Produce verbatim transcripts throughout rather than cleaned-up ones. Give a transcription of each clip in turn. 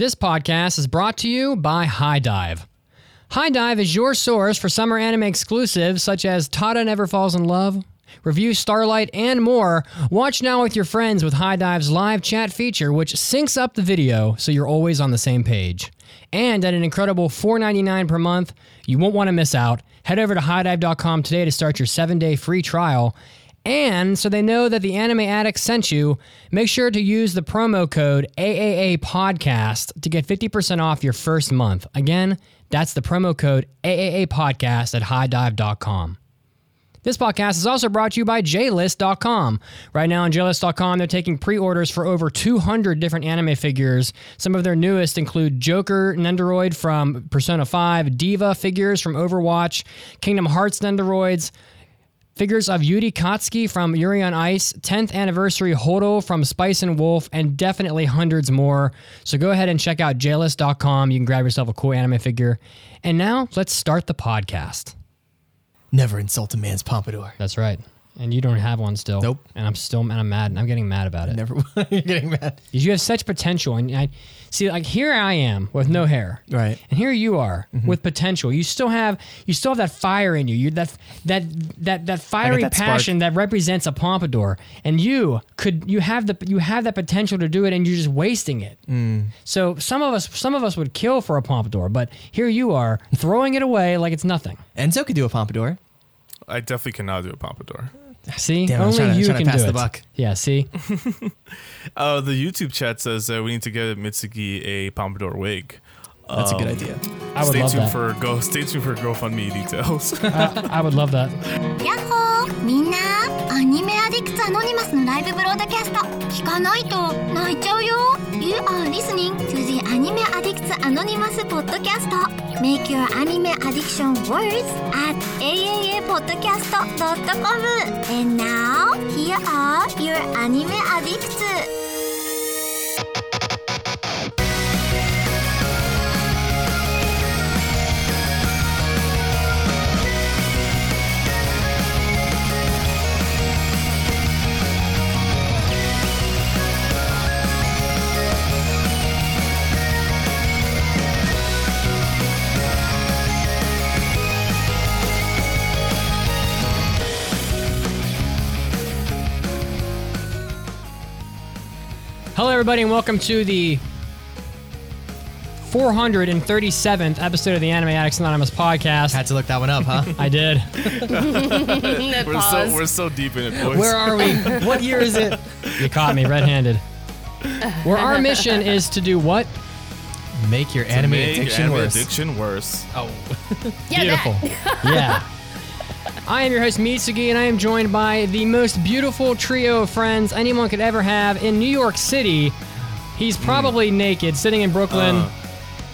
This podcast is brought to you by HiDive. HiDive is your source for summer anime exclusives such as Tada Never Falls in Love, Review Starlight, and more. Watch now with your friends with HiDive's live chat feature, which syncs up the video so you're always on the same page. And at an incredible four dollars and ninety-nine cents per month, you won't want to miss out. Head over to Hi Dive dot com today to start your seven-day free trial. And so they know that the Anime Addict sent you, make sure to use the promo code A A A Podcast to get fifty percent off your first month. Again, that's the promo code A A A Podcast at Hi Dive dot com. This podcast is also brought to you by J List dot com. Right now on J List dot com, they're taking pre-orders for over two hundred different anime figures. Some of their newest include Joker Nendoroid from Persona five, Diva figures from Overwatch, Kingdom Hearts Nendoroids, figures of Yuri Kotsky from Yuri on Ice, tenth Anniversary Hodo from Spice and Wolf, and definitely hundreds more. So go ahead and check out J List dot com. You can grab yourself a cool anime figure. And now, let's start the podcast. Never insult a man's pompadour. That's right. And you don't have one still. Nope. And I'm still and I'm mad. And I'm getting mad about it. Never. You're getting mad. You have such potential. And I see, like, here I am with no hair. Right. And here you are mm-hmm. with potential. You still have you still have that fire in you. You that that that that fiery that passion spark that represents a pompadour. And you could you have the you have that potential to do it, and you're just wasting it. Mm. So some of us some of us would kill for a pompadour, but here you are throwing it away like it's nothing. Enzo could do a pompadour. I definitely cannot do a pompadour. See, damn, only to, you can pass do the it. Buck. Yeah, see. uh, the YouTube chat says that we need to get Mitsugi a pompadour wig. That's um, a good idea. I would stay love tuned that. For go. Stay tuned for GoFundMe details. uh, I would love that. Yahoo! Minna, Anime Addicts Anonymous no live broadcast. Kikanai to naichou yo. You are listening to the Anime Addicts Anonymous podcast. Make your anime addiction worse at A A A podcast dot com. And now, here are your anime addicts. Hello, everybody, and welcome to the four hundred thirty-seventh episode of the Anime Addicts Anonymous podcast. Had to look that one up, huh? I did. we're, so, we're so deep in it, boys. Where are we? What year is it? You caught me red-handed. Where our mission is to do what? Make your to anime make addiction anime worse. Addiction worse. Oh, yeah, beautiful. Yeah. I am your host, Mitsugi, and I am joined by the most beautiful trio of friends anyone could ever have in New York City. He's probably mm. naked, sitting in Brooklyn. Uh.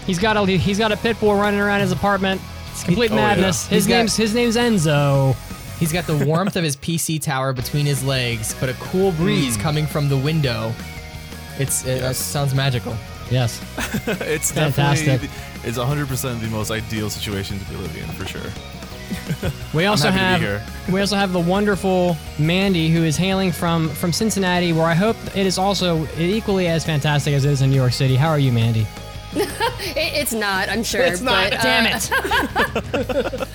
He's got a he's got a pit bull running around his apartment. It's complete oh, madness. Yeah. His he's name's got, his name's Enzo. He's got the warmth of his P C tower between his legs, but a cool breeze mm. coming from the window. It's it yes. sounds magical. Yes. It's fantastic. Definitely, it's one hundred percent the most ideal situation to be living in, for sure. We also have we also have the wonderful Mandy, who is hailing from, from Cincinnati, where I hope it is also equally as fantastic as it is in New York City. How are you, Mandy? it, it's not, I'm sure. It's but, not. Uh, Damn it.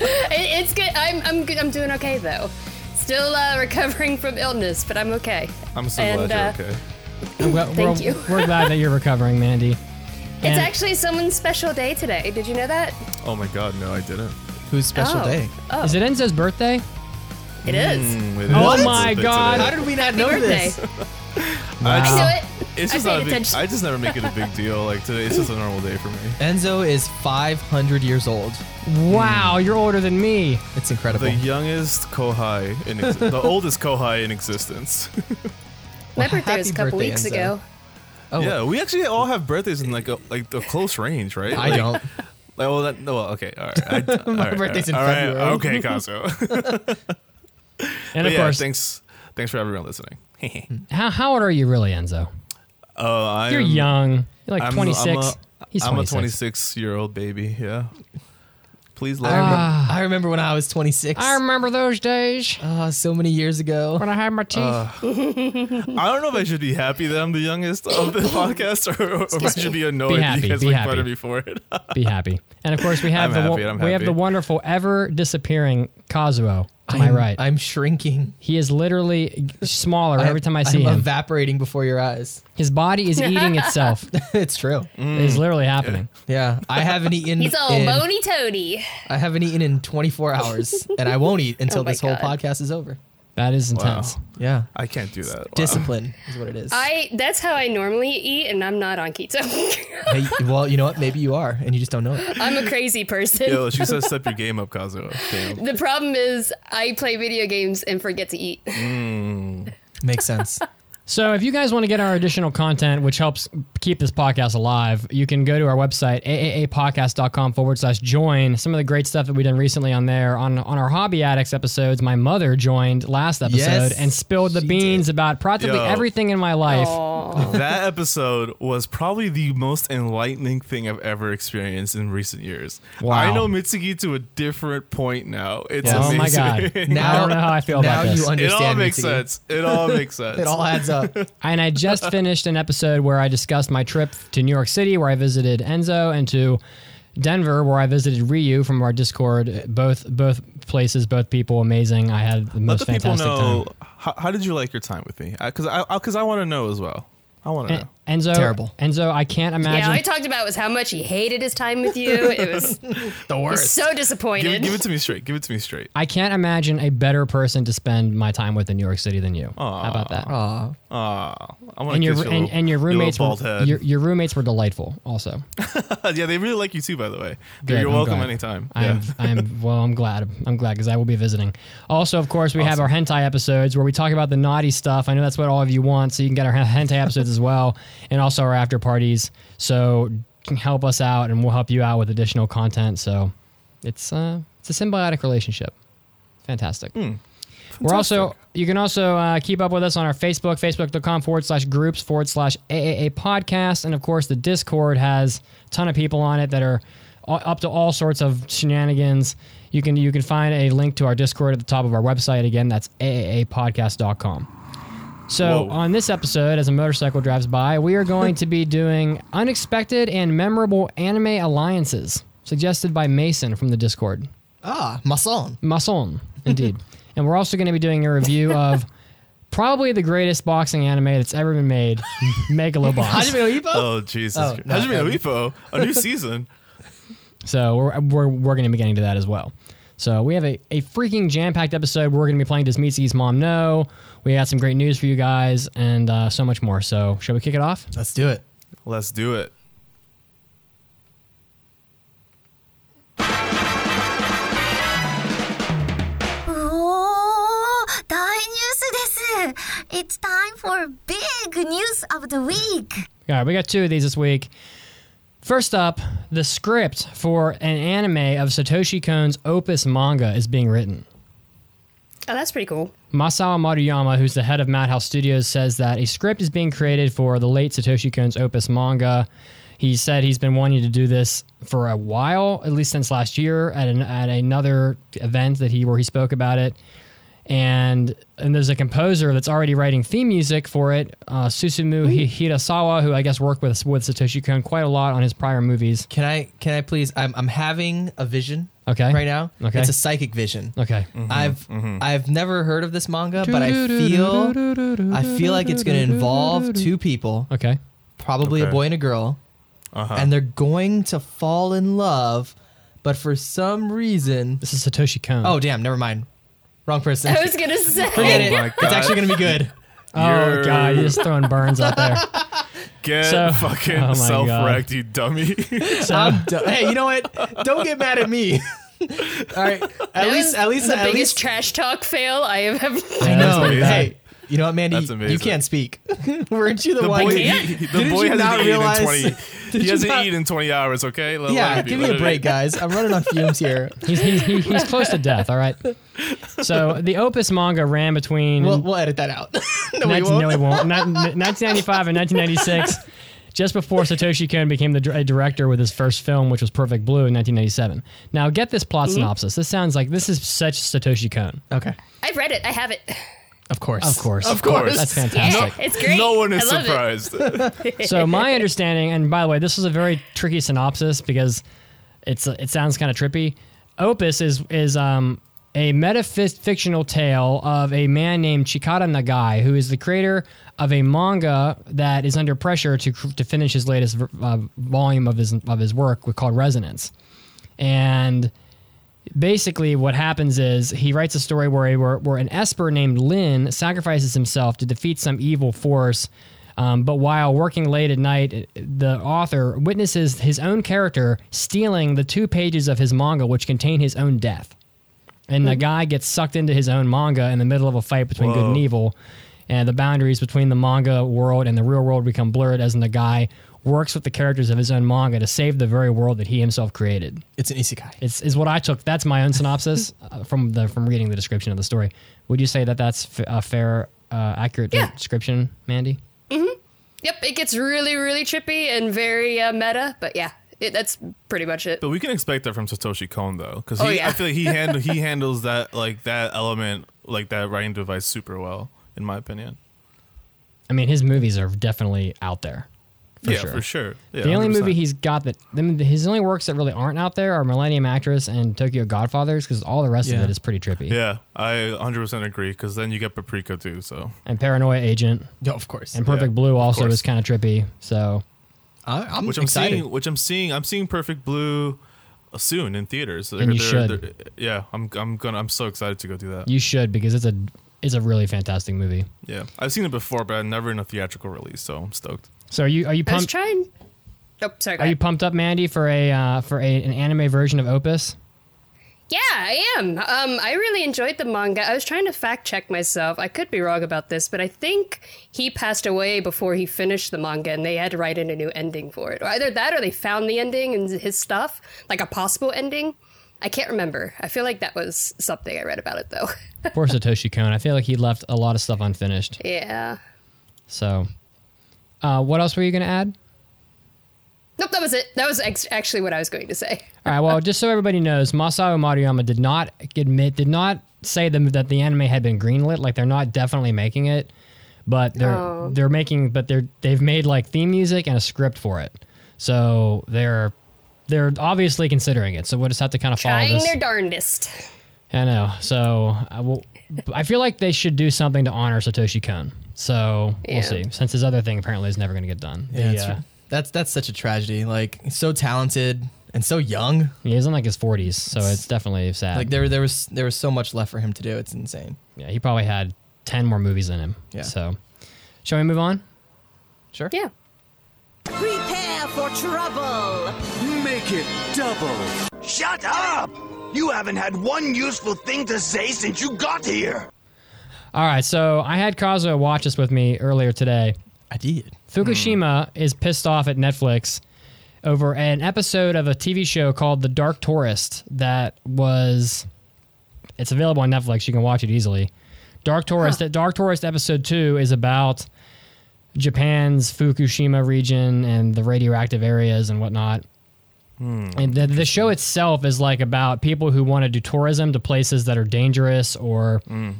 it! It's good. I'm I'm good. I'm doing okay though. Still uh, recovering from illness, but I'm okay. I'm so and, glad uh, you're okay. I'm gl- Thank we're, you. We're glad that you're recovering, Mandy. And it's actually someone's special day today. Did you know that? Oh my God! No, I didn't. Whose special oh. day? Oh. Is it Enzo's birthday? It is. Mm, it is. Oh my God! Today. How did we not know this? Wow. I, just, I know it. It's just I, not a big, I just never make it a big deal. Like today, it's just a normal day for me. Enzo is five hundred years old. Wow, mm. you're older than me. It's incredible. The youngest kohai, in ex- the oldest kohai in existence. My well, birthday was a couple birthday, weeks Enzo. ago. Oh, yeah, well. we actually all have birthdays in like a, like a close range, right? I like, don't. Like, well, that, well, okay, all right. I, all My right, birthday's all right, in all February. Right, okay, Kazuo. And of yeah, course, thanks, thanks for everyone listening. how how old are you really, Enzo? Uh, I'm, You're young. You're like I'm, twenty-six. I'm a, He's twenty-six. I'm a twenty-six-year-old baby. Yeah. please let uh, me. I remember when I was twenty-six. I remember those days. Oh, so many years ago. When I had my teeth. Uh, I don't know if I should be happy that I'm the youngest of the podcast or, or if I should be annoyed be happy, that you guys make fun of me for it. Be happy. And of course, we have I'm the happy, we happy. have the wonderful, ever disappearing Kazuo. To I'm, my right. I'm shrinking. He is literally smaller I'm, every time I see I'm him. I'm evaporating before your eyes. His body is eating itself. It's true. Mm. It's literally happening. Yeah. I haven't eaten. He's all in, bony toady. I haven't eaten in twenty-four hours, and I won't eat until oh this God. whole podcast is over. That is intense. Wow. Yeah. I can't do that. Wow. Discipline is what it is. I. That's how I normally eat, and I'm not on keto. Hey, well, you know what? Maybe you are, and you just don't know it. I'm a crazy person. Yo, she says step your game up, Kazuo. Damn. The problem is I play video games and forget to eat. Mm. Makes sense. So if you guys want to get our additional content, which helps keep this podcast alive, you can go to our website, A A A podcast dot com forward slash join. Some of the great stuff that we've done recently on there. On on our Hobby Addicts episodes, my mother joined last episode yes, and spilled the beans did. about practically Yo, everything in my life. Aww. That episode was probably the most enlightening thing I've ever experienced in recent years. Wow. I know Mitsugi to a different point now. It's yeah. amazing. Oh my God. Now, I don't know how I feel now about this. You understand, it all makes Mitsugi. sense. It all makes sense. It all adds up. And I just finished an episode where I discussed my trip to New York City, where I visited Enzo, and to Denver, where I visited Ryu from our Discord. Both both places, both people, amazing. I had the most Let the fantastic people know, time. How, how did you like your time with me? Because I because I, I, I want to know as well. I want to know. Enzo, terrible. Enzo, I can't imagine. Yeah, all I talked about was how much he hated his time with you. It was the worst. Was so disappointed. Give, give it to me straight. Give it to me straight. I can't imagine a better person to spend my time with in New York City than you. Aww. How about that? Aww. Aww. I want to kiss your and, little, and your roommates your were head. Your, your roommates were delightful. Also. Yeah, they really like you too. By the way, Good, you're I'm welcome glad. anytime. I'm. Yeah. I'm. Well, I'm glad. I'm glad because I will be visiting. Also, of course, we awesome. have our hentai episodes where we talk about the naughty stuff. I know that's what all of you want, so you can get our hentai episodes as well. And also our after parties, so can help us out, and we'll help you out with additional content. So it's uh, it's a symbiotic relationship. Fantastic. Mm, fantastic. We're also you can also uh, keep up with us on our Facebook, facebook dot com forward slash groups forward slash A A A podcast, and of course the Discord has a ton of people on it that are up to all sorts of shenanigans. You can you can find a link to our Discord at the top of our website. Again, that's A A A podcast dot com. So Whoa. on this episode, as a motorcycle drives by, we are going to be doing unexpected and memorable anime alliances, suggested by Mason from the Discord. Ah, Mason. Mason, indeed. And we're also going to be doing a review of probably the greatest boxing anime that's ever been made, Megalobox. Hajime no Ippo? Oh, Jesus. Oh, no, Hajime no Ippo, a new season. So we're we're, we're going to be getting to that as well. So we have a, a freaking jam-packed episode. We're going to be playing Does Mitsugi's Mom Know? We got some great news for you guys and uh, so much more. So shall we kick it off? Let's do it. Let's do it. Oh, big news. It's time for big news of the week. All right, we got two of these this week. First up, the script for an anime of Satoshi Kon's Opus manga is being written. Oh, that's pretty cool. Masao Maruyama, who's the head of Madhouse Studios, says that a script is being created for the late Satoshi Kon's Opus manga. He said he's been wanting to do this for a while, at least since last year, at an, at another event that he where he spoke about it. And and there's a composer that's already writing theme music for it, uh, Susumu Hirasawa, who I guess worked with with Satoshi Kon quite a lot on his prior movies. Can I can I please? I'm I'm having a vision. Okay. Right now, okay. It's a psychic vision. Okay. Mm-hmm. I've mm-hmm. I've never heard of this manga, but I feel I feel like it's going to involve two people. Okay. Probably okay. a boy and a girl, uh-huh. and they're going to fall in love, but for some reason, this is Satoshi Kon. Oh damn! Never mind. Wrong person. I was going to say. Forget it. Oh it's actually going to be good. You're... Oh, God. You're just throwing burns out there. Get so, fucking oh self-wrecked, God. You dummy. So, I'm du- hey, you know what? Don't get mad at me. All right. At that least, at least, the at biggest least... trash talk fail I have ever. I know. Hey, you know what, Mandy? You can't speak. Weren't you the, the one? Boy, he, the Didn't boy hasn't eaten realize... in twenty. He hasn't not... eaten in twenty hours. Okay. Let, yeah. Let give me a break, be. guys. I'm running on fumes here. He's he's, he's close to death. All right. So the Opus manga ran between. We'll, we'll edit that out. No, we won't. No, we won't. nineteen ninety-five and nineteen ninety-six. just before Satoshi Kon became the a director with his first film, which was Perfect Blue in nineteen ninety-seven. Now, get this plot mm-hmm. synopsis. This sounds like this is such Satoshi Kon. Okay. I've read it. I have it. Of course. Of course. Of course. That's fantastic. Yeah, it's great. No one is surprised. So my understanding, and by the way, this was a very tricky synopsis because it's it sounds kind of trippy. Opus is is um, a metafictional tale of a man named Chikata Nagai, who is the creator of a manga that is under pressure to to finish his latest uh, volume of his of his work called Resonance. And basically what happens is he writes a story where, a, where, where an Esper named Lin sacrifices himself to defeat some evil force. Um, but while working late at night, the author witnesses his own character stealing the two pages of his manga, which contain his own death. And the guy gets sucked into his own manga in the middle of a fight between Whoa. good and evil. And the boundaries between the manga world and the real world become blurred as the guy works with the characters of his own manga to save the very world that he himself created. It's an isekai. It's is what I took. That's my own synopsis uh, from the from reading the description of the story. Would you say that that's f- a fair, uh, accurate yeah. description, Mandy? Mm-hmm. Yep, it gets really, really trippy and very uh, meta, but yeah, it, that's pretty much it. But we can expect that from Satoshi Kon, though, because oh, yeah. I feel like he handle, he handles that like that element, like that writing device, super well, in my opinion. I mean, his movies are definitely out there. For yeah, sure. for sure. Yeah, the only one hundred percent movie he's got that, I mean, his only works that really aren't out there are Millennium Actress and Tokyo Godfathers, because all the rest yeah. of it is pretty trippy. Yeah, I one hundred percent agree, because then you get Paprika too, so. And Paranoia Agent. Yeah, of course. And Perfect yeah, Blue also is kind of trippy, so. I, I'm which I'm excited. Seeing, which I'm seeing, I'm seeing Perfect Blue soon in theaters. So and you should. They're, yeah, I'm, I'm gonna. I'm so excited to go do that. You should, because it's a, it's a really fantastic movie. Yeah, I've seen it before, but never in a theatrical release, so I'm stoked. So are you are you pumped? I was trying. Oh, sorry. Are you pumped up, Mandy, for a uh, for a, an anime version of Opus? Yeah, I am. Um, I really enjoyed the manga. I was trying to fact check myself. I could be wrong about this, but I think he passed away before he finished the manga, and they had to write in a new ending for it. Or either that, or they found the ending and his stuff, like a possible ending. I can't remember. I feel like that was something I read about it, though. Poor Satoshi Kon. I feel like he left a lot of stuff unfinished. Yeah. So. Uh, what else were you going to add? Nope, that was it. That was ex- actually what I was going to say. All right, well, just so everybody knows, Masao Maruyama did not admit, did not say them that the anime had been greenlit. Like, they're not definitely making it, but they're oh. they're making, but they're they've made like theme music and a script for it. So they're they're obviously considering it. So we'll just have to kind of follow Trying this. Trying their darndest. I know. So I will. I feel like they should do something to honor Satoshi Kon. So yeah. we'll see. Since his other thing apparently is never going to get done. Yeah, the, that's, uh, that's that's such a tragedy. Like, he's so talented and so young. Yeah, he's in like his forties, so it's, it's definitely sad. Like there there was there was so much left for him to do. It's insane. Yeah, he probably had ten more movies in him. Yeah. So, shall we move on? Sure. Yeah. Prepare for trouble. Make it double. Shut up! You haven't had one useful thing to say since you got here. All right, so I had Kazuo watch this with me earlier today. I did. Fukushima mm. is pissed off at Netflix over an episode of a T V show called The Dark Tourist that was... It's available on Netflix. You can watch it easily. Dark Tourist, huh. Dark Tourist episode two is about Japan's Fukushima region and the radioactive areas and whatnot. And the, the show itself is like about people who want to do tourism to places that are dangerous or, mm.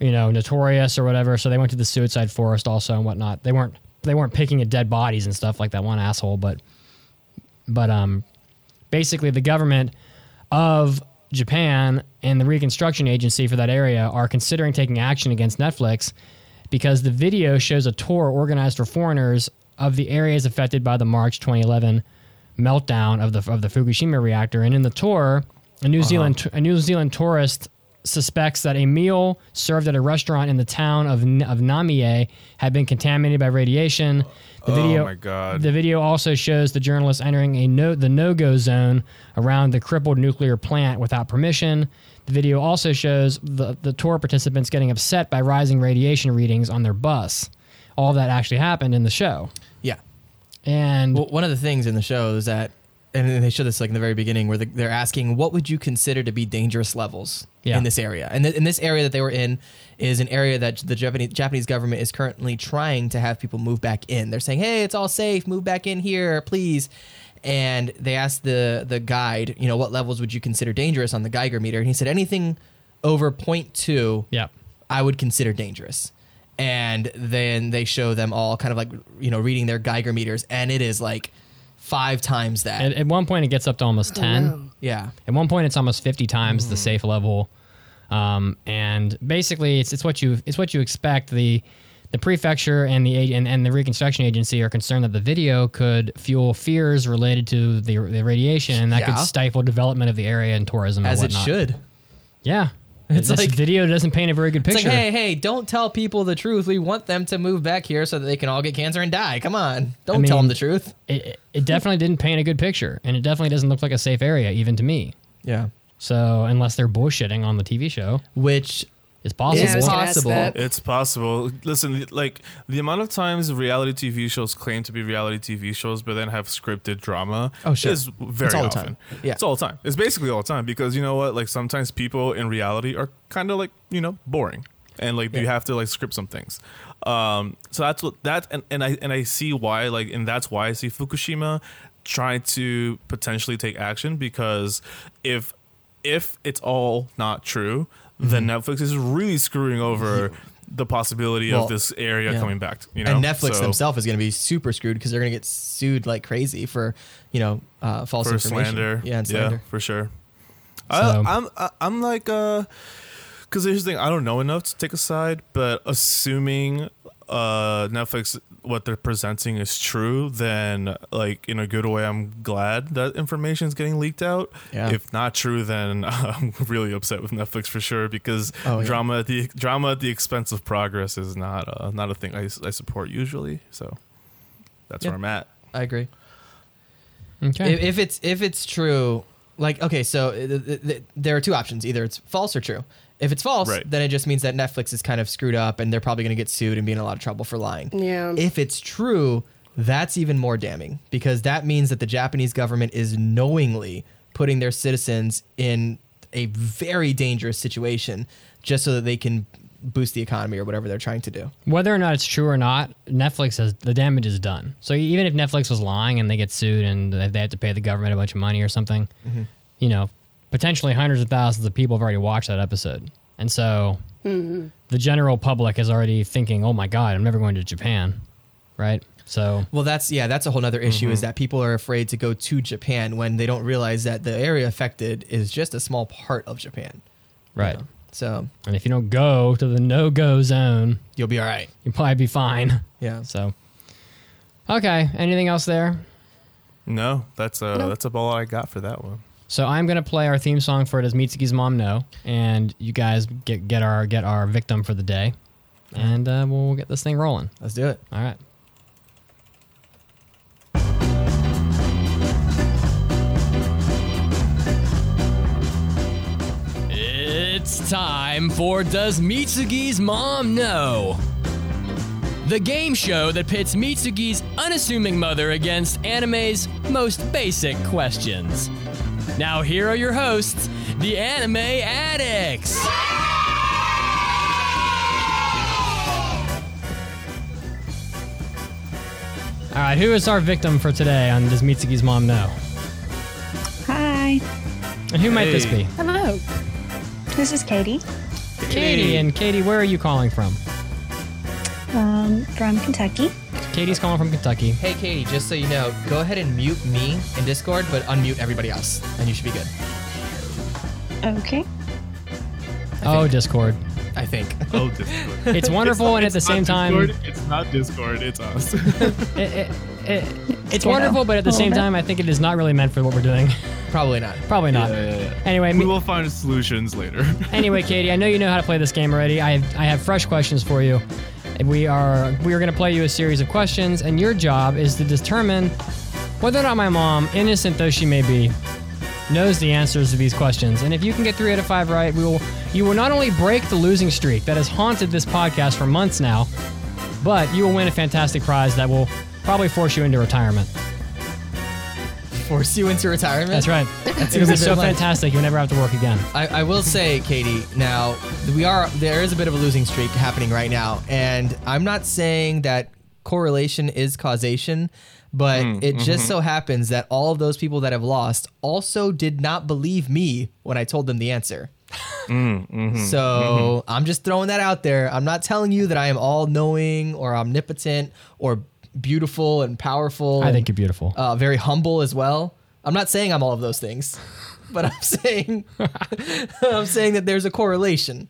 you know, notorious or whatever. So they went to the suicide forest also and whatnot. They weren't they weren't picking at dead bodies and stuff like that one asshole. But but um, basically the government of Japan and the reconstruction agency for that area are considering taking action against Netflix because the video shows a tour organized for foreigners of the areas affected by the March twenty eleven meltdown of the of the Fukushima reactor, and in the tour, a New uh-huh. Zealand a New Zealand tourist suspects that a meal served at a restaurant in the town of of Namie had been contaminated by radiation. The video, oh my God. The video also shows the journalist entering a no the no-go zone around the crippled nuclear plant without permission. The video also shows the the tour participants getting upset by rising radiation readings on their bus. All that actually happened in the show. Yeah. And well, one of the things in the show is that and they showed this like in the very beginning, where the, they're asking, what would you consider to be dangerous levels yeah. in this area? And th- in this area that they were in is an area that the Japanese Japanese government is currently trying to have people move back in. They're saying, hey, it's all safe. Move back in here, please. And they asked the the guide, you know, what levels would you consider dangerous on the Geiger meter? And he said, anything over point two, yeah. I would consider dangerous. And then they show them all kind of like, you know, reading their Geiger meters. And it is like five times that. At, at one point, it gets up to almost ten. Oh. Yeah. At one point, it's almost fifty times mm. the safe level. Um, and basically, it's it's what you it's what you expect. The the prefecture and the and, and the reconstruction agency are concerned that the video could fuel fears related to the, the radiation, and that yeah. could stifle development of the area and tourism. As and whatnot. It should. Yeah. It's this like, video doesn't paint a very good picture. It's like, hey, hey, don't tell people the truth. We want them to move back here so that they can all get cancer and die. Come on. Don't I mean, tell them the truth. It, it definitely didn't paint a good picture, and it definitely doesn't look like a safe area, even to me. Yeah. So, unless they're bullshitting on the T V show. Which is possible. Yeah, it's possible. It's possible. Listen, like, the amount of times reality T V shows claim to be reality T V shows but then have scripted drama oh, sure. is very it's all often. The time. Yeah. It's all the time. It's basically all the time, because you know what? Like, sometimes people in reality are kind of like, you know, boring. And like yeah. you have to like script some things. Um, so that's what that and, and I and I see why, like, and that's why I see Fukushima trying to potentially take action, because if if it's all not true, then mm-hmm. Netflix is really screwing over the possibility well, of this area yeah. coming back. You know? And Netflix so, themselves is going to be super screwed, because they're going to get sued like crazy for, you know, uh, false for information. Slander. Yeah, and slander. Yeah, for sure. So. I, I'm I, I'm like, because uh, here's the thing, I don't know enough to take a side, but assuming uh, Netflix, what they're presenting is true, then like in a good way, I'm glad that information is getting leaked out. Yeah. If not true, then I'm really upset with Netflix for sure, because oh, yeah. drama at the drama at the expense of progress is not uh, not a thing I, I support usually. So that's yeah. where I'm at. I agree. Okay. If, if it's if it's true, like okay, so th- th- th- there are two options: either it's false or true. If it's false, right. then it just means that Netflix is kind of screwed up and they're probably going to get sued and be in a lot of trouble for lying. Yeah. If it's true, that's even more damning, because that means that the Japanese government is knowingly putting their citizens in a very dangerous situation just so that they can boost the economy or whatever they're trying to do. Whether or not it's true or not, Netflix has the damage is done. So even if Netflix was lying and they get sued and they have to pay the government a bunch of money or something, mm-hmm. you know, potentially hundreds of thousands of people have already watched that episode. And so mm-hmm. the general public is already thinking, oh my God, I'm never going to Japan. Right? So, well, that's, yeah, that's a whole nother issue mm-hmm. is that people are afraid to go to Japan when they don't realize that the area affected is just a small part of Japan. Right. You know? So, and if you don't go to the no-go zone, you'll be all right. You'll probably be fine. Yeah. So, okay. Anything else there? No, that's uh, no. that's about all I got for that one. So I'm going to play our theme song for Does Mitsugi's Mom Know? And you guys get, get our get our victim for the day. And uh, we'll get this thing rolling. Let's do it. All right. It's time for Does Mitsugi's Mom Know? The game show that pits Mitsugi's unassuming mother against anime's most basic questions. Now here are your hosts, the Anime Addicts. All right, who is our victim for today on Does Mitsugi's Mom Know? Hi. And who hey. might this be? Hello. This is Katie. Katie, and Katie, where are you calling from? Um, from Kentucky. Katie's calling from Kentucky. Hey, Katie, just so you know, go ahead and mute me in Discord, but unmute everybody else, and you should be good. Okay. I oh, think. Discord. I think. Oh, Discord. It's wonderful, it's not, and at the same Discord, time... It's not Discord, it's us. it, it, it, it's it's wonderful, but at the same bit. time, I think it is not really meant for what we're doing. Probably not. Probably not. Yeah, yeah, yeah. Anyway, we me- will find solutions later. Anyway, Katie, I know you know how to play this game already. I have, I have fresh questions for you. We are we are going to play you a series of questions, and your job is to determine whether or not my mom, innocent though she may be, knows the answers to these questions. And if you can get three out of five right, we will you will not only break the losing streak that has haunted this podcast for months now, but you will win a fantastic prize that will probably force you into retirement. force you into retirement. That's right. That's it. It'll be so fantastic. You'll never have to work again. I, I will say, Katie, now we are there is a bit of a losing streak happening right now, and I'm not saying that correlation is causation, but mm, it just mm-hmm. so happens that all of those people that have lost also did not believe me when I told them the answer. mm, mm-hmm, so mm-hmm. I'm just throwing that out there. I'm not telling you that I am all-knowing or omnipotent or beautiful and powerful. I think you're beautiful. Uh, very humble as well. I'm not saying I'm all of those things, but I'm saying I'm saying that there's a correlation.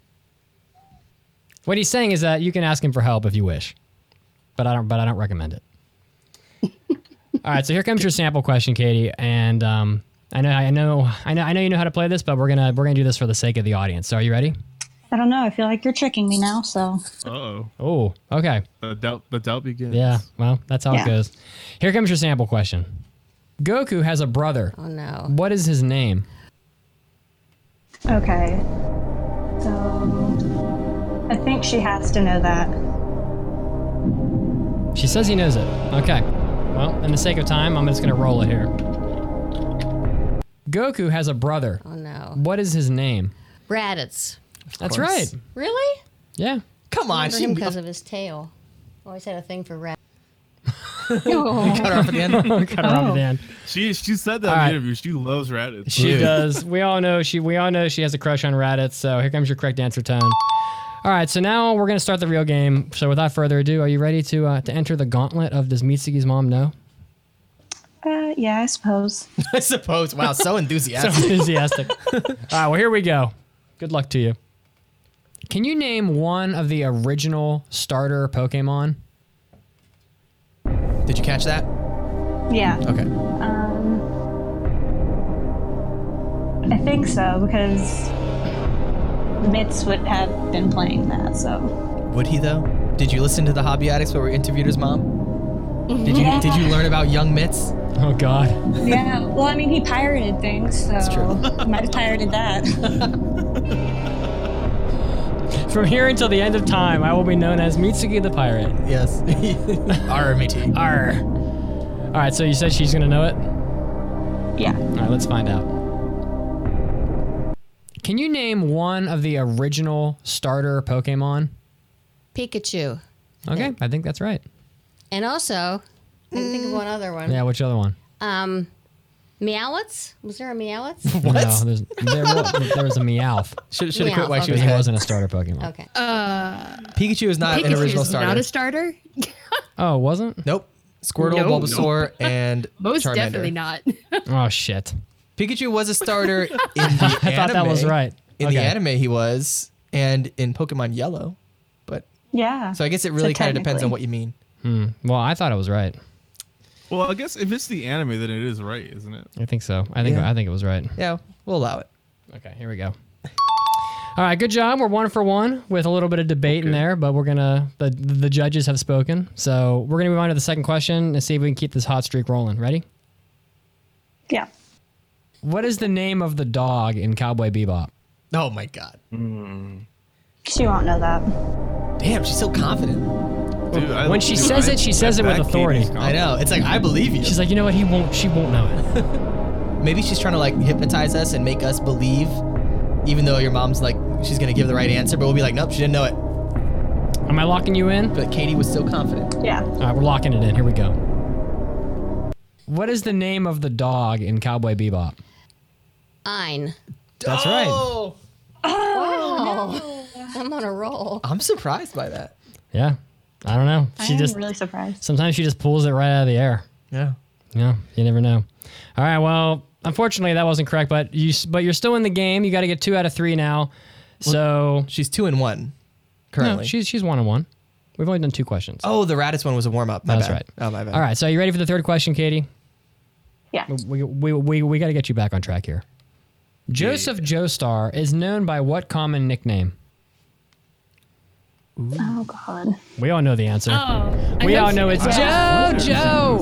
What he's saying is that you can ask him for help if you wish, but I don't. But I don't recommend it. All right, so here comes your sample question, Katie, and um, I know, I know, I know, I know you know how to play this, but we're gonna we're gonna do this for the sake of the audience. So are you ready? I don't know. I feel like you're tricking me now. So. Uh-oh. Oh. Okay. The doubt, the doubt begins. Yeah. Well, that's how yeah. it goes. Here comes your sample question. Goku has a brother. Oh no. What is his name? Okay. So I think she has to know that. She says he knows it. Okay. Well, in the sake of time, I'm just gonna roll it here. Goku has a brother. Oh no. What is his name? Raditz. That's right. Really? Yeah. Come on. She... Because of his tail. Always had a thing for rats. oh. Cut her off at the end. Cut her oh. off at the end. She she said that all in the right. interview. She loves Raditz. She yeah. does. We all know she we all know she has a crush on Raditz. So here comes your correct answer, Tone. All right. So now we're gonna start the real game. So without further ado, are you ready to uh, to enter the gauntlet of Does Mitsugi's Mom Know? Uh, yeah, I suppose. I suppose. Wow, so enthusiastic. so enthusiastic. All right. Well, here we go. Good luck to you. Can you name one of the original starter Pokemon? Did you catch that? Yeah. Okay. Um, I think so, because Mitz would have been playing that, so. Would he, though? Did you listen to the Hobby Addicts where we interviewed his mom? Did you yeah. Did you learn about young Mitz? Oh, God. Yeah. Well, I mean, he pirated things, so. That's true. He might have pirated that. From here until the end of time, I will be known as Mitsugi the Pirate. Yes. R, Mitsugi. R. All right, so you said she's going to know it? Yeah. All right, let's find out. Can you name one of the original starter Pokemon? Pikachu. I okay, think. I think that's right. And also, I can think of one other one. Yeah, which other one? Um... Meowths? Was there a Meowths? What? No, there's, there, was, there was a Meowth. Should have quit while she was okay. He wasn't a starter Pokemon. Okay. Uh, Pikachu is not Pikachu's an original starter. Not a starter? oh, wasn't? Nope. Squirtle, nope. Bulbasaur, and most Charmander. Definitely not. oh, shit. Pikachu was a starter in the I anime. Thought that was right. In okay. the anime he was, and in Pokemon Yellow. But yeah. So I guess it really so kind of depends on what you mean. Hmm. Well, I thought it was right. Well, I guess if it's the anime, then it is right, isn't it? I think so. I think yeah. I think it was right. Yeah, we'll allow it. Okay, here we go. All right, good job. We're one for one with a little bit of debate okay. in there, but we're gonna the the judges have spoken, so we're gonna move on to the second question and see if we can keep this hot streak rolling. Ready? Yeah. What is the name of the dog in Cowboy Bebop? Oh my God. Mm. She won't know that. Damn, she's so confident. Dude, when I, she dude, says I, it, she says it with authority. I know. It's like, I believe you. She's like, you know what? He won't. She won't know it. Maybe she's trying to like hypnotize us and make us believe, even though your mom's like, she's going to give the right answer, but we'll be like, nope, she didn't know it. Am I locking you in? But Katie was so confident. Yeah. All right, we're locking it in. Here we go. What is the name of the dog in Cowboy Bebop? Ein. That's oh! right. Oh, oh no. I'm on a roll. I'm surprised by that. Yeah. I don't know. She I am just, really surprised. Sometimes she just pulls it right out of the air. Yeah. Yeah. You never know. All right. Well, unfortunately, that wasn't correct, but, you, but you're still in the game. You got to get two out of three now. Well, so she's two and one currently. No, she's, she's one and one. We've only done two questions. Oh, the Raditz one was a warm-up. My That's bad. Right. Oh, my bad. All right. So are you ready for the third question, Katie? Yeah. We, we, we, we got to get you back on track here. Joseph yeah. Joestar is known by what common nickname? Ooh. Oh, God. We all know the answer. Oh, we all know it's wow. JoJo.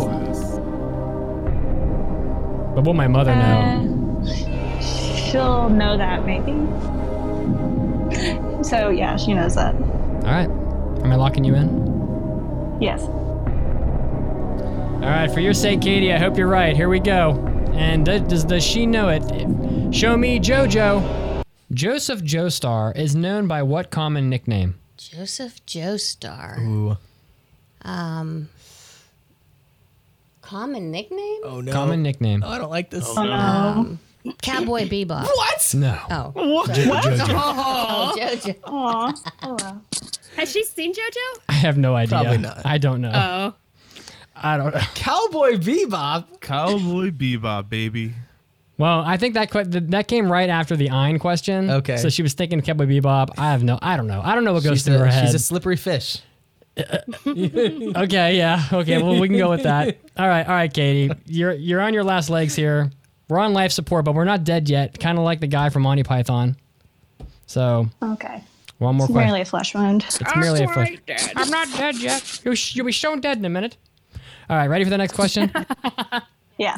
But will my mother uh, know? She'll know that, maybe. So, yeah, she knows that. All right. Am I locking you in? Yes. All right. For your sake, Katie, I hope you're right. Here we go. And does, does she know it? Show me JoJo. Joseph Joestar is known by what common nickname? Joseph Joestar. Ooh. Um... Common nickname? Oh, no. Common nickname. Oh, I don't like this. Oh, no. um, Cowboy Bebop. What? No. Oh. What? Jojo. What? Jojo. Oh, JoJo. Aww. Oh, wow. Has she seen JoJo? I have no idea. Probably not. I don't know. Oh. I don't know. Cowboy Bebop? Cowboy Bebop, baby. Well, I think that that came right after the Ein question. Okay. So she was thinking Cowboy Bebop. I have no... I don't know. I don't know what goes she's through a, her head. She's a slippery fish. Okay, yeah. Okay, well, we can go with that. All right, all right, Katie. You're you're on your last legs here. We're on life support, but we're not dead yet. Kind of like the guy from Monty Python. So... Okay. One more it's question. It's merely a flesh wound. It's merely a flesh wound. I'm not dead yet. You'll, sh- you'll be shown dead in a minute. All right, ready for the next question? Yeah.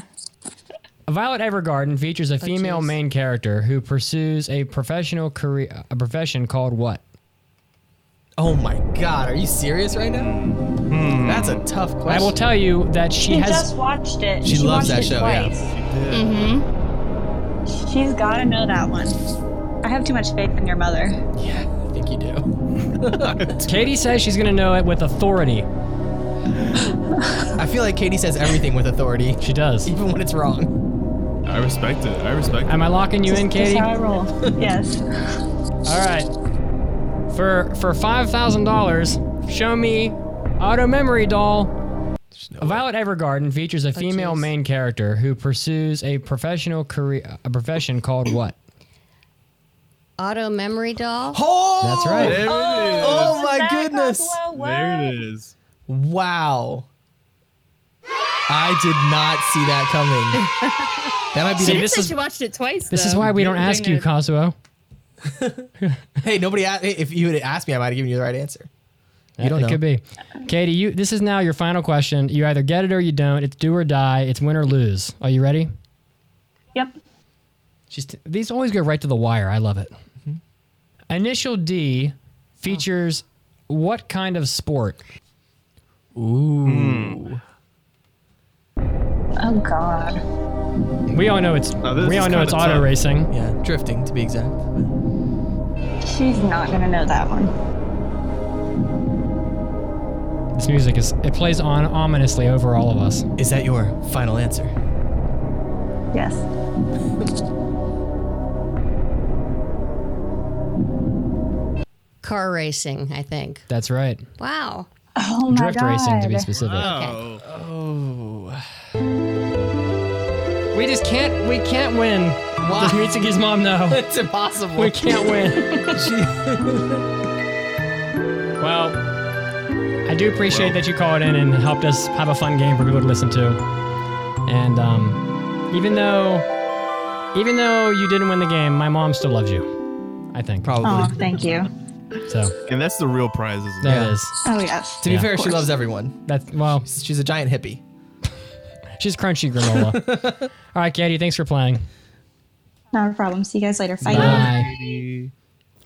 Violet Evergarden features a female oh, main character who pursues a professional career, a profession called what? Oh my God, are you serious right now? Mm. That's a tough question. I will tell you that she, she has... She just watched it. She, she loves that show, twice. Yeah. She mm-hmm. She's gotta know that one. I have too much faith in your mother. Yeah, I think you do. Katie says she's gonna know it with authority. I feel like Katie says everything with authority. She does. Even when it's wrong. I respect it, I respect it. Am I locking you just, in, Katie? That's how I roll, yes. All right. For for five thousand dollars, show me Auto Memory Doll. No Violet way. Evergarden features a female oh, main character who pursues a professional career, a profession called what? Auto Memory Doll? Oh! That's right. There it oh, is. Oh, my goodness. There it is. Wow. I did not see that coming. That might be. See, this is, she watched it twice, This though. Is why we you don't ask you, Kazuo. Hey, nobody asked, if you had asked me, I might have given you the right answer. You yeah, don't know. It could be. Katie, you. This is now your final question. You either get it or you don't. It's do or die. It's win or lose. Are you ready? Yep. She's t- these always go right to the wire. I love it. Mm-hmm. Initial D features oh. what kind of sport? Ooh. Mm. Oh, God. We all know it's, no, we all know it's auto tough. Racing. Yeah, drifting to be exact. She's not gonna know that one. This music is, it plays on ominously over all of us. Is that your final answer? Yes. Car racing, I think. That's right. Wow. Oh my Drift God. Racing, to be specific. Oh. Okay. Oh. We just can't, we can't win. Why? Does Mitsugi's mom know? It's impossible. We can't win. Well, I do appreciate well. that you called in and helped us have a fun game for people to listen to. And um, even though, even though you didn't win the game, my mom still loves you. I think. Probably. Oh, thank you. So. And that's the real prize, isn't it? That is. Oh yes. To be yeah, fair, she loves everyone. That's well. She's, she's a giant hippie. She's crunchy granola. All right, Katie. Thanks for playing. Not a problem. See you guys later. Bye. Bye.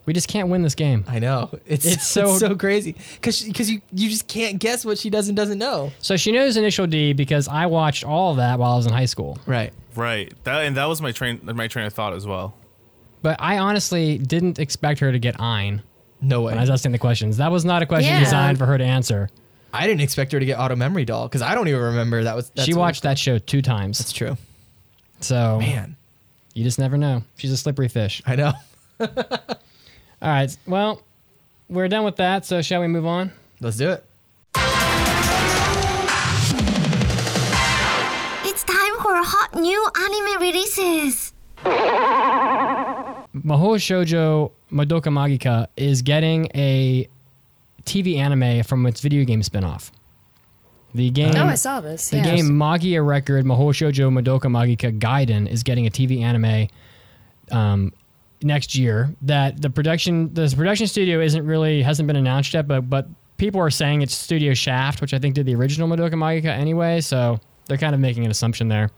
We just can't win this game. I know. It's it's so, it's so crazy because because you, you just can't guess what she does and doesn't know. So she knows Initial D because I watched all of that while I was in high school. Right. Right. That and that was my train my train of thought as well. But I honestly didn't expect her to get Ein. No way. When I was asking the questions, that was not a question yeah. designed for her to answer. I didn't expect her to get Auto Memory Doll because I don't even remember that was. That's she watched that show two times. That's true. So man. You just never know. She's a slippery fish. I know. All right. Well, we're done with that, so shall we move on? Let's do it. It's time for hot new anime releases. Mahou Shoujo Madoka Magica is getting a T V anime from its video game spinoff. The game, oh, I saw this. The yeah. game Magia Record Mahou Shoujo Madoka Magica Gaiden is getting a T V anime um, next year. That the production, the production studio isn't really hasn't been announced yet, but but people are saying it's Studio Shaft, which I think did the original Madoka Magica anyway. So they're kind of making an assumption there.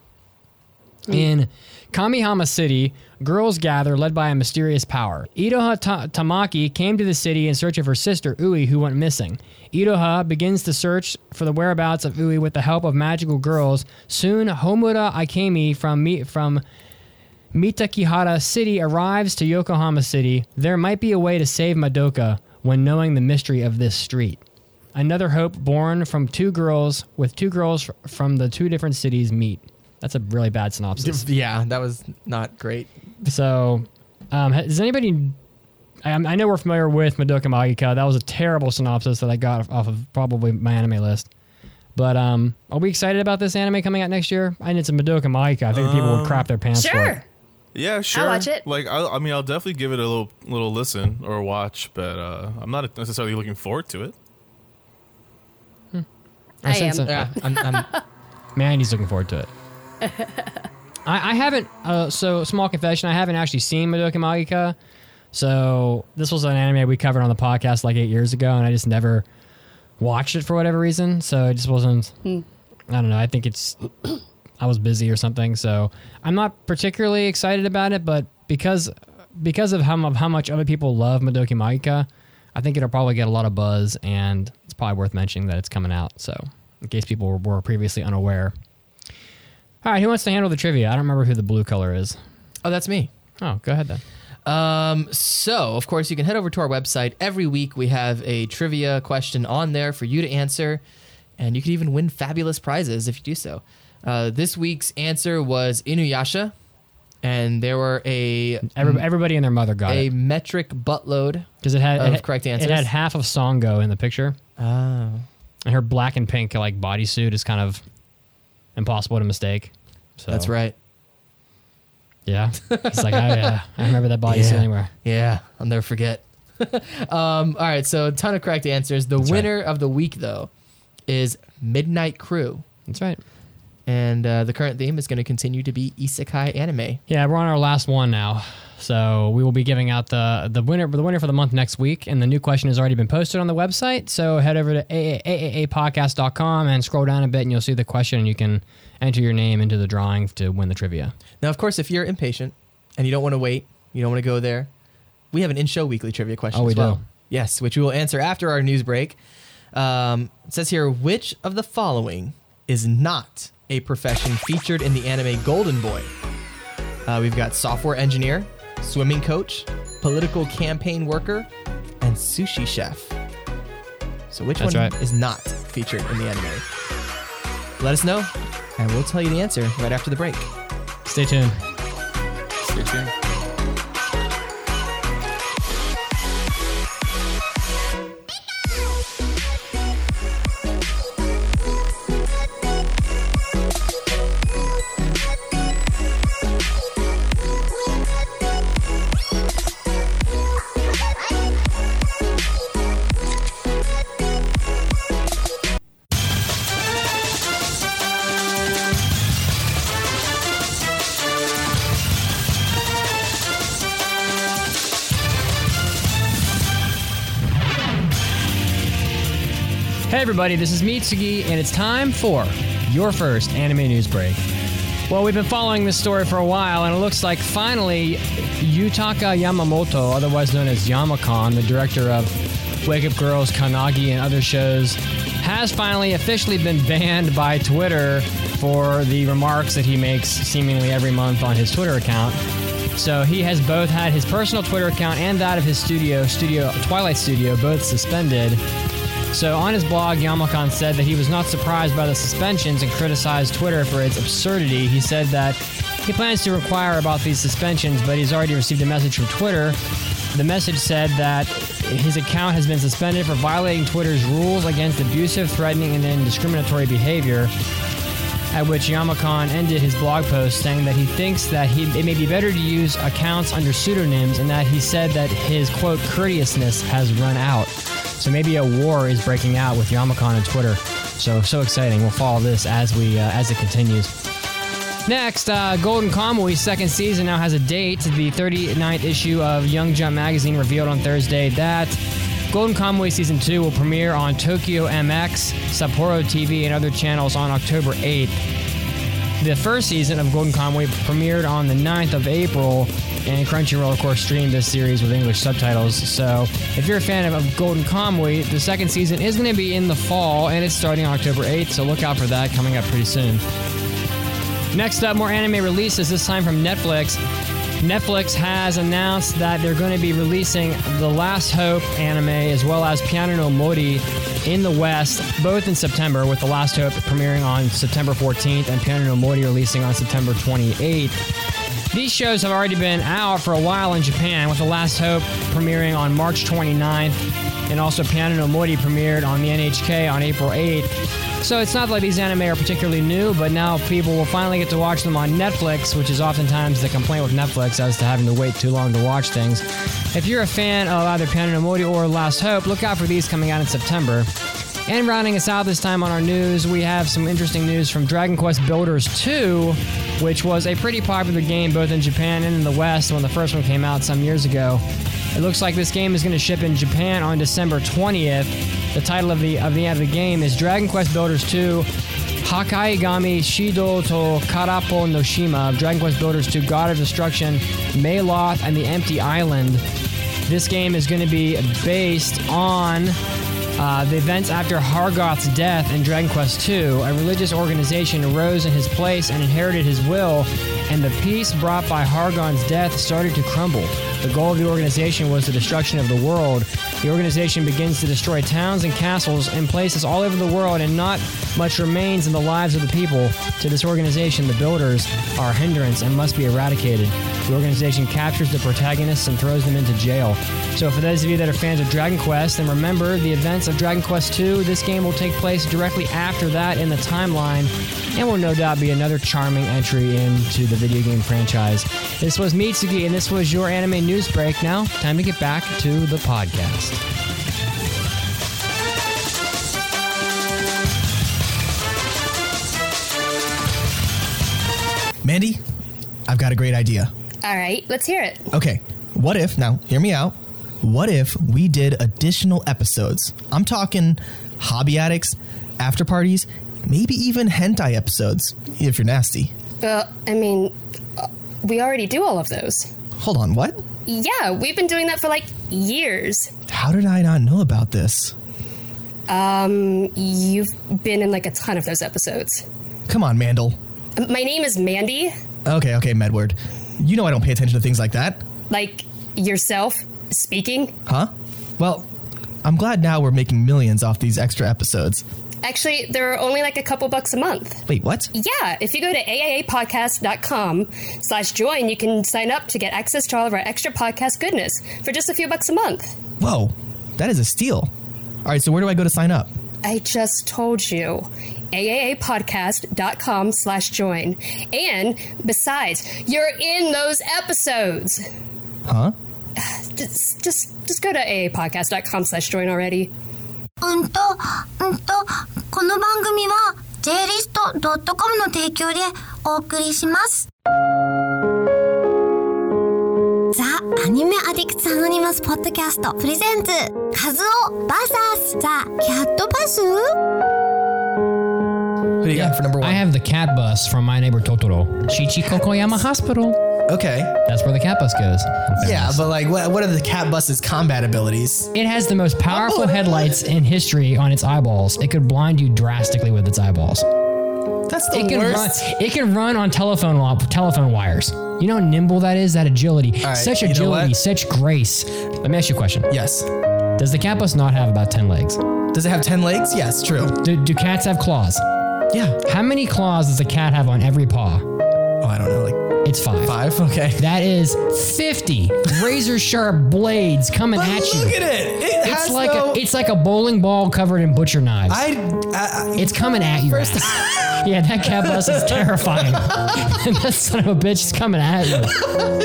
Mm. In Kamihama City, girls gather led by a mysterious power. Iroha Ta- Tamaki came to the city in search of her sister, Ui, who went missing. Iroha begins the search for the whereabouts of Ui with the help of magical girls. Soon, Homura Ikemi from Mi- from Mitakihara City arrives to Yokohama City. There might be a way to save Madoka when knowing the mystery of this street. Another hope born from two girls, with two girls from the two different cities meet. That's a really bad synopsis. Yeah, that was not great. So, um, does anybody... I, I know we're familiar with Madoka Magica. That was a terrible synopsis that I got off of probably my anime list. But um, are we excited about this anime coming out next year? I need some Madoka Magica. I think um, people would crap their pants sure. for it. Yeah, sure. I'll watch it. Like, I, I mean, I'll definitely give it a little little listen or watch, but uh, I'm not necessarily looking forward to it. Hmm. I, I am. A, yeah, I'm, I'm, Mandy's looking forward to it. I, I haven't uh, so small confession, I haven't actually seen Madoka Magica, so this was an anime we covered on the podcast like eight years ago, and I just never watched it for whatever reason, so it just wasn't hmm. I don't know, I think it's I was busy or something, so I'm not particularly excited about it, but because because of how, of how much other people love Madoka Magica, I think it'll probably get a lot of buzz, and it's probably worth mentioning that it's coming out, so in case people were, were previously unaware. All right, who wants to handle the trivia? I don't remember who the blue color is. Oh, that's me. Oh, go ahead then. Um, so, of course, you can head over to our website. Every week we have a trivia question on there for you to answer, and you can even win fabulous prizes if you do so. Uh, this week's answer was Inuyasha, and there were a... Every, everybody and their mother got a it. A metric buttload it had, of it had, correct answers. It had half of Sango in the picture. Oh. And her black and pink like bodysuit is kind of... impossible to mistake. So. That's right. Yeah. It's like, I, uh, I remember that bodysuit yeah. anywhere. Yeah. I'll never forget. um, all right. So a ton of correct answers. The That's winner right. of the week, though, is Midnight Crew. That's right. And uh, the current theme is going to continue to be isekai anime. Yeah. We're on our last one now. So we will be giving out the, the winner the winner for the month next week. And the new question has already been posted on the website. So head over to triple a podcast dot com and scroll down a bit and you'll see the question. And you can enter your name into the drawing to win the trivia. Now, of course, if you're impatient and you don't want to wait, you don't want to go there, we have an in-show weekly trivia question oh, we as well. Do. Yes, which we will answer after our news break. Um, it says here, which of the following is not a profession featured in the anime Golden Boy? Uh, we've got software engineer, swimming coach, political campaign worker, and sushi chef. So which That's one right. is not featured in the anime? Let us know, and we'll tell you the answer right after the break. Stay tuned. Stay tuned. Everybody, this is Mitsugi, and it's time for your first anime news break. Well, we've been following this story for a while, and it looks like finally Yutaka Yamamoto, otherwise known as Yamakan, the director of Wake Up Girls, Kanagi, and other shows, has finally officially been banned by Twitter for the remarks that he makes seemingly every month on his Twitter account. So he has both had his personal Twitter account and that of his studio, studio Twilight Studio, both suspended. So on his blog, Yamakan said that he was not surprised by the suspensions and criticized Twitter for its absurdity. He said that he plans to inquire about these suspensions, but he's already received a message from Twitter. The message said that his account has been suspended for violating Twitter's rules against abusive, threatening, and discriminatory behavior, at which Yamakan ended his blog post saying that he thinks that he, it may be better to use accounts under pseudonyms, and that he said that his, quote, courteousness has run out. So maybe a war is breaking out with Yamakan and Twitter. So, so exciting. We'll follow this as we uh, as it continues. Next, uh, Golden Kamuy's second season now has a date. The thirty-ninth issue of Young Jump magazine revealed on Thursday that Golden Kamuy Season two will premiere on Tokyo M X, Sapporo T V, and other channels on October eighth. The first season of Golden Kamuy premiered on the ninth of April, and Crunchyroll, of course, streamed this series with English subtitles. So if you're a fan of, of Golden Kamuy, the second season is going to be in the fall, and it's starting October eighth, so look out for that coming up pretty soon. Next up, more anime releases, this time from Netflix. Netflix has announced that they're going to be releasing The Last Hope anime as well as Piano no Mori in the West, both in September, with The Last Hope premiering on September fourteenth and Piano no Mori releasing on September twenty-eighth. These shows have already been out for a while in Japan, with The Last Hope premiering on March twenty-ninth. And also Piano no Mori premiered on the N H K on April eighth. So it's not like these anime are particularly new, but now people will finally get to watch them on Netflix, which is oftentimes the complaint with Netflix as to having to wait too long to watch things. If you're a fan of either Piano no Mori or Last Hope, look out for these coming out in September. And rounding us out this time on our news, we have some interesting news from Dragon Quest Builders two, which was a pretty popular game both in Japan and in the West when the first one came out some years ago. It looks like this game is going to ship in Japan on December twentieth. The title of the of the, of the game is Dragon Quest Builders two Hakaigami Shido to Karapo no Shima, of Dragon Quest Builders two God of Destruction, Maloth, and the Empty Island. This game is going to be based on Uh, the events after Hargoth's death in Dragon Quest two. A religious organization arose in his place and inherited his will, and the peace brought by Hargon's death started to crumble. The goal of the organization was the destruction of the world. The organization begins to destroy towns and castles and places all over the world, and not much remains in the lives of the people. To this organization, the builders are a hindrance and must be eradicated. The organization captures the protagonists and throws them into jail. So for those of you that are fans of Dragon Quest, then remember the events of Dragon Quest two. This game will take place directly after that in the timeline, and will no doubt be another charming entry into the video game franchise. This was Mitsugi, and this was your anime news break. Now, time to get back to the podcast. Mandy, I've got a great idea. All right, let's hear it. Okay, what if, now hear me out, what if we did additional episodes? I'm talking hobby addicts, after parties, maybe even hentai episodes, if you're nasty. Well, I mean, we already do all of those. Hold on, what? Yeah, we've been doing that for like years. How did I not know about this? Um, you've been in like a ton of those episodes. Come on, Mandel. My name is Mandy. Okay, okay, Medward. You know I don't pay attention to things like that. Like yourself speaking? Huh? Well, I'm glad now we're making millions off these extra episodes. Actually, they're only like a couple bucks a month. Wait, what? Yeah, if you go to aapodcast.com slash join, you can sign up to get access to all of our extra podcast goodness for just a few bucks a month. Whoa, that is a steal. All right, so where do I go to sign up? I just told you. aapodcast.com slash join. And besides, you're in those episodes. Huh? Just just, just go to aapodcast.com slash join already. The Anime Addicts Anonymous Podcast presents Kazuo versus the Cat Bus. What do you yeah, got for number one? I have the cat bus from My Neighbor Totoro. Shichikokoyama Hospital. Okay. That's where the cat bus goes. Yeah, but like, what, what are the cat bus's combat abilities? It has the most powerful oh, headlights in history on its eyeballs. It could blind you drastically with its eyeballs. That's the it can worst. Run, it can run on telephone telephone wires. You know how nimble that is? That agility. Right, such agility, such grace. Let me ask you a question. Yes. Does the cat bus not have about ten legs? Does it have ten legs? Yes, true. Do, do cats have claws? Yeah. How many claws does a cat have on every paw? Oh, I don't know. Like It's five. Five? Okay. That is fifty razor sharp blades coming but at look you. Look at it. It it's has like no... a, It's like a bowling ball covered in butcher knives. I. I, I it's coming at you. First yeah, that cat bus is terrifying. That son of a bitch is coming at you.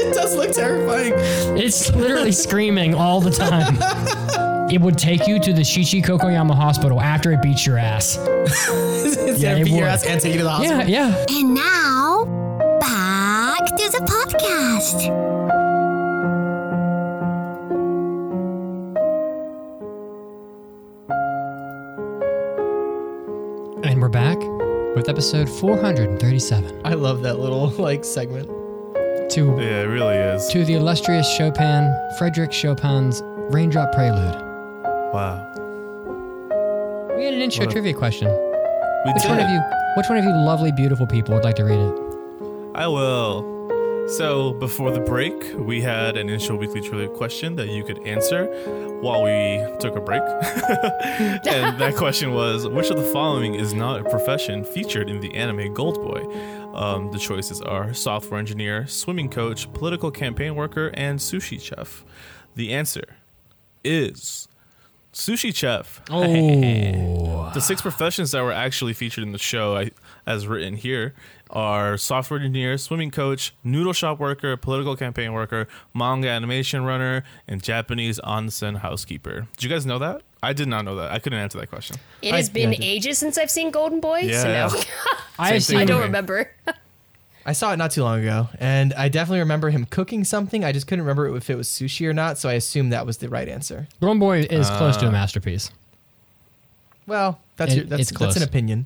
It does look terrifying. It's literally screaming all the time. It would take you to the Shichikokoyama Hospital after it beats your ass. It's yeah, it beat your ass and take you to the hospital. Yeah, yeah. And now, back to the podcast. And we're back with episode episode four thirty-seven. I love that little like segment. To yeah, it really is. To the illustrious Chopin, Frédéric Chopin's Raindrop Prelude. Wow. We had an intro what trivia a, question. We which did. One of you? Which one of you lovely, beautiful people would like to read it? I will. So before the break, we had an initial weekly trivia question that you could answer while we took a break. And that question was, which of the following is not a profession featured in the anime Goldboy? Um, the choices are software engineer, swimming coach, political campaign worker, and sushi chef. The answer is sushi chef. Oh. The six professions that were actually featured in the show, I, as written here, are software engineer, swimming coach, noodle shop worker, political campaign worker, manga animation runner, and Japanese onsen housekeeper. Did you guys know that? I did not know that. I couldn't answer that question. It has I, been yeah, ages since I've seen Golden Boy, yeah. so no. I, I don't remember. I saw it not too long ago, and I definitely remember him cooking something. I just couldn't remember if it was sushi or not, so I assumed that was the right answer. Golden Boy is uh, close to a masterpiece. Well, that's it, your, that's, that's an opinion.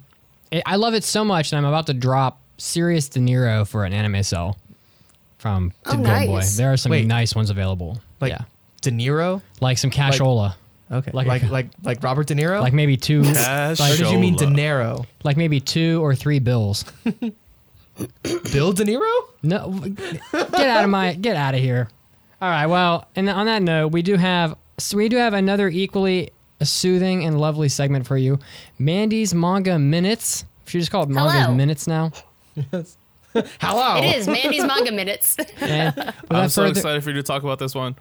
It, I love it so much, and I'm about to drop Serious De Niro for an anime cell from oh, Golden nice. Boy. There are some Wait, nice ones available. Like yeah. De Niro? Like some cashola. Like, okay. Like like, a, like like Robert De Niro? Like maybe two. Cashola. Like, or did you mean De Niro? Like maybe two or three bills. Bill De Niro? No. Get out of my get out of here. All right. Well, and on that note, we do have so we do have another equally soothing and lovely segment for you. Mandy's Manga Minutes. Should we just call it Manga's Hello. Minutes now? Yes. Hello. It is Mandy's Manga Minutes. And I'm so further... excited for you to talk about this one.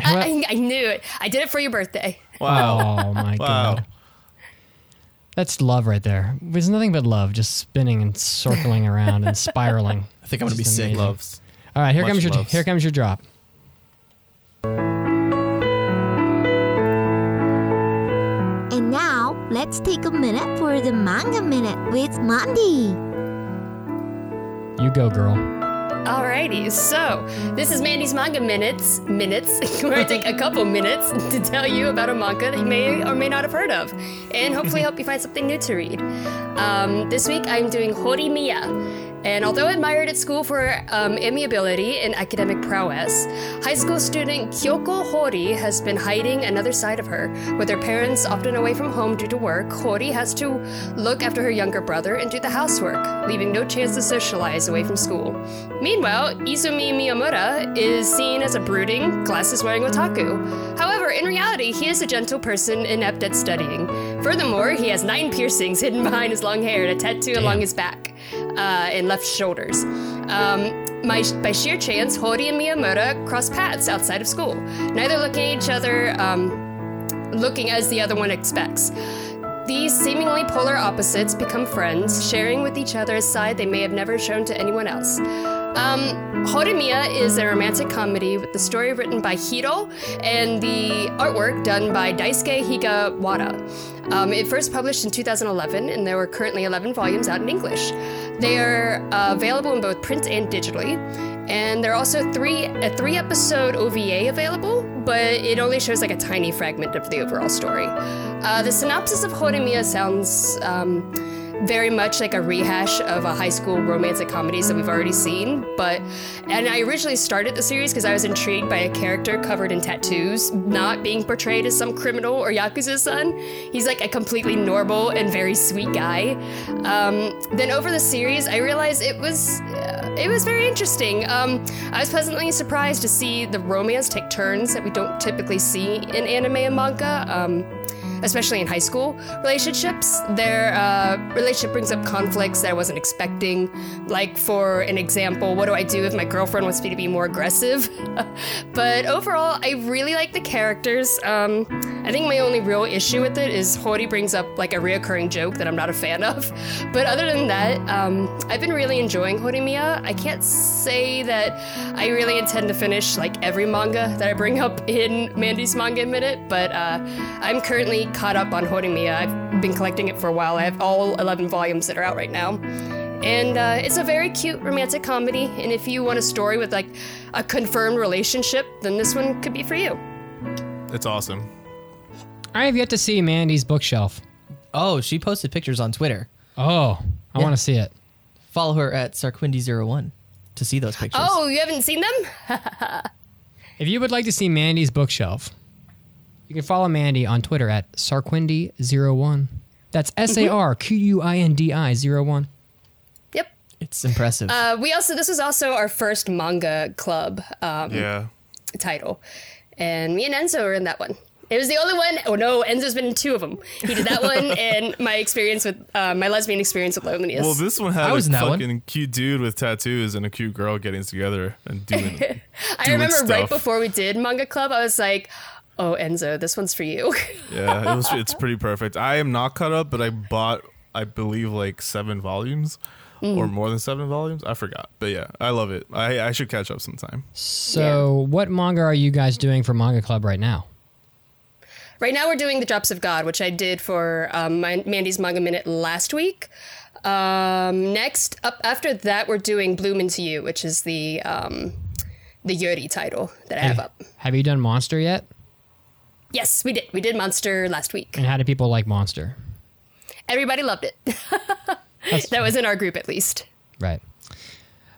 I, I knew it. I did it for your birthday. Wow. Oh my wow. god. That's love right there. There's nothing but love, just spinning and circling around and spiraling. I think I'm gonna be sick. Loves. All right, here Much comes your loves. here comes your drop. And now let's take a minute for the Manga Minute with Mandy. You go, girl. Alrighty, so this is Mandy's Manga Minutes, minutes, where I take a couple minutes to tell you about a manga that you may or may not have heard of, and hopefully help you find something new to read. Um, this week I'm doing Horimiya, and although admired at school for um, amiability and academic prowess, high school student Kyoko Hori has been hiding another side of her. With her parents often away from home due to work, Hori has to look after her younger brother and do the housework, leaving no chance to socialize away from school. Meanwhile, Izumi Miyamura is seen as a brooding, glasses-wearing otaku. However, in reality, he is a gentle person inept at studying. Furthermore, he has nine piercings hidden behind his long hair and a tattoo Damn. along his back uh, and left shoulders. Um, my, by sheer chance, Hori and Miyamura cross paths outside of school, neither looking at each other, um, looking as the other one expects. These seemingly polar opposites become friends, sharing with each other a side they may have never shown to anyone else. Um, Horimiya is a romantic comedy with the story written by Hiro and the artwork done by Daisuke Higawara. Um, it first published in two thousand eleven, and there were currently eleven volumes out in English. They are uh, available in both print and digitally, and there are also three a three-episode O V A available, but it only shows like a tiny fragment of the overall story. Uh, the synopsis of Horimiya sounds... Um, very much like a rehash of a high school romantic comedies that we've already seen, but and I originally started the series because I was intrigued by a character covered in tattoos not being portrayed as some criminal or Yakuza son. He's like a completely normal and very sweet guy. Um, then over the series, I realized it was uh, it was very interesting. Um, I was pleasantly surprised to see the romance take turns that we don't typically see in anime and manga. Um, Especially in high school relationships, their uh, relationship brings up conflicts that I wasn't expecting. Like, for an example, what do I do if my girlfriend wants me to be more aggressive? But overall, I really like the characters. Um, I think my only real issue with it is Hori brings up like a reoccurring joke that I'm not a fan of. But other than that, um, I've been really enjoying Horimiya. I can't say that I really intend to finish like every manga that I bring up in Mandy's Manga Minute, but uh, I'm currently caught up on Horimiya. I've been collecting it for a while. I have all eleven volumes that are out right now. And uh, it's a very cute romantic comedy, and if you want a story with like a confirmed relationship, then this one could be for you. It's awesome. I have yet to see Mandy's bookshelf. Oh, she posted pictures on Twitter. Oh. I yeah. want to see it. Follow her at Sarquindy zero one to see those pictures. Oh, you haven't seen them? If you would like to see Mandy's bookshelf, you can follow Mandy on Twitter at Sarquindy zero one. That's S A R Q U I N D I zero one. Yep. It's impressive. Uh, we also, this was also our first manga club um, yeah. title. And me and Enzo were in that one. It was the only one. Oh, no, Enzo's been in two of them. He did that one and my experience with, uh, my lesbian experience with loneliness. Well, this one had I was a fucking one. cute dude with tattoos and a cute girl getting together and doing, doing I remember stuff. Right before we did Manga Club, I was like, oh, Enzo, this one's for you. Yeah, it was, it's pretty perfect. I am not caught up, but I bought, I believe, like seven volumes mm. or more than seven volumes. I forgot. But yeah, I love it. I, I should catch up sometime. So yeah. What manga are you guys doing for Manga Club right now? Right now we're doing The Drops of God, which I did for um, my, Mandy's Manga Minute last week. Um, next, up after that, we're doing Bloom Into You, which is the um, the Yuri title that I have, have up. Have you done Monster yet? Yes, we did. We did Monster last week. And how did people like Monster? Everybody loved it. That was in our group, at least. Right.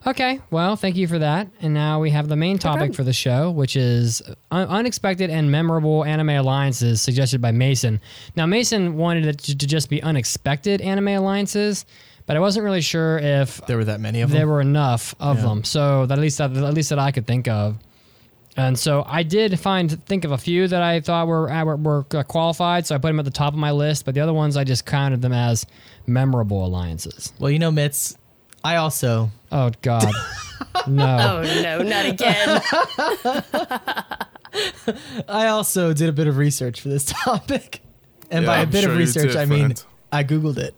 Okay, well, thank you for that. And now we have the main topic no for the show, which is un- unexpected and memorable anime alliances suggested by Mason. Now, Mason wanted it to just be unexpected anime alliances, but I wasn't really sure if there were that many of them. There were enough of yeah. them, so that at least that, at least that I could think of. And so I did find think of a few that I thought were were, were qualified, so I put them at the top of my list. But the other ones I just counted them as memorable alliances. Well, you know, Mitz. I also... Oh, God. No. Oh, no, not again. I also did a bit of research for this topic. And yeah, by a I'm bit sure of research, did, I mean, friend. I Googled it.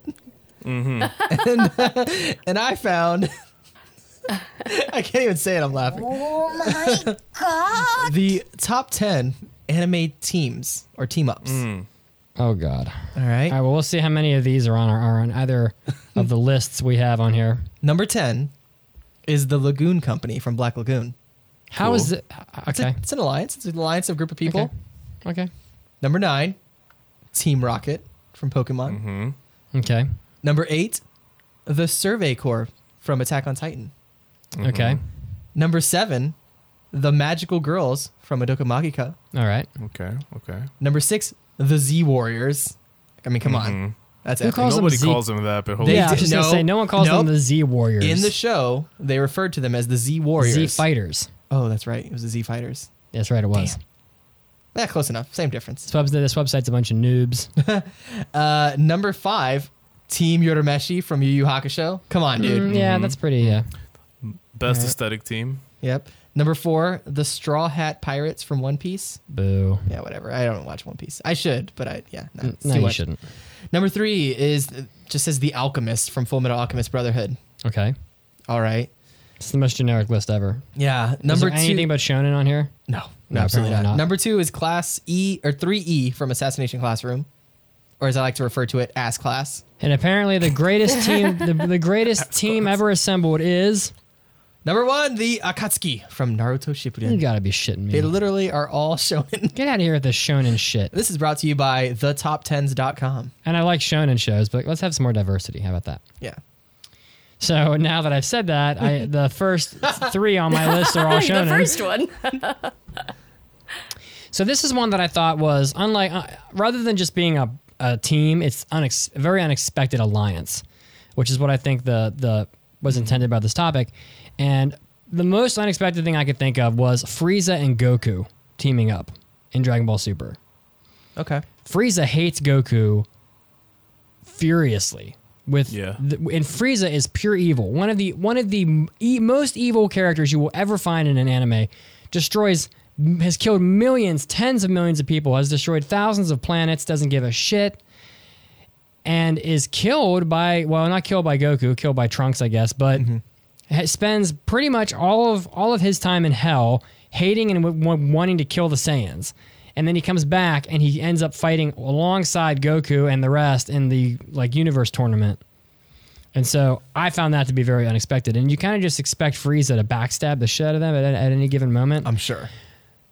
Mm-hmm. and, and I found... I can't even say it, I'm laughing. Oh, my God. The top ten anime teams or team-ups. Mm. Oh, God. All right. All right, well, we'll see how many of these are on, our, are on either of the lists we have on here. Number ten is the Lagoon Company from Black Lagoon. How cool. is it? Okay. It's, a, it's an alliance. It's an alliance of a group of people. Okay. okay. Number nine, Team Rocket from Pokemon. Mm-hmm. Okay. Number eight, the Survey Corps from Attack on Titan. Mm-hmm. Okay. Number seven, the Magical Girls from Madoka Magica. All right. Okay. Okay. Number six, the Z Warriors. I mean, come mm-hmm. on. That's Who calls Nobody them calls them that, but holy yeah, I was just no, gonna say, no one calls nope. them the Z Warriors. In the show, they referred to them as the Z Warriors. Z Fighters. Oh, that's right. It was the Z Fighters. That's right, it was. Damn. Yeah, close enough. Same difference. This, website, this website's a bunch of noobs. uh, number five, Team Yoromeshi from Yu Yu Hakusho. Come on, dude. Mm, yeah, mm-hmm. that's pretty, yeah. Best right. aesthetic team. Yep. Number four, the Straw Hat Pirates from One Piece. Boo. Yeah, whatever. I don't watch One Piece. I should, but I, yeah. No, no you much. shouldn't. Number three is, just says The Alchemist from Fullmetal Alchemist Brotherhood. Okay. All right. It's the most generic list ever. Yeah. Number is there two, anything about Shonen on here? No. No, no absolutely not. not. Number two is Class E, or three E from Assassination Classroom. Or as I like to refer to it, Ass Class. And apparently the greatest team, the, the greatest team ever assembled is... Number one, the Akatsuki from Naruto Shippuden. You gotta be shitting me. They literally are all shonen. Get out of here with this shonen shit. This is brought to you by the top tens dot com. And I like shonen shows, but let's have some more diversity. How about that? Yeah. So now that I've said that, I, the first three on my list are all shonen. The first one. So this is one that I thought was, unlike, uh, rather than just being a, a team, it's unex- a very unexpected alliance, which is what I think the the was intended by this topic. And the most unexpected thing I could think of was Frieza and Goku teaming up in Dragon Ball Super. Okay. Frieza hates Goku furiously. With yeah. the, and Frieza is pure evil. One of the one of the e- most evil characters you will ever find in an anime. Destroys, has killed millions, tens of millions of people, has destroyed thousands of planets, doesn't give a shit. And is killed by, well, not killed by Goku, killed by Trunks, I guess, but... Mm-hmm. Spends pretty much all of all of his time in hell hating and w- wanting to kill the Saiyans, and then he comes back and he ends up fighting alongside Goku and the rest in the like universe tournament. And so I found that to be very unexpected. And you kind of just expect Frieza to backstab the shit out of them at, at any given moment. I'm sure.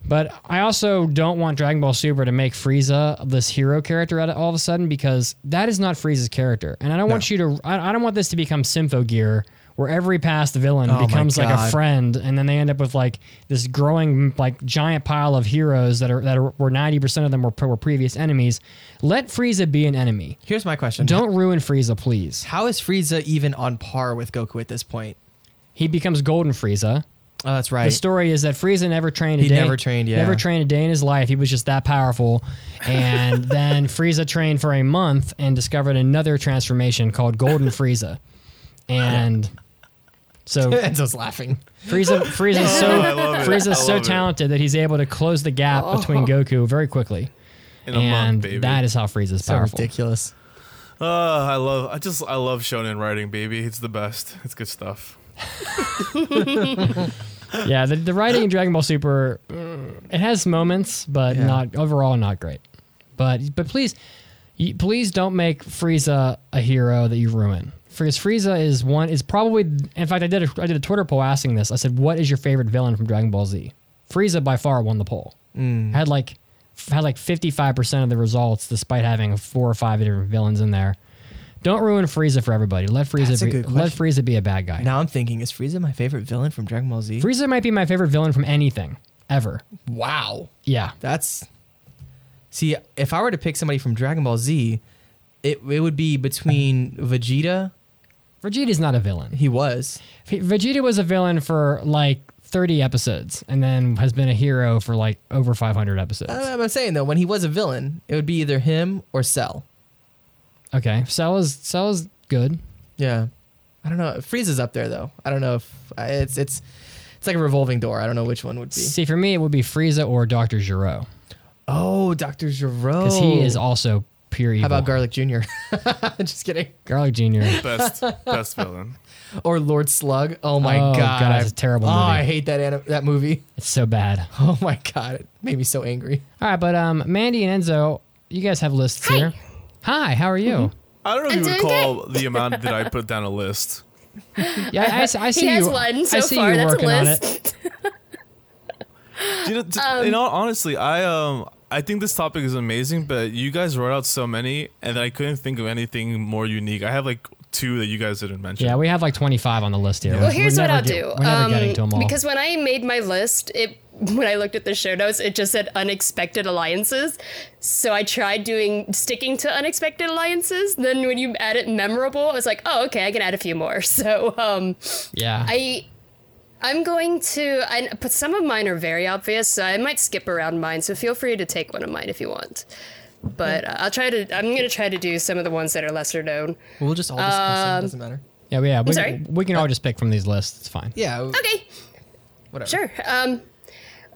But I also don't want Dragon Ball Super to make Frieza this hero character all of a sudden, because that is not Frieza's character. And I don't no. want you to... I don't want this to become Symphogear, where every past villain oh becomes like a friend, and then they end up with like this growing like giant pile of heroes that are that are, were ninety percent of them were, were previous enemies. Let Frieza be an enemy. Here's my question. Don't ruin Frieza, please. How is Frieza even on par with Goku at this point? He becomes Golden Frieza. Oh, that's right. The story is that Frieza never trained a he day. He never trained, yeah. Never trained a day in his life. He was just that powerful. And then Frieza trained for a month and discovered another transformation called Golden Frieza. And so Enzo's laughing. Frieza Frieza's so oh, Frieza's so talented it. that he's able to close the gap oh. between Goku very quickly. In a and month, baby. That is how Frieza's so powerful. Ridiculous. Oh, I love I just I love shonen writing, baby. It's the best. It's good stuff. Yeah, the, the writing in Dragon Ball Super, it has moments, but yeah. not overall not great. But but please, please don't make Frieza a hero that you ruin. Because Frieza is one is probably. In fact, I did a I did a Twitter poll asking this. I said, "What is your favorite villain from Dragon Ball Z?" Frieza by far won the poll. Mm. Had like had like fifty-five percent of the results, despite having four or five different villains in there. Don't ruin Frieza for everybody. Let Frieza be, let Frieza be a bad guy. Now I'm thinking, is Frieza my favorite villain from Dragon Ball Z? Frieza might be my favorite villain from anything ever. Wow. Yeah. That's. See, if I were to pick somebody from Dragon Ball Z, it it would be between Vegeta. Vegeta's not a villain. He was. He, Vegeta was a villain for like thirty episodes, and then has been a hero for like over five hundred episodes. Uh, I'm saying though, when he was a villain, it would be either him or Cell. Okay, Cell is Cell is good. Yeah, I don't know. Frieza's up there though. I don't know if I, it's it's it's like a revolving door. I don't know which one would be. See, for me, it would be Frieza or Doctor Gero. Oh, Doctor Gero, because he is also pure evil. How about Garlic Junior? Just kidding. Garlic Junior Best best villain. Or Lord Slug. Oh my oh, god, god that's a terrible. Oh, movie. I hate that anim- that movie. It's so bad. Oh my god, it made me so angry. All right, but um, Mandy and Enzo, you guys have lists Hi. here. Hi, how are you? I don't know if you recall the amount that I put down a list. Yeah, I, I, I see he has you. One so I see far. You that's working a list. On it. You know, t- um, you know, honestly, I um, I think this topic is amazing, but you guys wrote out so many, and I couldn't think of anything more unique. I have like two that you guys didn't mention. Yeah, we have like twenty-five on the list here. Well, we're, here's we're what I'll get, do. We're never um, getting to them all. Because when I made my list, it. When I looked at the show notes, it just said unexpected alliances. So I tried doing sticking to unexpected alliances. Then when you added memorable, I was like, oh, okay, I can add a few more. So um, yeah, I I'm going to. I, but some of mine are very obvious, so I might skip around mine. So feel free to take one of mine if you want. But uh, I'll try to. I'm going to try to do some of the ones that are lesser known. We'll just all discuss um, them. Doesn't matter. Yeah, yeah. We, I'm sorry. We can all just pick from these lists. It's fine. Yeah. Okay. Whatever. Sure. Um.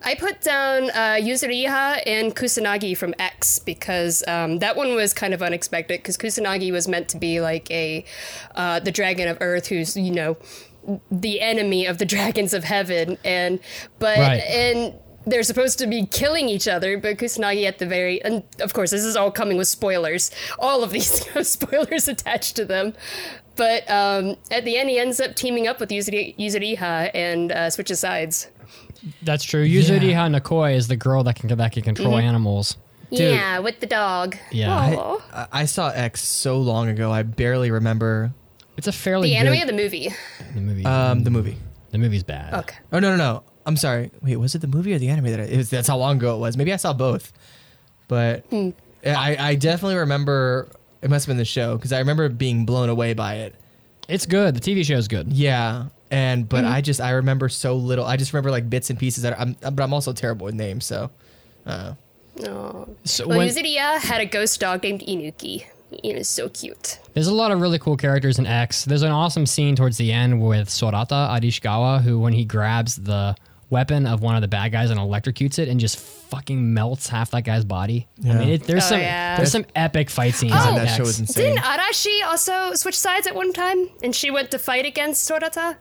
I put down uh, Yuzuriha and Kusanagi from X because um, that one was kind of unexpected because Kusanagi was meant to be like a uh, the dragon of Earth who's, you know, the enemy of the dragons of heaven. And but right. and they're supposed to be killing each other. But Kusanagi at the very and of course, this is all coming with spoilers. All of these have spoilers attached to them. But um, at the end, he ends up teaming up with Yuzuri- Yuzuriha and uh, switches sides. That's true. Yuzuriha yeah. Nakoi is the girl that can that can control mm-hmm. animals. Dude, yeah, with the dog. Yeah, I, I saw X so long ago. I barely remember. It's a fairly the anime big, or the movie. The movie. Um, the movie. The movie's bad. Okay. Oh no no no! I'm sorry. Wait, was it the movie or the anime that I, it was? That's how long ago it was. Maybe I saw both, but hmm. I, I definitely remember. It must have been the show because I remember being blown away by it. It's good. The T V show is good. Yeah. And but mm-hmm. I just I remember so little. I just remember like bits and pieces. That I'm but I'm also terrible with names. So, uh, oh, so well, Yuzuriya had a ghost dog named Inuki. It was so cute. There's a lot of really cool characters in X. There's an awesome scene towards the end with Sorata Arishikawa, who when he grabs the weapon of one of the bad guys and electrocutes it and just fucking melts half that guy's body. Yeah. I mean, it, there's oh, some yeah. there's some epic fight scenes. Oh, in that X. show was insane. Didn't Arashi also switch sides at one time and she went to fight against Sorata?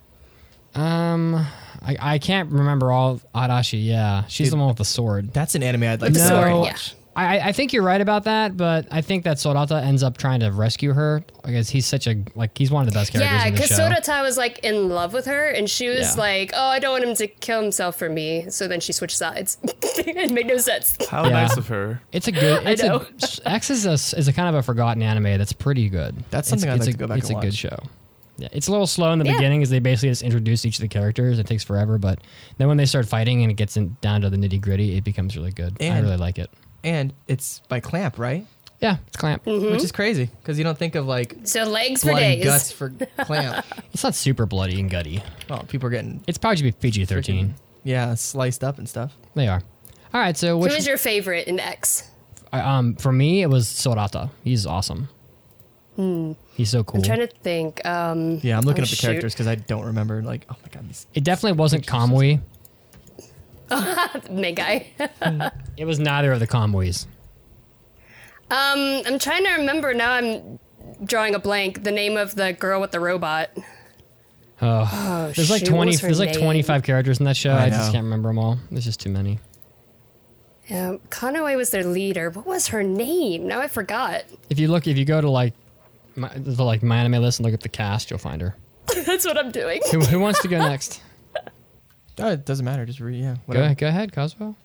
Um, I, I can't remember all Arashi. Yeah, she's Dude, the one with the sword. That's an anime I'd like to watch. No, yeah. I, I think you're right about that, but I think that Sorata ends up trying to rescue her because he's such a, like, he's one of the best characters yeah, in the show. Yeah, because Sorata was, like, in love with her, and she was yeah. like, oh, I don't want him to kill himself for me, so then she switched sides. It made no sense. How yeah. nice of her. It's a good, it's I know. A, X is a, is a kind of a forgotten anime that's pretty good. That's something it's, I'd it's like a, to go back and watch. It's a good show. Yeah, it's a little slow in the yeah. beginning because they basically just introduce each of the characters. It takes forever, but then when they start fighting and it gets in, down to the nitty-gritty, it becomes really good. And, I really like it. And it's by Clamp, right? Yeah, it's Clamp. Mm-hmm. Which is crazy because you don't think of like... So legs for days. Guts for Clamp. It's not super bloody and gutty. Oh, people are getting... It's probably should be P G thirteen. Yeah, sliced up and stuff. They are. All right, so... Which, Who is your favorite in X? Um, for me, it was Sorata. He's awesome. Hmm. He's so cool. I'm trying to think. Um, yeah, I'm looking oh, up the shoot. characters because I don't remember. Like, oh my god, it definitely wasn't Kamui. Megai. It was neither of the Kamuys. Um, I'm trying to remember now. I'm drawing a blank. The name of the girl with the robot. Oh, oh there's like shoot, twenty. There's name? like twenty-five characters in that show. I, I just can't remember them all. There's just too many. Yeah, Konoe was their leader. What was her name? Now I forgot. If you look, if you go to like. My, the, like my anime list and look at the cast, you'll find her. That's what I'm doing. Who, who wants to go next? Oh, it doesn't matter. Just read. Yeah. Go ahead, go ahead, Cosmo.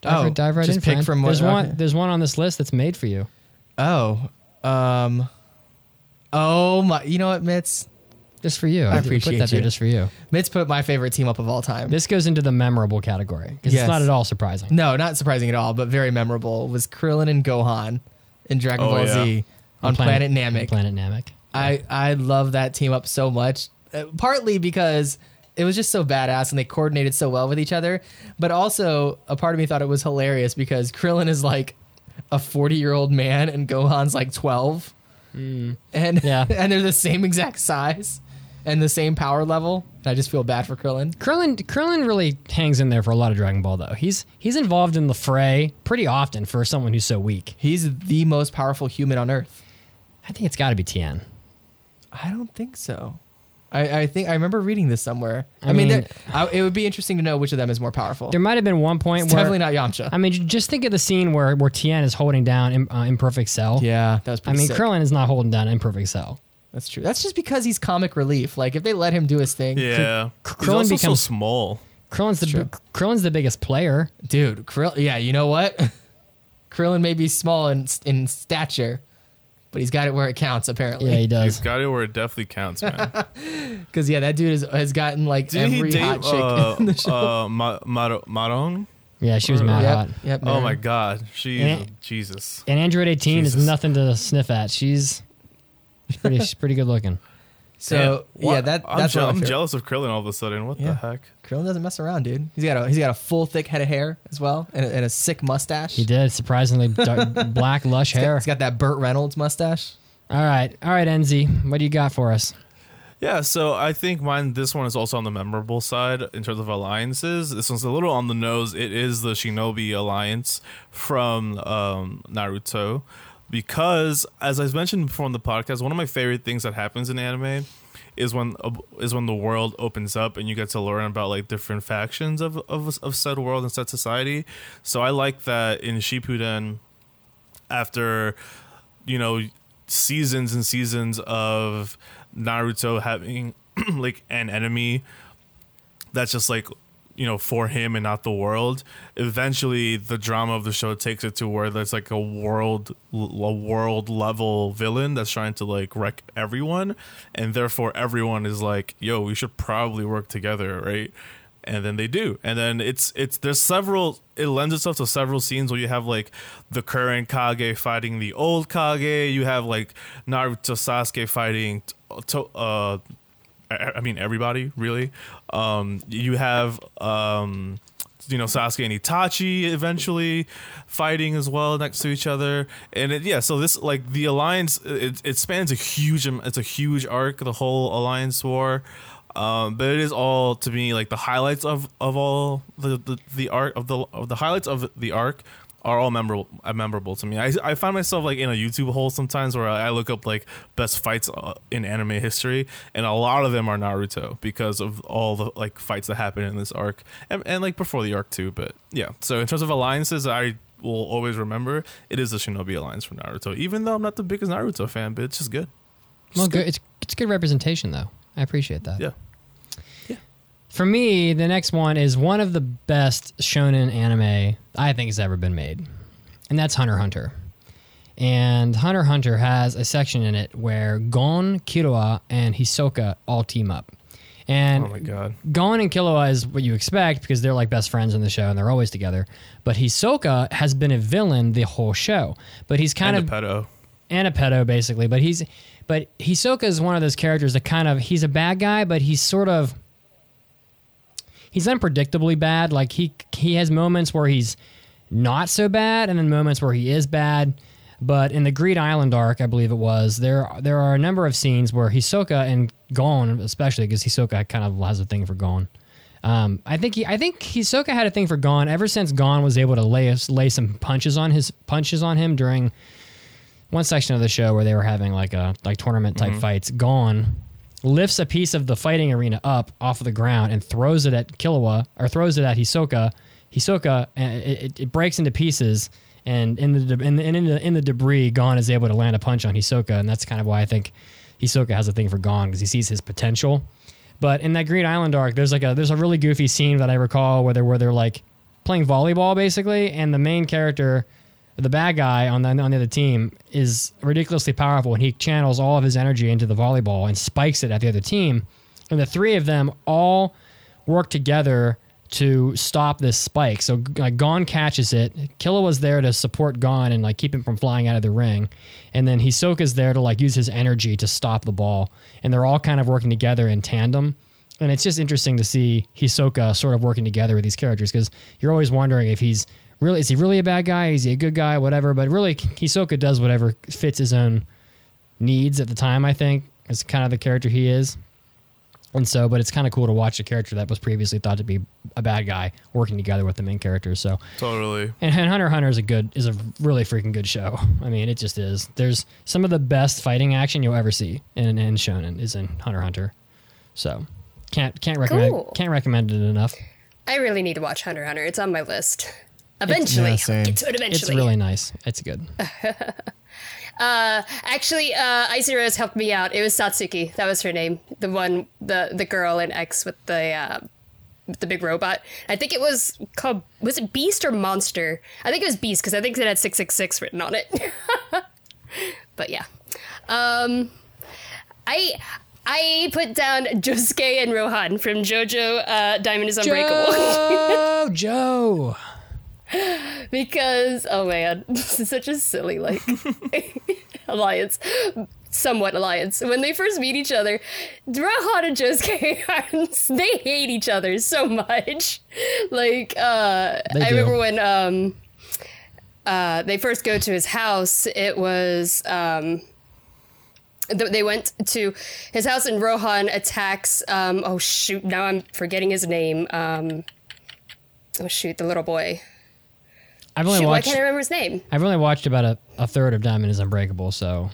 Dive, oh, right, dive right just in. Pick friend. From what, there's okay. one. There's one on this list that's made for you. Oh. Um. Oh my. You know what, Mitz? Just for you. I, I appreciate put that there you. Just for you. Mitz put my favorite team up of all time. This goes into the memorable category because yes. it's not at all surprising. No, not surprising at all, but very memorable was Krillin and Gohan in Dragon oh, Ball yeah. Z. On Planet, Planet Namek. Planet Namek. I, I love that team up so much, uh, partly because it was just so badass and they coordinated so well with each other, but also a part of me thought it was hilarious because Krillin is like a forty-year-old man and Gohan's like twelve, mm. and yeah. and they're the same exact size and the same power level. And I just feel bad for Krillin. Krillin Krillin really hangs in there for a lot of Dragon Ball, though. He's he's involved in the fray pretty often for someone who's so weak. He's the most powerful human on Earth. I think it's got to be Tien. I don't think so. I, I think I remember reading this somewhere. I, I mean, mean I, it would be interesting to know which of them is more powerful. There might have been one point it's where... definitely not Yamcha. I mean, just think of the scene where, where Tien is holding down uh, Imperfect Cell. Yeah, that was pretty I mean, sick. Krillin is not holding down Imperfect Cell. That's true. That's just because he's comic relief. Like, if they let him do his thing... Yeah. Krillin he's also becomes, so small. Krillin's the, b- Krillin's the biggest player. Dude, Krillin... Yeah, you know what? Krillin may be small in in stature... But he's got it where it counts, apparently. Yeah, he does. He's got it where it definitely counts, man. Because, yeah, that dude is, has gotten, like, Did every date, hot chick uh, in the show. Uh, Ma- Mar- Marong? Yeah, she was mad yep, hot. Yep, oh, my God. She, and, Jesus. And Android eighteen Jesus. Is nothing to sniff at. She's, she's, pretty, she's pretty good looking. So, what, yeah, that, that's I'm, what I'm jealous of Krillin all of a sudden. What yeah. the heck? Krillin doesn't mess around, dude. He's got a he's got a full, thick head of hair as well, and a, and a sick mustache. He did surprisingly dark, black, lush he's hair. Got, he's got that Burt Reynolds mustache. All right, all right, Enzi, what do you got for us? Yeah, so I think mine. This one is also on the memorable side in terms of alliances. This one's a little on the nose. It is the Shinobi Alliance from um, Naruto. Because, as I mentioned before on the podcast, one of my favorite things that happens in anime is when uh, is when the world opens up and you get to learn about like different factions of, of of said world and said society. So I like that in Shippuden, after you know seasons and seasons of Naruto having like an enemy that's just like. you know, for him and not the world. Eventually, the drama of the show takes it to where there's like a world, a world level villain that's trying to like wreck everyone, and therefore everyone is like, "Yo, we should probably work together, right?" And then they do, and then it's it's there's several. It lends itself to several scenes where you have like the current Kage fighting the old Kage. You have like Naruto Sasuke fighting. To, uh, I mean, everybody, really. Um, you have, um, you know, Sasuke and Itachi eventually fighting as well next to each other. And, it, yeah, so this, like, the Alliance, it, it spans a huge, it's a huge arc, the whole Alliance War. Um, but it is all, to me, like, the highlights of, of all the, the, the arc, of the, of the highlights of the arc are all memorable, memorable to me. I, I find myself like in a YouTube hole sometimes where I look up like best fights in anime history, and a lot of them are Naruto because of all the like fights that happen in this arc and, and like before the arc too. But yeah, so in terms of alliances, I will always remember, it is the Shinobi Alliance from Naruto. Even though I'm not the biggest Naruto fan, but it's just good. It's well, good. It's it's good representation, though. I appreciate that. Yeah. Yeah. For me, the next one is one of the best shonen anime I think has ever been made, and that's Hunter x Hunter. And Hunter x Hunter has a section in it where Gon, Killua, and Hisoka all team up. And oh my God. Gon and Killua is what you expect because they're like best friends in the show and they're always together. But Hisoka has been a villain the whole show. But he's kind and of... And a pedo. And a pedo, basically. But he's... But Hisoka is one of those characters that kind of... He's a bad guy, but he's sort of... He's unpredictably bad. Like, he he has moments where he's not so bad and then moments where he is bad. But in the Greed Island arc, I believe it was, there there are a number of scenes where Hisoka and Gon, especially because Hisoka kind of has a thing for Gon. Um, I think he, I think Hisoka had a thing for Gon ever since Gon was able to lay lay some punches on his punches on him during... One section of the show where they were having like a like tournament type mm-hmm. fights, Gon lifts a piece of the fighting arena up off of the ground and throws it at Killua or throws it at Hisoka. Hisoka and it, it breaks into pieces, and in the in the, in the in the debris, Gon is able to land a punch on Hisoka, and that's kind of why I think Hisoka has a thing for Gon because he sees his potential. But in that Green Island arc, there's like a there's a really goofy scene that I recall where they're where they're like playing volleyball basically, and the main character. The bad guy on the on the other team is ridiculously powerful, and he channels all of his energy into the volleyball and spikes it at the other team. And the three of them all work together to stop this spike. So like, Gon catches it. Killua was there to support Gon and like keep him from flying out of the ring. And then Hisoka's there to like use his energy to stop the ball. And they're all kind of working together in tandem. And it's just interesting to see Hisoka sort of working together with these characters because you're always wondering if he's Really, is he really a bad guy? Is he a good guy? Whatever. But really, Hisoka does whatever fits his own needs at the time, I think. It's kind of the character he is. And so, but it's kind of cool to watch a character that was previously thought to be a bad guy working together with the main character. So totally. And Hunter x Hunter is a good, is a really freaking good show. I mean, it just is. There's some of the best fighting action you'll ever see in, in shonen is in Hunter x Hunter. So can't can't recommend cool. can't recommend it enough. I really need to watch Hunter x Hunter. It's on my list. Eventually, it's, yeah, get to it eventually. It's really nice. It's good. uh, actually, uh, Izzy Rose helped me out. It was Satsuki. That was her name. The one, the the girl in X with the uh, with the big robot. I think it was called. Was it Beast or Monster? I think it was Beast because I think it had six six six written on it. But yeah, um, I. I put down Josuke and Rohan from JoJo. Uh, Diamond is Unbreakable. Joe, Joe. Because oh man, this is such a silly like alliance, somewhat alliance. When they first meet each other, Rohan and Josuke, they hate each other so much. Like uh, I remember when um, uh, they first go to his house. It was um, th- they went to his house and Rohan attacks. Um, oh shoot, now I'm forgetting his name. Um, oh shoot, the little boy. I've only Shoot, watched, why can't I remember his name? I've only watched about a, a third of Diamond is Unbreakable, so...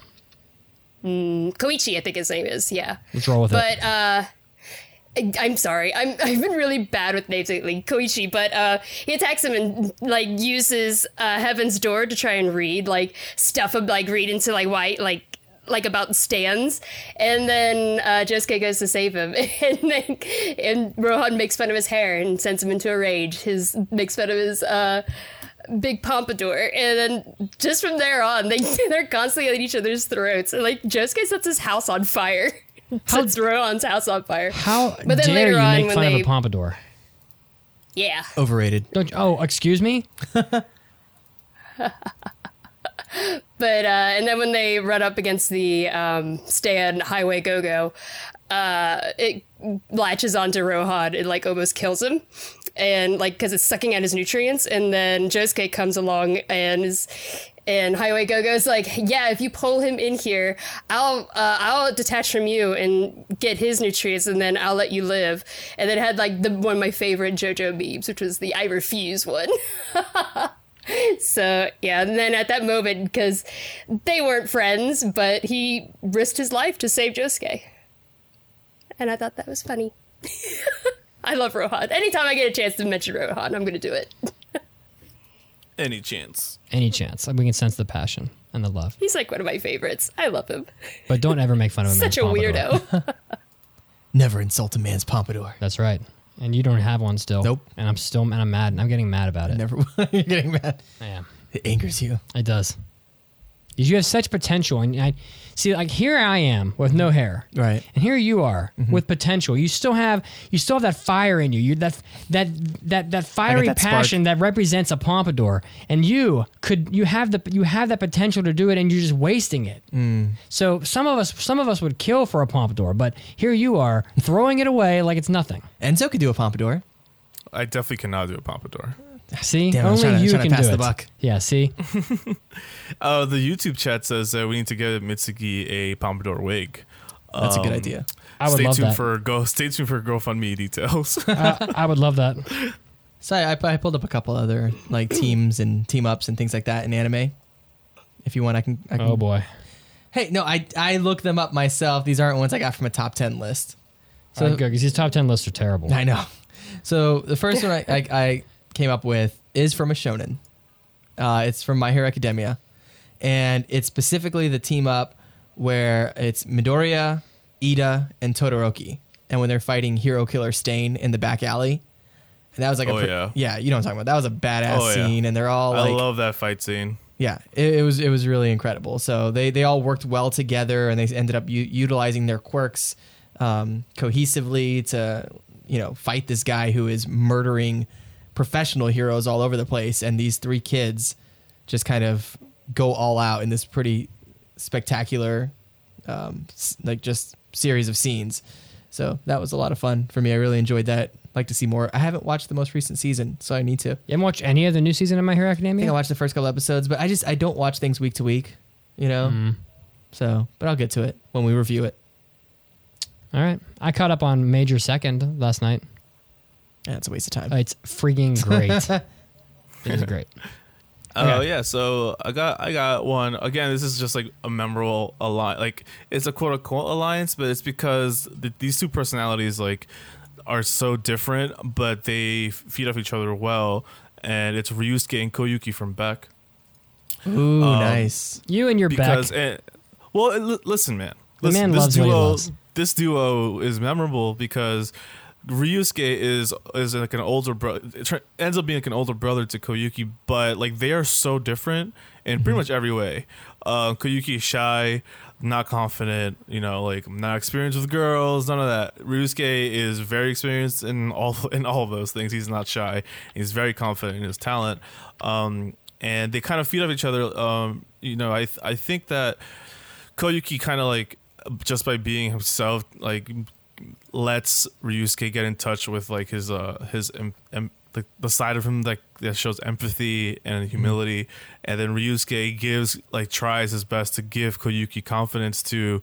Mm, Koichi, I think his name is, yeah. Let's roll with but, it. But, uh... I'm sorry, I'm, I've been really bad with names lately, Koichi, but uh, he attacks him and, like, uses uh, Heaven's Door to try and read, like, stuff, of, like, read into, like, why, like, like about stands, and then uh, Josuke goes to save him, and then, and Rohan makes fun of his hair and sends him into a rage. His makes fun of his, uh... big pompadour, and then just from there on, they they're constantly at each other's throats. And like Josuke sets his house on fire, sets Rohan's house on fire. How but then dare later you on, make when fun they, of a pompadour? Yeah, overrated. Don't you, oh, excuse me. But uh, and then when they run up against the um, stand Highway Go-Go, uh, it latches onto Rohan and like almost kills him. And like, because it's sucking out his nutrients, and then Josuke comes along and is, and Highway Go-Go's like, yeah, if you pull him in here, I'll uh, I'll detach from you and get his nutrients, and then I'll let you live. And then it had like the one of my favorite JoJo memes, which was the I refuse one. So yeah, and then at that moment, because they weren't friends, but he risked his life to save Josuke, and I thought that was funny. I love Rohan. Anytime I get a chance to mention Rohan, I'm going to do it. Any chance. Any chance. We can sense the passion and the love. He's like one of my favorites. I love him. But don't ever make fun of him. Such a pompadour. Weirdo. Never insult a man's pompadour. That's right. And you don't have one still. Nope. And I'm still, and I'm mad. And I'm getting mad about it. Never. You're getting mad. I am. It angers you. It does. You have such potential. And I see, like, here I am with no hair. Right. And here you are mm-hmm. with potential. You still have you still have that fire in you. You that that that that fiery that passion spark. That represents a pompadour. And you could you have the you have that potential to do it, and you're just wasting it. Mm. So some of us some of us would kill for a pompadour, but here you are throwing it away like it's nothing. Enzo could do a pompadour. I definitely cannot do a pompadour. See, damn, only to, you can pass do the it. Buck. Yeah, see. uh, the YouTube chat says uh, we need to get Mitsugi a pompadour wig. Um, That's a good idea. I would stay love tuned that. For go. Stay tuned for GoFundMe details. uh, I would love that. So I, I pulled up a couple other like teams and team ups and things like that in anime. If you want, I can. I can. Oh boy. Hey, no, I I looked them up myself. These aren't ones I got from a top ten list. So right, good, because these top ten lists are terrible. I know. So the first one I. I, I came up with is from a shonen. Uh, it's from My Hero Academia, and it's specifically the team up where it's Midoriya, Ida, and Todoroki, and when they're fighting Hero Killer Stain in the back alley. And that was like oh, a pre- yeah. yeah you know what I'm talking about. That was a badass oh, yeah. scene, and they're all like, I love that fight scene. Yeah, it, it was it was really incredible. So they they all worked well together, and they ended up u- utilizing their quirks um, cohesively to, you know, fight this guy who is murdering professional heroes all over the place, and these three kids just kind of go all out in this pretty spectacular um like just series of scenes. So that was a lot of fun for me. I really enjoyed that. Like to see more. I haven't watched the most recent season, so I need to. You haven't watched any of the new season of My Hero Academia? I think I watched the first couple episodes, but I just I don't watch things week to week, you know. Mm. So, but I'll get to it when we review it. All right. I caught up on Major Second last night. Yeah, it's a waste of time. Uh, it's freaking great. It's great. Oh okay. uh, yeah, so I got I got one. Again, this is just like a memorable alliance. Like it's a quote unquote alliance, but it's because the, these two personalities like are so different, but they feed off each other well. And it's Ryusuke and Koyuki from Beck. Ooh, um, nice. You and your because, Beck. And, well, l- listen, man. Listen, the man this loves duo. What he loves. This duo is memorable because Ryusuke is is like an older brother. Ends up being like an older brother to Koyuki, but like they are so different in pretty mm-hmm. much every way. Uh, Koyuki is shy, not confident, you know, like not experienced with girls, none of that. Ryusuke is very experienced in all in all of those things. He's not shy. He's very confident in his talent, um, and they kind of feed off each other. Um, you know, I th- I think that Koyuki kind of like just by being himself, like, lets Ryusuke get in touch with like his uh his em- em- the, the side of him that, that shows empathy and humility, and then Ryusuke gives like tries his best to give Koyuki confidence to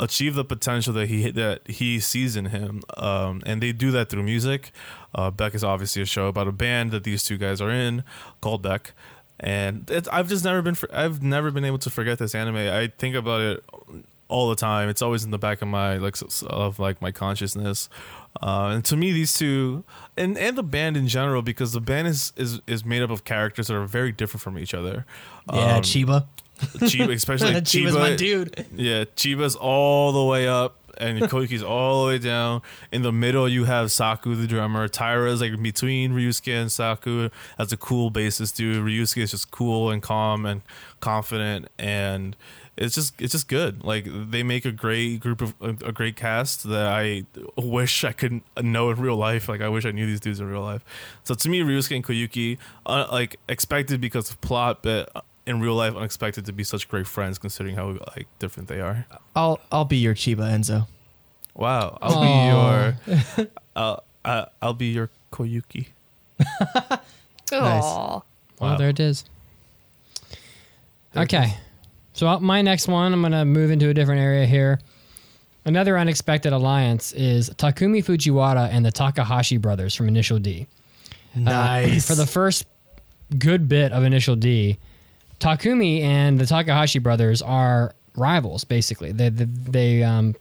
achieve the potential that he that he sees in him, um and they do that through music. uh Beck is obviously a show about a band that these two guys are in called Beck, and it's, I've just never been for, I've never been able to forget this anime. I think about it all the time. It's always in the back of my like of like my consciousness, uh, and to me these two and, and the band in general, because the band is, is is made up of characters that are very different from each other. Yeah, um, Chiba, Chiba especially. Chiba, Chiba's my dude. Yeah, Chiba's all the way up, and Koyuki's all the way down. In the middle, you have Saku, the drummer. Taira's like between Ryusuke and Saku. That's a cool bassist dude. Ryusuke is just cool and calm and confident, and It's just it's just good. Like they make a great group of a great cast that I wish I could know in real life. Like I wish I knew these dudes in real life. So to me, Ryusuke and Koyuki, uh, like expected because of plot, but in real life, unexpected to be such great friends considering how like different they are. I'll I'll be your Chiba, Enzo. Wow, I'll Aww. be your I'll uh, I'll be your Koyuki. Nice. Wow. Well, there it is. There okay. It is. So my next one, I'm going to move into a different area here. Another unexpected alliance is Takumi Fujiwara and the Takahashi brothers from Initial D. Nice. Uh, for the first good bit of Initial D, Takumi and the Takahashi brothers are rivals, basically. They, they, they um,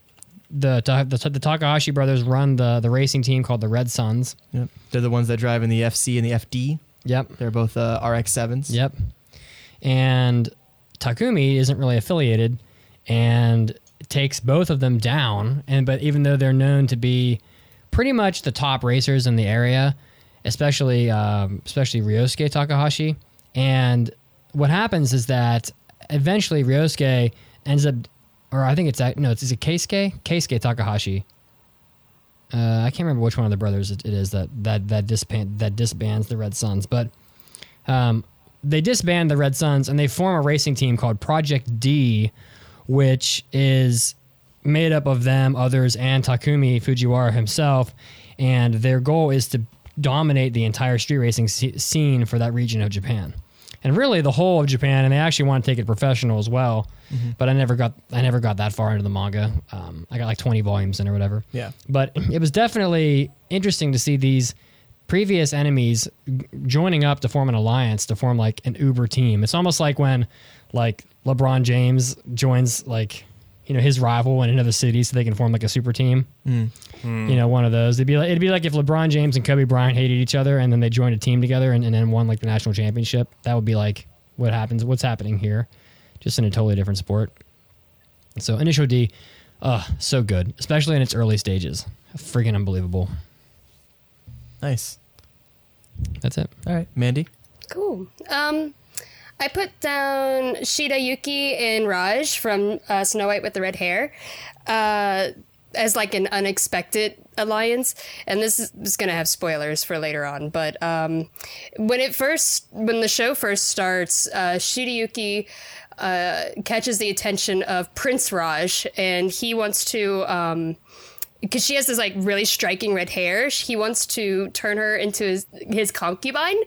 the, the the Takahashi brothers run the, the racing team called the Red Suns. Yep. They're the ones that drive in the F C and the F D. Yep. They're both uh, R X sevens. Yep. And Takumi isn't really affiliated and takes both of them down. And but even though they're known to be pretty much the top racers in the area, especially um, especially Ryosuke Takahashi. And what happens is that eventually Ryosuke ends up, or I think it's, no, it's, is it Keisuke? Keisuke Takahashi. Uh, I can't remember which one of the brothers it, it is that that that, disband, that disbands the Red Suns. But um, they disband the Red Suns, and they form a racing team called Project D, which is made up of them, others, and Takumi Fujiwara himself. And their goal is to dominate the entire street racing scene for that region of Japan. And really the whole of Japan, and they actually want to take it professional as well. Mm-hmm. But I never got I never got that far into the manga. Um, I got like twenty volumes in or whatever. Yeah. But it was definitely interesting to see these previous enemies g- joining up to form an alliance, to form like an Uber team. It's almost like when like LeBron James joins like, you know, his rival in another city so they can form like a super team. Mm. Mm. You know, one of those. It'd be like it'd be like if LeBron James and Kobe Bryant hated each other and then they joined a team together and, and then won like the national championship. That would be like what happens, what's happening here, just in a totally different sport. So Initial D, uh, so good, especially in its early stages. Freaking unbelievable. Nice. That's it. All right, Mandy. Cool. Um. I put down Shirayuki in Raj from uh, Snow White with the Red Hair uh, as like an unexpected alliance. And this is, is going to have spoilers for later on. But um, when it first, when the show first starts, uh, Shirayuki uh, catches the attention of Prince Raj, and he wants to, um, because she has this like really striking red hair, he wants to turn her into his, his concubine,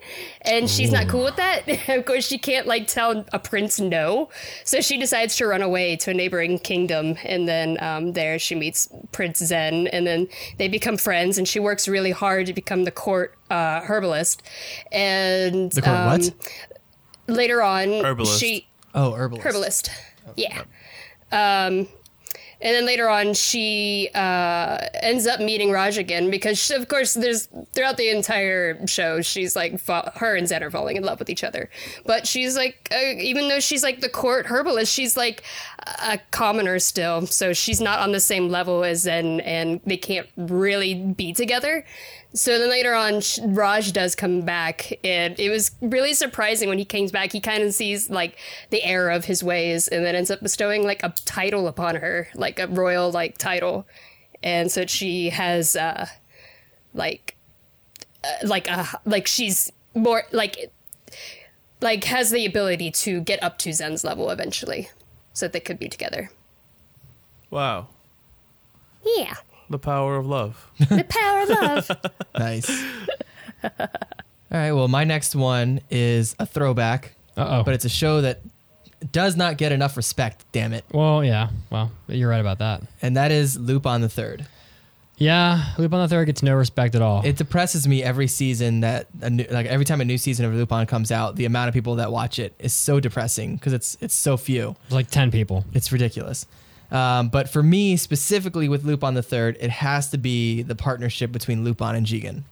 and she's not cool with that. Of course, she can't like tell a prince no, so she decides to run away to a neighboring kingdom, and then um, there she meets Prince Zen, and then they become friends, and she works really hard to become the court uh, herbalist. And the court um, what? Later on, herbalist. She oh herbalist herbalist oh, yeah. Um, And then later on, she uh, ends up meeting Raj again because, she, of course, there's throughout the entire show, she's like fa- her and Zen are falling in love with each other. But she's like, uh, even though she's like the court herbalist, she's like a commoner still. So she's not on the same level as Zen, and they can't really be together. So then later on, Raj does come back, and it was really surprising when he came back. He kind of sees like the error of his ways, and then ends up bestowing like a title upon her, like a royal like title, and so she has uh, like uh, like a like she's more like like has the ability to get up to Zen's level eventually, so that they could be together. Wow. Yeah. The power of love. The power of love. Nice. All right, well, my next one is a throwback. Uh-oh. But it's a show that does not get enough respect, damn it. Well, yeah. Well, you're right about that. And that is Lupin the Third. Yeah, Lupin the Third gets no respect at all. It depresses me every season that, a new, like, every time a new season of Lupin comes out, the amount of people that watch it is so depressing because it's, it's so few. It's like ten people. It's ridiculous. Um, but for me, specifically with Lupin the Third, it has to be the partnership between Lupin and Jigen.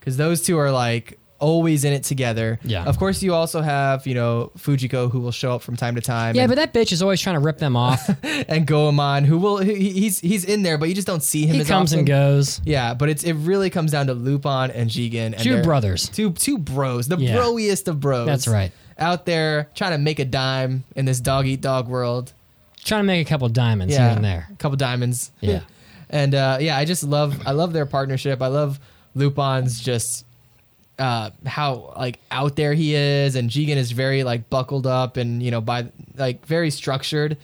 Because those two are, like, always in it together. Yeah. Of course, you also have, you know, Fujiko, who will show up from time to time. Yeah, and, but that bitch is always trying to rip them off. And Goemon, who will... He, he's he's in there, but you just don't see him he as often. He comes and goes. Yeah, but it's it really comes down to Lupin and Jigen. And two brothers. Two two bros. The yeah. broiest of bros. That's right. Out there trying to make a dime in this dog-eat-dog world. Trying to make a couple diamonds yeah, here and there. A couple diamonds. Yeah. And uh, yeah, I just love I love their partnership. I love Lupin's just uh, how like out there he is, and Jigen is very like buckled up and, you know, by like very structured,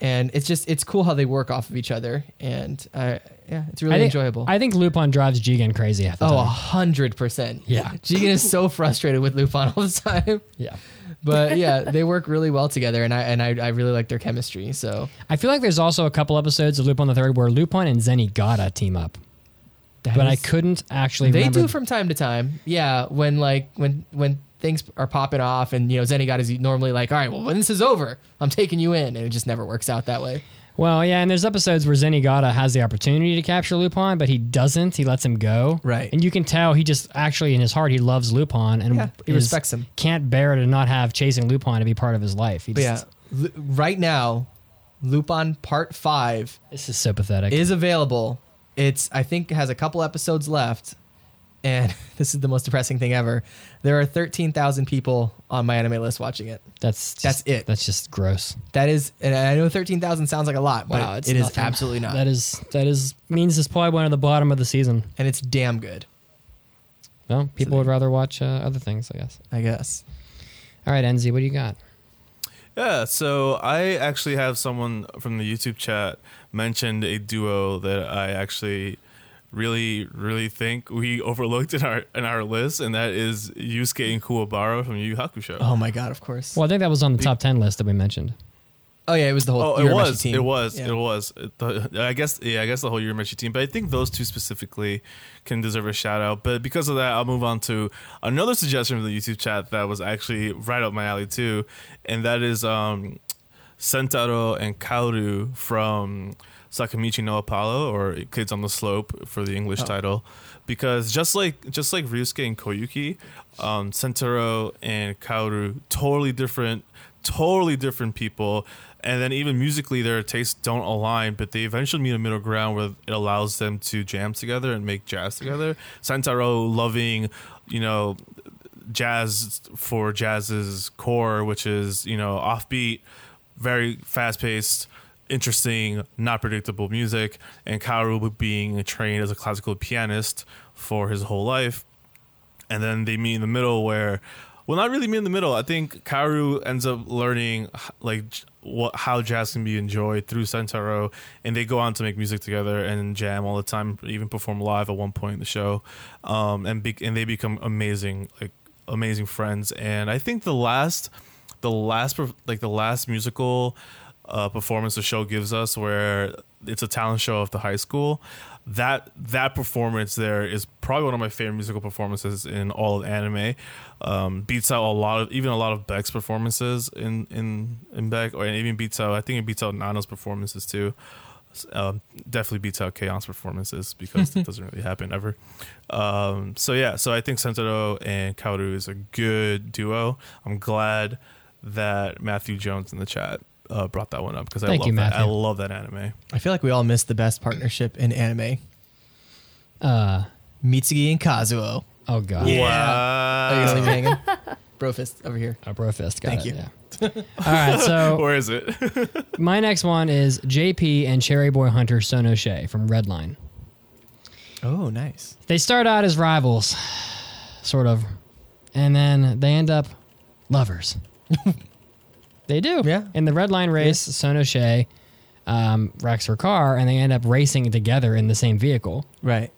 and it's just it's cool how they work off of each other, and I yeah, it's really I think, enjoyable. I think Lupin drives Jigen crazy at the time. Oh, one hundred percent. Yeah. Jigen is so frustrated with Lupin all the time. Yeah. But yeah, they work really well together, and I and I, I really like their chemistry. So I feel like there's also a couple episodes of Lupin the Third where Lupin and Zenigata team up, that but is, I couldn't actually. They remember. Do from time to time, yeah. When like when when things are popping off, and you know Zenigata is normally like, all right, well when this is over, I'm taking you in, and it just never works out that way. Well, yeah, and there's episodes where Zenigata has the opportunity to capture Lupin, but he doesn't. He lets him go. Right. And you can tell he just actually, in his heart, he loves Lupin. And yeah, he is, respects him. Can't bear to not have chasing Lupin to be part of his life. He but just, yeah, L- right now, Lupin Part five. This is so pathetic. Is available. It's, I think, has a couple episodes left. And this is the most depressing thing ever. There are thirteen thousand people on my anime list watching it. That's just, that's it. That's just gross. That is, and I know thirteen thousand sounds like a lot, but wow, it nothing. Is absolutely not. That is, that is, means it's probably one of the bottom of the season. And it's damn good. Well, people so would rather watch uh, other things, I guess. I guess. All right, Enzi, what do you got? Yeah, so I actually have someone from the YouTube chat mentioned a duo that I actually really, really think we overlooked in our in our list, and that is Yusuke and Kuwabara from Yu Yu Hakusho. Oh my god, of course. Well, I think that was on the top ten list that we mentioned. Oh yeah, it was the whole oh, Urameshi it was, team. It was, yeah. it was. The, I guess, yeah, I guess the whole Urameshi team. But I think those two specifically can deserve a shout out. But because of that, I'll move on to another suggestion from the YouTube chat that was actually right up my alley too, and that is um, Sentaro and Kaoru from Sakamichi no Apollo, or Kids on the Slope for the English oh. title, because just like just like Ryusuke and Koyuki, um, Sentaro and Kaoru, totally different, totally different people, and then even musically their tastes don't align, but they eventually meet a middle ground where it allows them to jam together and make jazz together. Sentaro loving, you know, jazz for jazz's core, which is, you know, offbeat, very fast paced, interesting, not predictable music, and Kaoru being trained as a classical pianist for his whole life. And then they meet in the middle where, well, not really meet in the middle. I think Kaoru ends up learning like what, how jazz can be enjoyed through Sentaro, and they go on to make music together and jam all the time, even perform live at one point in the show. Um, and be, and they become amazing, like amazing friends. And I think the last, the last, like the last musical Uh, performance the show gives us, where it's a talent show of the high school, that that performance there is probably one of my favorite musical performances in all of anime. Um, beats out a lot of even a lot of Beck's performances in in in Beck, or even beats out I think it beats out Nano's performances too. Um, definitely beats out K-on's performances because it doesn't really happen ever. Um, so yeah, so I think Sentaro and Kaoru is a good duo. I'm glad that Matthew Jones in the chat Uh, brought that one up because I love you, that. I love that anime. I feel like we all missed the best partnership in anime. Uh, Mitsugi and Kazuo. Oh god! Yeah. Wow. Are you hanging? Brofist over here. A brofist. Got Thank it. You. Yeah. All right. So where is it? My next one is J P and Cherry Boy Hunter Sonoshe from Redline. Oh, nice. They start out as rivals, sort of, and then they end up lovers. They do. Yeah. In the red line race, yeah. Sonoshe um, wrecks her car, and they end up racing together in the same vehicle. Right.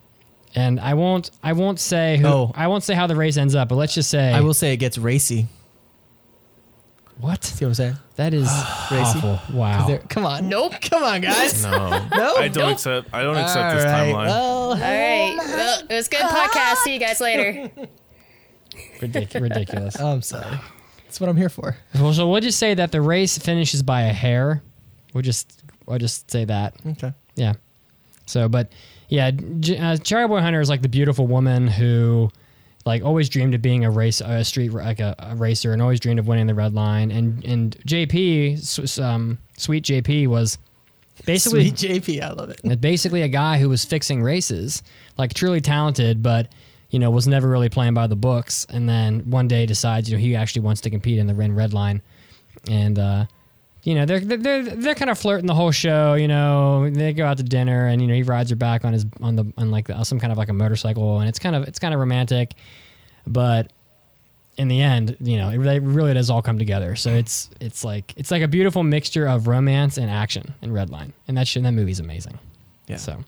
And I won't. I won't say who. Oh. I won't say how the race ends up. But let's just say. I will say it gets racy. What? See what I'm saying? That is awful. Wow. Come on. Nope. Come on, guys. No. no. I don't nope. accept. I don't all accept right. this timeline. Well, all right. Well, it was good podcast. See you guys later. Ridic- ridiculous. Oh, I'm sorry. That's what I'm here for. Well, so we'll just say that the race finishes by a hair. We'll just, we'll just say that. Okay. Yeah. So, but yeah, uh, Cherry Boy Hunter is like the beautiful woman who, like, always dreamed of being a race, a street, like a, a racer, and always dreamed of winning the red line. And and J P, um, sweet J P was basically sweet J P. I love it. Basically, a guy who was fixing races, like truly talented, but, you know, was never really playing by the books, and then one day decides, you know, he actually wants to compete in the Ren Red Line, and uh, you know, they're they're they're kind of flirting the whole show. You know, they go out to dinner, and you know, he rides her back on his on the on like the, some kind of like a motorcycle, and it's kind of it's kind of romantic, but in the end, you know, it really, really does all come together. So it's it's like it's like a beautiful mixture of romance and action in Red Line, and that shit, that movie's amazing. Yeah. So.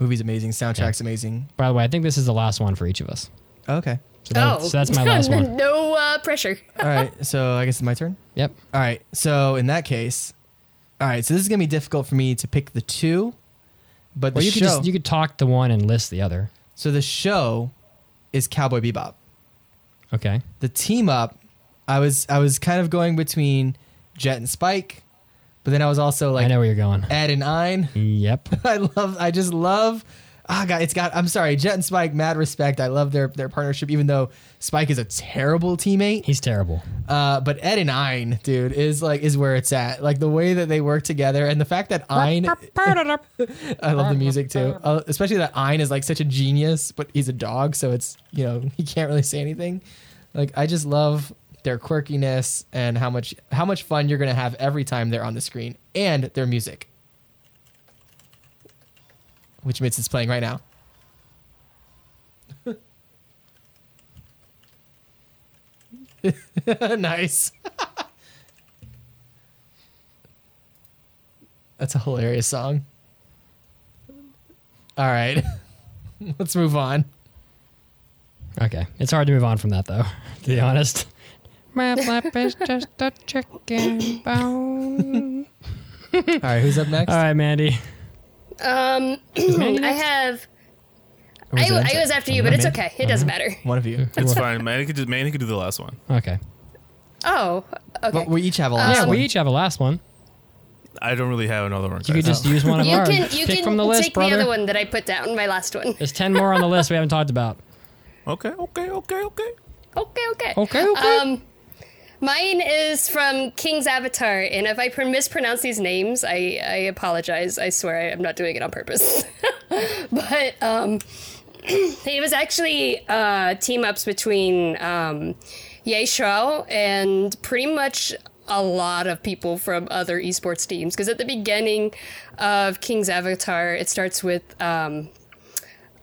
Movie's amazing. Soundtrack's yeah. amazing. By the way, I think this is the last one for each of us. Oh, okay. So, that, oh. so that's my last one. No uh, pressure. All right. So I guess it's my turn? Yep. All right. So in that case, all right. So this is going to be difficult for me to pick the two, but the well, you show. Could just, you could talk the one and list the other. So the show is Cowboy Bebop. Okay. The team up, I was I was kind of going between Jet and Spike, But then I was also like, I know where you're going. Ed and Ein. Yep. I love, I just love, ah, oh God, it's got, I'm sorry, Jet and Spike, mad respect. I love their, their partnership, even though Spike is a terrible teammate. He's terrible. Uh, but Ed and Ein, dude, is like, is where it's at. Like the way that they work together and the fact that Ein, I love the music too. Uh, especially that Ein is like such a genius, but he's a dog. So it's, you know, he can't really say anything. Like, I just love their quirkiness and how much how much fun you're going to have every time they're on the screen, and their music, which Mitz is playing right now. Nice. That's a hilarious song. All right. Let's move on. Okay. It's hard to move on from that, though, to be honest. My flap is just a chicken bone. All right, who's up next? All right, Mandy. Um, Mandy I have. I, I was after you, but it's okay. It doesn't matter. One of you. It's fine. Mandy could just Mandy could do the last one. Okay. Oh. Okay. But we each have a last um, one. Yeah, we each have a last one. I don't really have another one. Guys. You could just use one of you ours. Can, you Pick can from the list, take brother. the other one that I put down. My last one. There's ten more on the list we haven't talked about. Okay. Okay. Okay. Okay. Okay. Okay. Okay. Okay. Um. Mine is from King's Avatar, and if I mispronounce these names, I, I apologize. I swear I, I'm not doing it on purpose. But um, it was actually uh, team-ups between um, Ye Shao and pretty much a lot of people from other esports teams. Because at the beginning of King's Avatar, it starts with um,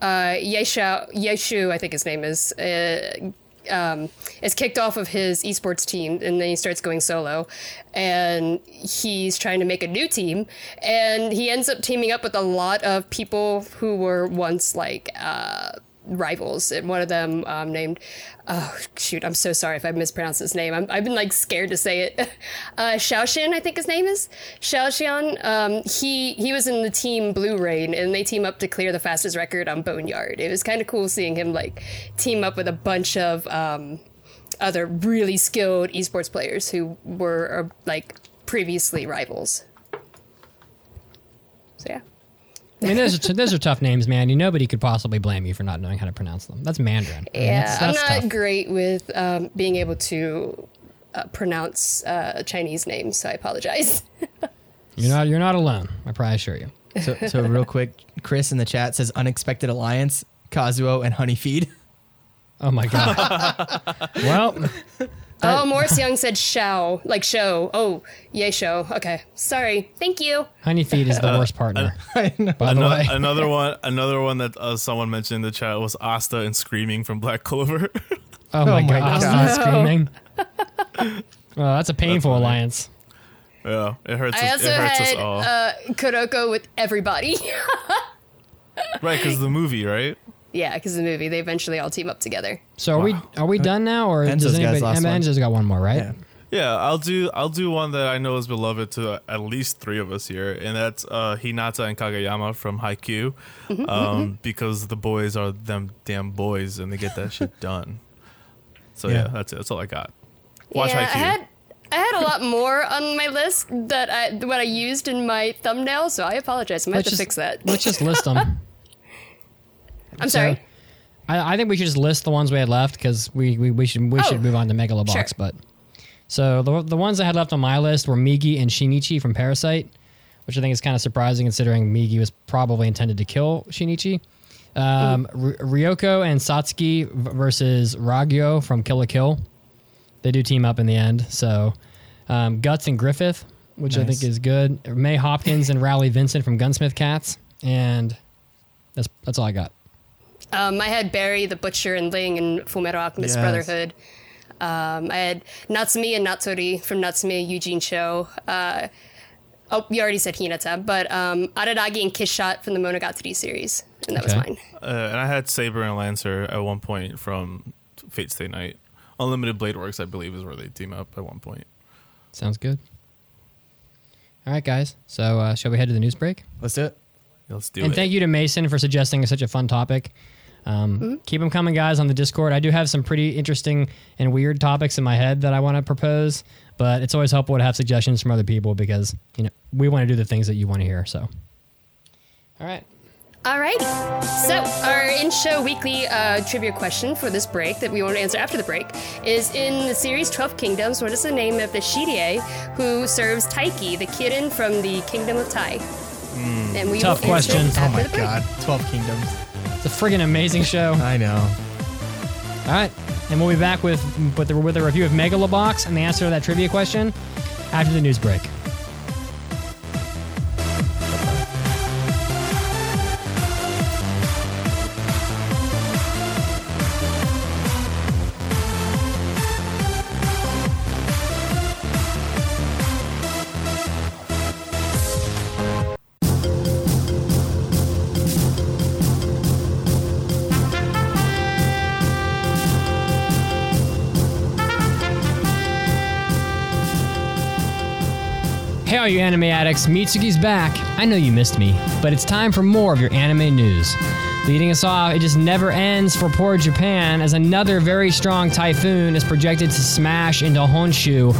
uh, Ye Shao, Ye Shu, I think his name is, uh, Um, is kicked off of his esports team, and then he starts going solo, and he's trying to make a new team, and he ends up teaming up with a lot of people who were once like uh, rivals, and one of them um, named oh shoot I'm so sorry if I mispronounced his name, I'm, I've been like scared to say it, uh, Shaoxian I think his name is Shaoxian. um, he, he was in the team Blue Rain, and they team up to clear the fastest record on Boneyard. It was kind of cool seeing him like team up with a bunch of um, other really skilled esports players who were uh, like previously rivals. So yeah, I mean, those are, t- those are tough names, man. You, nobody could possibly blame you for not knowing how to pronounce them. That's Mandarin. Yeah, I mean, that's, that's I'm not tough. great with um, being able to uh, pronounce uh, Chinese names, so I apologize. You're not you're not alone. I probably assure you. So, so real quick, Chris in the chat says unexpected alliance, Kazuo and Honeyfeed. Oh my god. Well. Oh, Morris Young said "show," like "show." Oh, yay, show. Okay, sorry. Thank you. Honeyfeed is the uh, worst partner. Uh, by the way, another one, another one that uh, someone mentioned in the chat was Asta and Screaming from Black Clover. oh, my oh my god, Asta and Screaming. Well, that's a painful that's alliance. Yeah, it hurts. I us, also it hurts had us all. Uh, Kuroko with everybody. Right, because the movie, right? Yeah, because the movie, they eventually all team up together. So are wow. we are we done now, or Enzo's does anybody? Enzo's got one more, right? Yeah. yeah, I'll do I'll do one that I know is beloved to at least three of us here, and that's uh, Hinata and Kageyama from Haikyuu, mm-hmm, um, mm-hmm. because the boys are them damn boys, and they get that shit done. So yeah. yeah, that's it. That's all I got. Watch yeah, Haikyuu. I had I had a lot more on my list that I what I used in my thumbnail, so I apologize. I might have just, to fix that. Let's just list them. I'm so, sorry. I, I think we should just list the ones we had left, because we, we, we should we oh, should move on to Megalobox. Sure. But so the the ones I had left on my list were Migi and Shinichi from Parasite, which I think is kind of surprising considering Migi was probably intended to kill Shinichi. Um, R- Ryoko and Satsuki versus Ragyo from Kill la Kill. They do team up in the end. So um, Guts and Griffith, which nice. I think is good. May Hopkins and Rowley Vincent from Gunsmith Cats, and that's that's all I got. Um, I had Barry the Butcher and Ling and Fullmetal Alchemist yes. Brotherhood. Um, I had Natsumi and Natsuri from Natsumi Yujin Shou. Uh, oh, you already said Hinata, but um, Aradagi and Kishot from the Monogatari series, and that okay. was mine. Uh, and I had Saber and Lancer at one point from Fate Stay Night. Unlimited Blade Works, I believe, is where they team up at one point. Sounds good. All right, guys. So uh, shall we head to the news break? Let's do it. Let's do and it. And thank you to Mason for suggesting such a fun topic. Um, mm-hmm. Keep them coming, guys, on the Discord. I do have some pretty interesting and weird topics in my head that I want to propose, But it's always helpful to have suggestions from other people because, you know, we want to do the things that you want to hear. So, all right. All right. So our in-show weekly uh, trivia question for this break that we want to answer after the break is, in the series twelve Kingdoms, what is the name of the Shirie who serves Taiki, the Kirin from the Kingdom of Tai? Mm, and we tough question. Oh, my God. twelve Kingdoms. It's a friggin' amazing show. I know. All right. And we'll be back with, with, the, with a review of Megalobox and the answer to that trivia question after the news break. Hey all you anime addicts, Mitsugi's back. I know you missed me, but it's time for more of your anime news. Leading us off, it just never ends for poor Japan, as another very strong typhoon is projected to smash into Honshu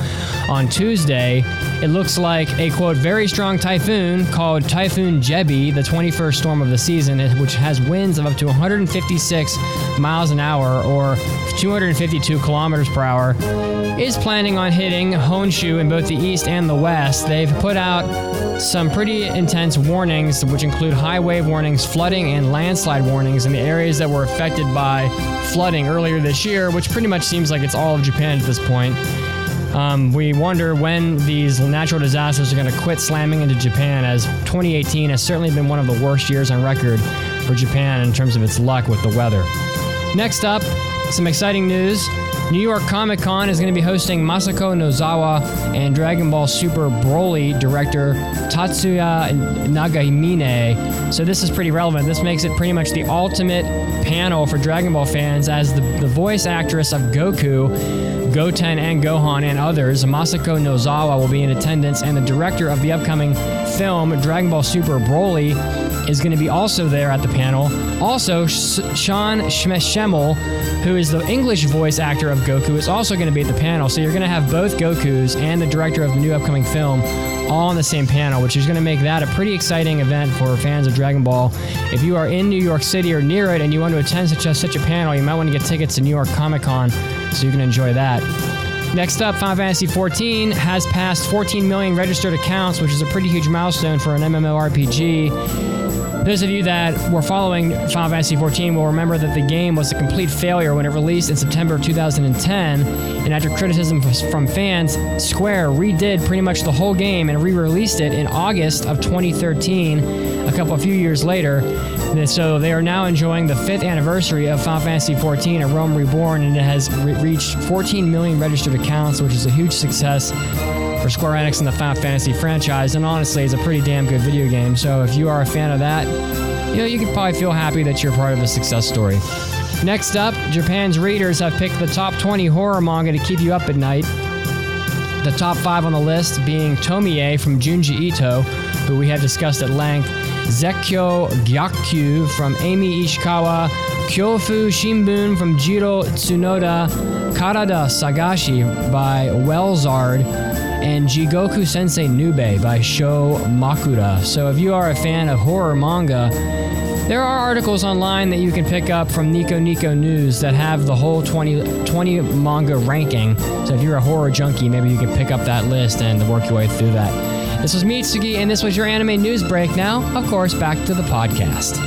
on Tuesday. It looks like a, quote, very strong typhoon called Typhoon Jebi, the twenty-first storm of the season, which has winds of up to one hundred fifty-six miles an hour or two hundred fifty-two kilometers per hour, is planning on hitting Honshu in both the east and the west. They've put out some pretty intense warnings, which include high wave warnings, flooding, and landslide warnings in the areas that were affected by flooding earlier this year, which pretty much seems like it's all of Japan at this point. Um, we wonder when these natural disasters are going to quit slamming into Japan, as twenty eighteen has certainly been one of the worst years on record for Japan in terms of its luck with the weather. Next up, some exciting news. New York Comic Con is going to be hosting Masako Nozawa and Dragon Ball Super Broly director Tatsuya Nagahimine. So this is pretty relevant. This makes it pretty much the ultimate panel for Dragon Ball fans, as the, the voice actress of Goku, Goten and Gohan, and others, Masako Nozawa, will be in attendance, and the director of the upcoming film Dragon Ball Super Broly is going to be also there at the panel. Also, Sean Schmechemel, who is the English voice actor of Goku, is also going to be at the panel. So you're going to have both Gokus and the director of the new upcoming film all on the same panel, which is going to make that a pretty exciting event for fans of Dragon Ball. If you are in New York City or near it and you want to attend such a, such a panel, you might want to get tickets to New York Comic Con so you can enjoy that. Next up, Final Fantasy fourteen has passed fourteen million registered accounts, which is a pretty huge milestone for an MMORPG. Those of you that were following Final Fantasy fourteen will remember that the game was a complete failure when it released in September of two thousand ten, and after criticism from fans, Square redid pretty much the whole game and re-released it in August of twenty thirteen, a couple of few years later. And so they are now enjoying the fifth anniversary of Final Fantasy fourteen, A Realm Reborn, and it has re- reached fourteen million registered accounts, which is a huge success for Square Enix and the Final Fantasy franchise, and honestly, it's a pretty damn good video game. So if you are a fan of that, you know, you could probably feel happy that you're part of a success story. Next up, Japan's readers have picked the top twenty horror manga to keep you up at night. The top five on the list being Tomie from Junji Ito, who we have discussed at length, Zekkyo Gyakyu from Amy Ishikawa, Kyofu Shimbun from Jiro Tsunoda, Karada Sagashi by Wellzard, and Jigoku Sensei Nube by Sho Makura. So if you are a fan of horror manga, there are articles online that you can pick up from Nico Nico News that have the whole twenty, twenty manga ranking. So if you're a horror junkie, maybe you can pick up that list and work your way through that. This was Mitsugi, and this was your anime news break. Now, of course, back to the podcast.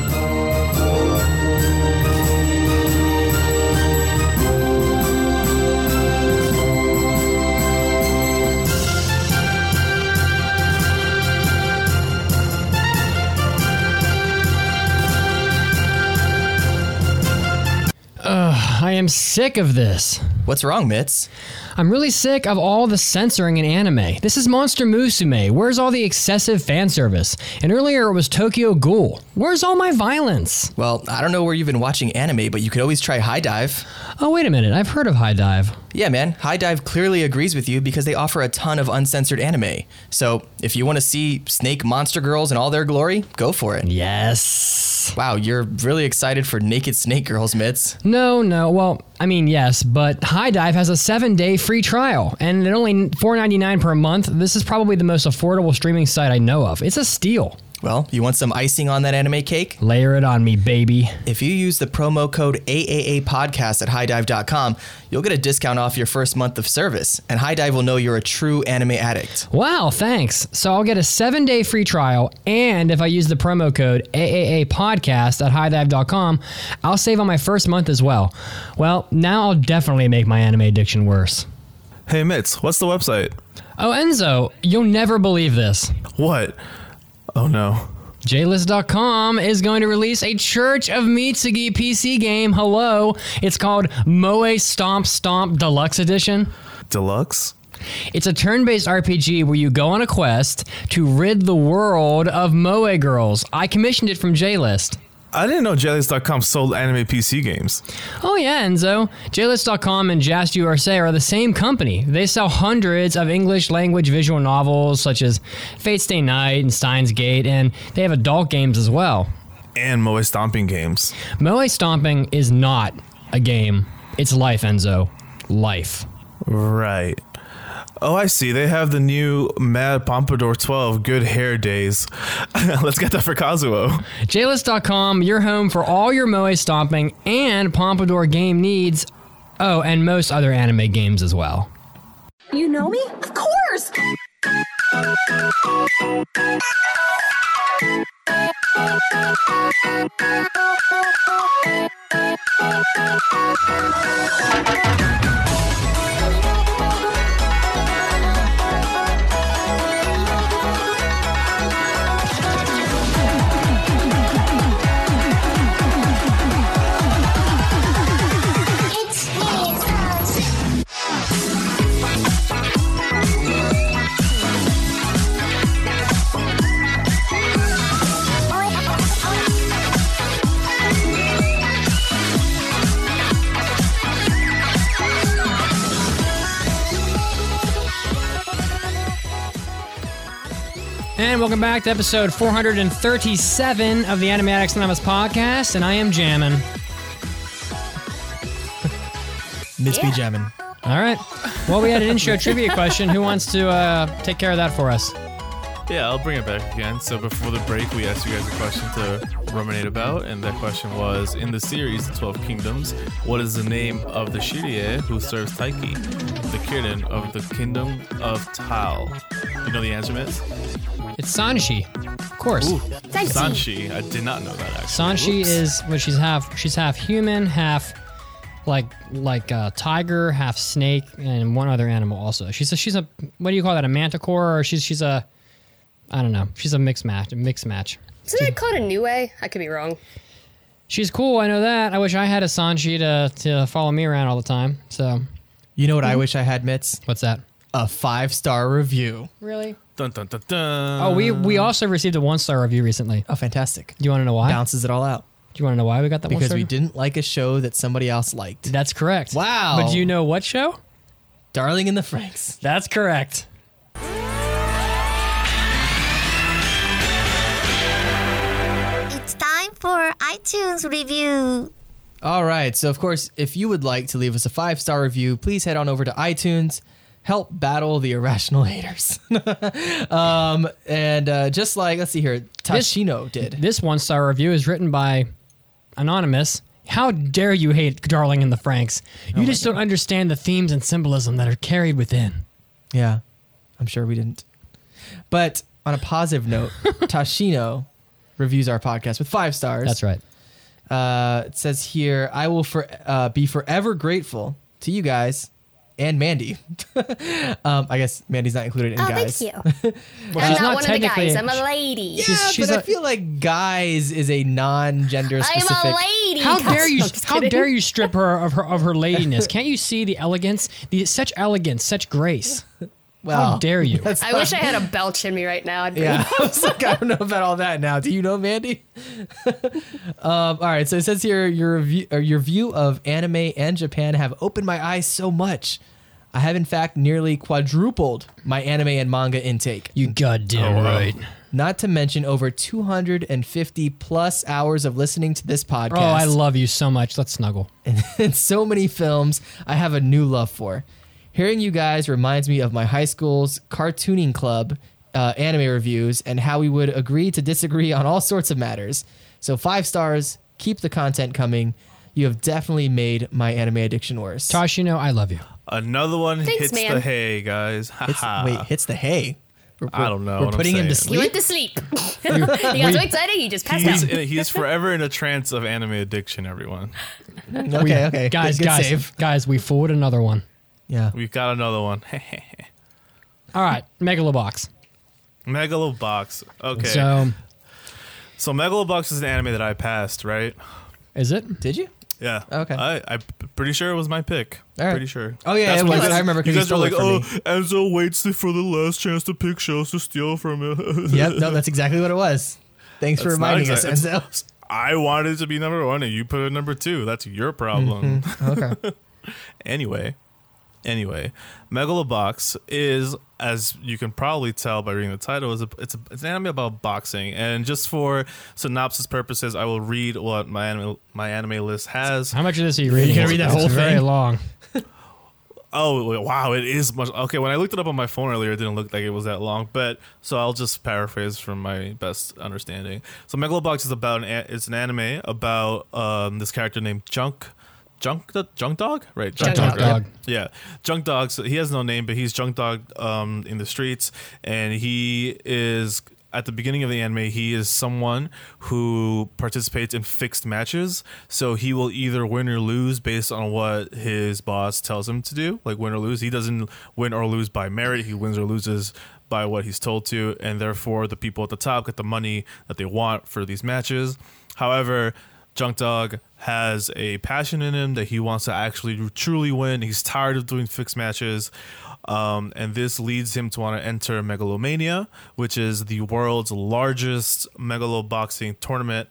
I am sick of this. What's wrong, Mitz? I'm really sick of all the censoring in anime. This is Monster Musume. Where's all the excessive fan service? And earlier it was Tokyo Ghoul. Where's all my violence? Well, I don't know where you've been watching anime, but you could always try HiDive. Oh, wait a minute. I've heard of HiDive. Yeah, man. HiDive clearly agrees with you because they offer a ton of uncensored anime. So if you want to see snake monster girls in all their glory, go for it. Yes. Wow, you're really excited for naked snake girls, Mitz. No, no. Well, I mean, yes, but HiDive has a seven-day free trial, and at only four dollars and ninety-nine cents per month, this is probably the most affordable streaming site I know of. It's a steal. Well, you want some icing on that anime cake? Layer it on me, baby. If you use the promo code A A A podcast at HiDive dot com, you'll get a discount off your first month of service, and HiDive will know you're a true anime addict. Wow, thanks. So I'll get a seven-day free trial, and if I use the promo code A A A podcast at HiDive dot com, I'll save on my first month as well. Well, now I'll definitely make my anime addiction worse. Hey, Mitz, what's the website? Oh, Enzo, you'll never believe this. What? Oh no. J List dot com is going to release a Church of Mitsugi P C game. Hello. It's called Moe Stomp Stomp Deluxe Edition. Deluxe? It's a turn-based R P G where you go on a quest to rid the world of Moe girls. I commissioned it from JList. I didn't know J List dot com sold anime P C games. Oh yeah, Enzo. J List dot com and J A S T U R S A are the same company. They sell hundreds of English-language visual novels such as Fate Stay Night and Steins Gate, and they have adult games as well. And Moe Stomping games. Moe Stomping is not a game. It's life, Enzo. Life. Right. Oh, I see. They have the new Mad Pompadour twelve Good Hair Days. Let's get that for Kazuo. J List dot com, your home for all your Moe stomping and Pompadour game needs. Oh, and most other anime games as well. You know me? Of course! And welcome back to episode four hundred thirty-seven of the Anime Addicts Anonymous podcast, and I am jamming. Miss yeah. Be jamming. All right. Well, we had an intro trivia question. Who wants to uh, take care of that for us? Yeah, I'll bring it back again. So before the break, we asked you guys a question to ruminate about, and that question was, in the series, The Twelve Kingdoms, what is the name of the Shirie who serves Taiki, the Kirin of the Kingdom of Tal? You know the answer, Miss? It's Sanshi, of course. Ooh, Sanshi. Sanshi, I did not know that actually. Sanshi Oops. is well, she's half she's half human, half like like a tiger, half snake, and one other animal also. She's a, she's a what do you call that? A manticore, or she's she's a I don't know. She's a mixed match. Mixed match. Isn't she, that called a Nue? I could be wrong. She's cool. I know that. I wish I had a Sanshi to to follow me around all the time. So, you know what mm-hmm. I wish I had, Mitz? What's that? A five-star review. Really? Dun, dun, dun, dun. Oh, we we also received a one-star review recently. Oh, fantastic. Do you want to know why? Bounces it all out. Do you want to know why we got that one-star? Because one we didn't like a show that somebody else liked. That's correct. Wow. But do you know what show? Darling in the Franxx. That's correct. It's time for iTunes review. All right. So, of course, if you would like to leave us a five-star review, please head on over to iTunes. Help battle the irrational haters. um, and uh, just like, let's see here, Tashino this, did. This one-star review is written by Anonymous. How dare you hate Darling in the Franxx? You oh just don't understand the themes and symbolism that are carried within. Yeah, I'm sure we didn't. But on a positive note, Tashino reviews our podcast with five stars. That's right. Uh, it says here, I will for, uh, be forever grateful to you guys and Mandy. um, I guess Mandy's not included in oh, guys. Oh, thank you. well, I'm not, not one of the guys. I'm a lady. She's, yeah, she's but a, I feel like guys is a non-gender specific. I'm a lady. How dare you? How kidding. dare you strip her of her of her ladiness? Can't you see the elegance? The such elegance, such grace. Well, how dare you? I not... wish I had a belch in me right now. I'd yeah, I was like, I don't know about all that now. Do you know, Mandy? um, all right. So it says here, your review, or your view of anime and Japan have opened my eyes so much. I have, in fact, nearly quadrupled my anime and manga intake. You goddamn oh, right. right. Not to mention over two hundred fifty plus hours of listening to this podcast. Oh, I love you so much. Let's snuggle. And, and so many films I have a new love for. Hearing you guys reminds me of my high school's cartooning club uh, anime reviews and how we would agree to disagree on all sorts of matters. So five stars, keep the content coming. You have definitely made my anime addiction worse. Tosh, you know, I love you. Another one Thanks, hits man. the hay, guys. Hits, wait, hits the hay? We're, I don't know. We're what putting I'm him to sleep. He went to sleep. He got so excited, he just passed he's, out. He's forever in a trance of anime addiction, everyone. okay, we, okay. Guys, good, good guys, save. guys, we forward another one. Yeah. We've got another one. All right. Megalobox. Megalobox. Okay. So, so Megalobox is an anime that I passed, right? Is it? Did you? Yeah. Okay. I, I'm pretty sure it was my pick. All right. Pretty sure. Oh, yeah. That's it was. Guys, I remember because you guys were like, oh, me. Enzo waits for the last chance to pick shows to steal from it. Yep. No, that's exactly what it was. Thanks that's for reminding exactly. us, Enzo. It's, I wanted it to be number one, and you put it number two. That's your problem. Mm-hmm. Okay. Anyway. Anyway, Megalobox is, as you can probably tell by reading the title, is a, it's, a, it's an anime about boxing. And just for synopsis purposes, I will read what my anime, my anime list has. How much of this are you reading? You can read that whole it's thing. Very long. Oh, wow, it is much. Okay, when I looked it up on my phone earlier, it didn't look like it was that long. But so I'll just paraphrase from my best understanding. So Megalobox is about an, it's an anime about um, this character named Junk. Junk, junk dog, right? Junk, junk dog. dog. Right? Yeah, junk dog. So he has no name, but he's junk dog um, in the streets, and he is at the beginning of the anime. He is someone who participates in fixed matches, so he will either win or lose based on what his boss tells him to do, like win or lose. He doesn't win or lose by merit. He wins or loses by what he's told to, and therefore the people at the top get the money that they want for these matches. However, Junk Dog has a passion in him that he wants to actually truly win. He's tired of doing fixed matches. Um, and this leads him to want to enter Megalomania, which is the world's largest megaloboxing tournament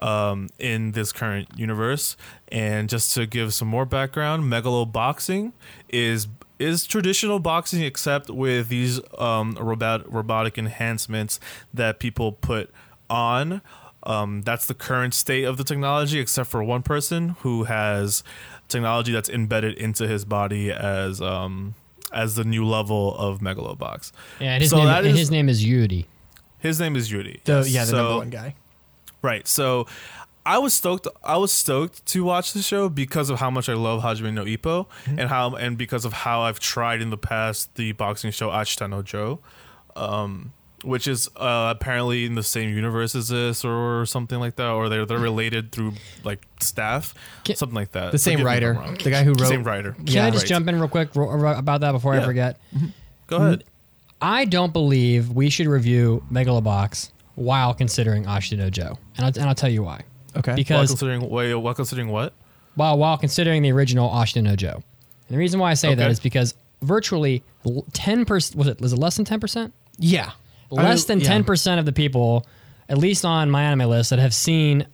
um, in this current universe. And just to give some more background, megaloboxing is is traditional boxing, except with these um, robot, robotic enhancements that people put on. Um, that's the current state of the technology, except for one person who has technology that's embedded into his body as um, as the new level of Megalobox. Yeah, and his, so name, and is, his name is Yuri. His name is Yuri. The, yeah, the so, number one guy. Right. So I was stoked. I was stoked to watch the show because of how much I love Hajime no Ippo, mm-hmm. and how and because of how I've tried in the past the boxing show Ashita no Joe. Um, Which is uh, apparently in the same universe as this, or something like that, or they're they're related through like staff, Can, something like that. The same Forgive writer, the guy who wrote. Same writer. Can yeah. I just right. jump in real quick about that before yeah. I forget? Go ahead. I don't believe we should review Megalobox while considering Ashita no Joe, and I'll, and I'll tell you why. Okay. Because while considering wait, while considering what? While while considering the original Ashita no Joe, and the reason why I say okay. that is because virtually ten percent was it was it less than ten percent? Yeah. Less than ten yeah. percent of the people, at least on my anime list, that have seen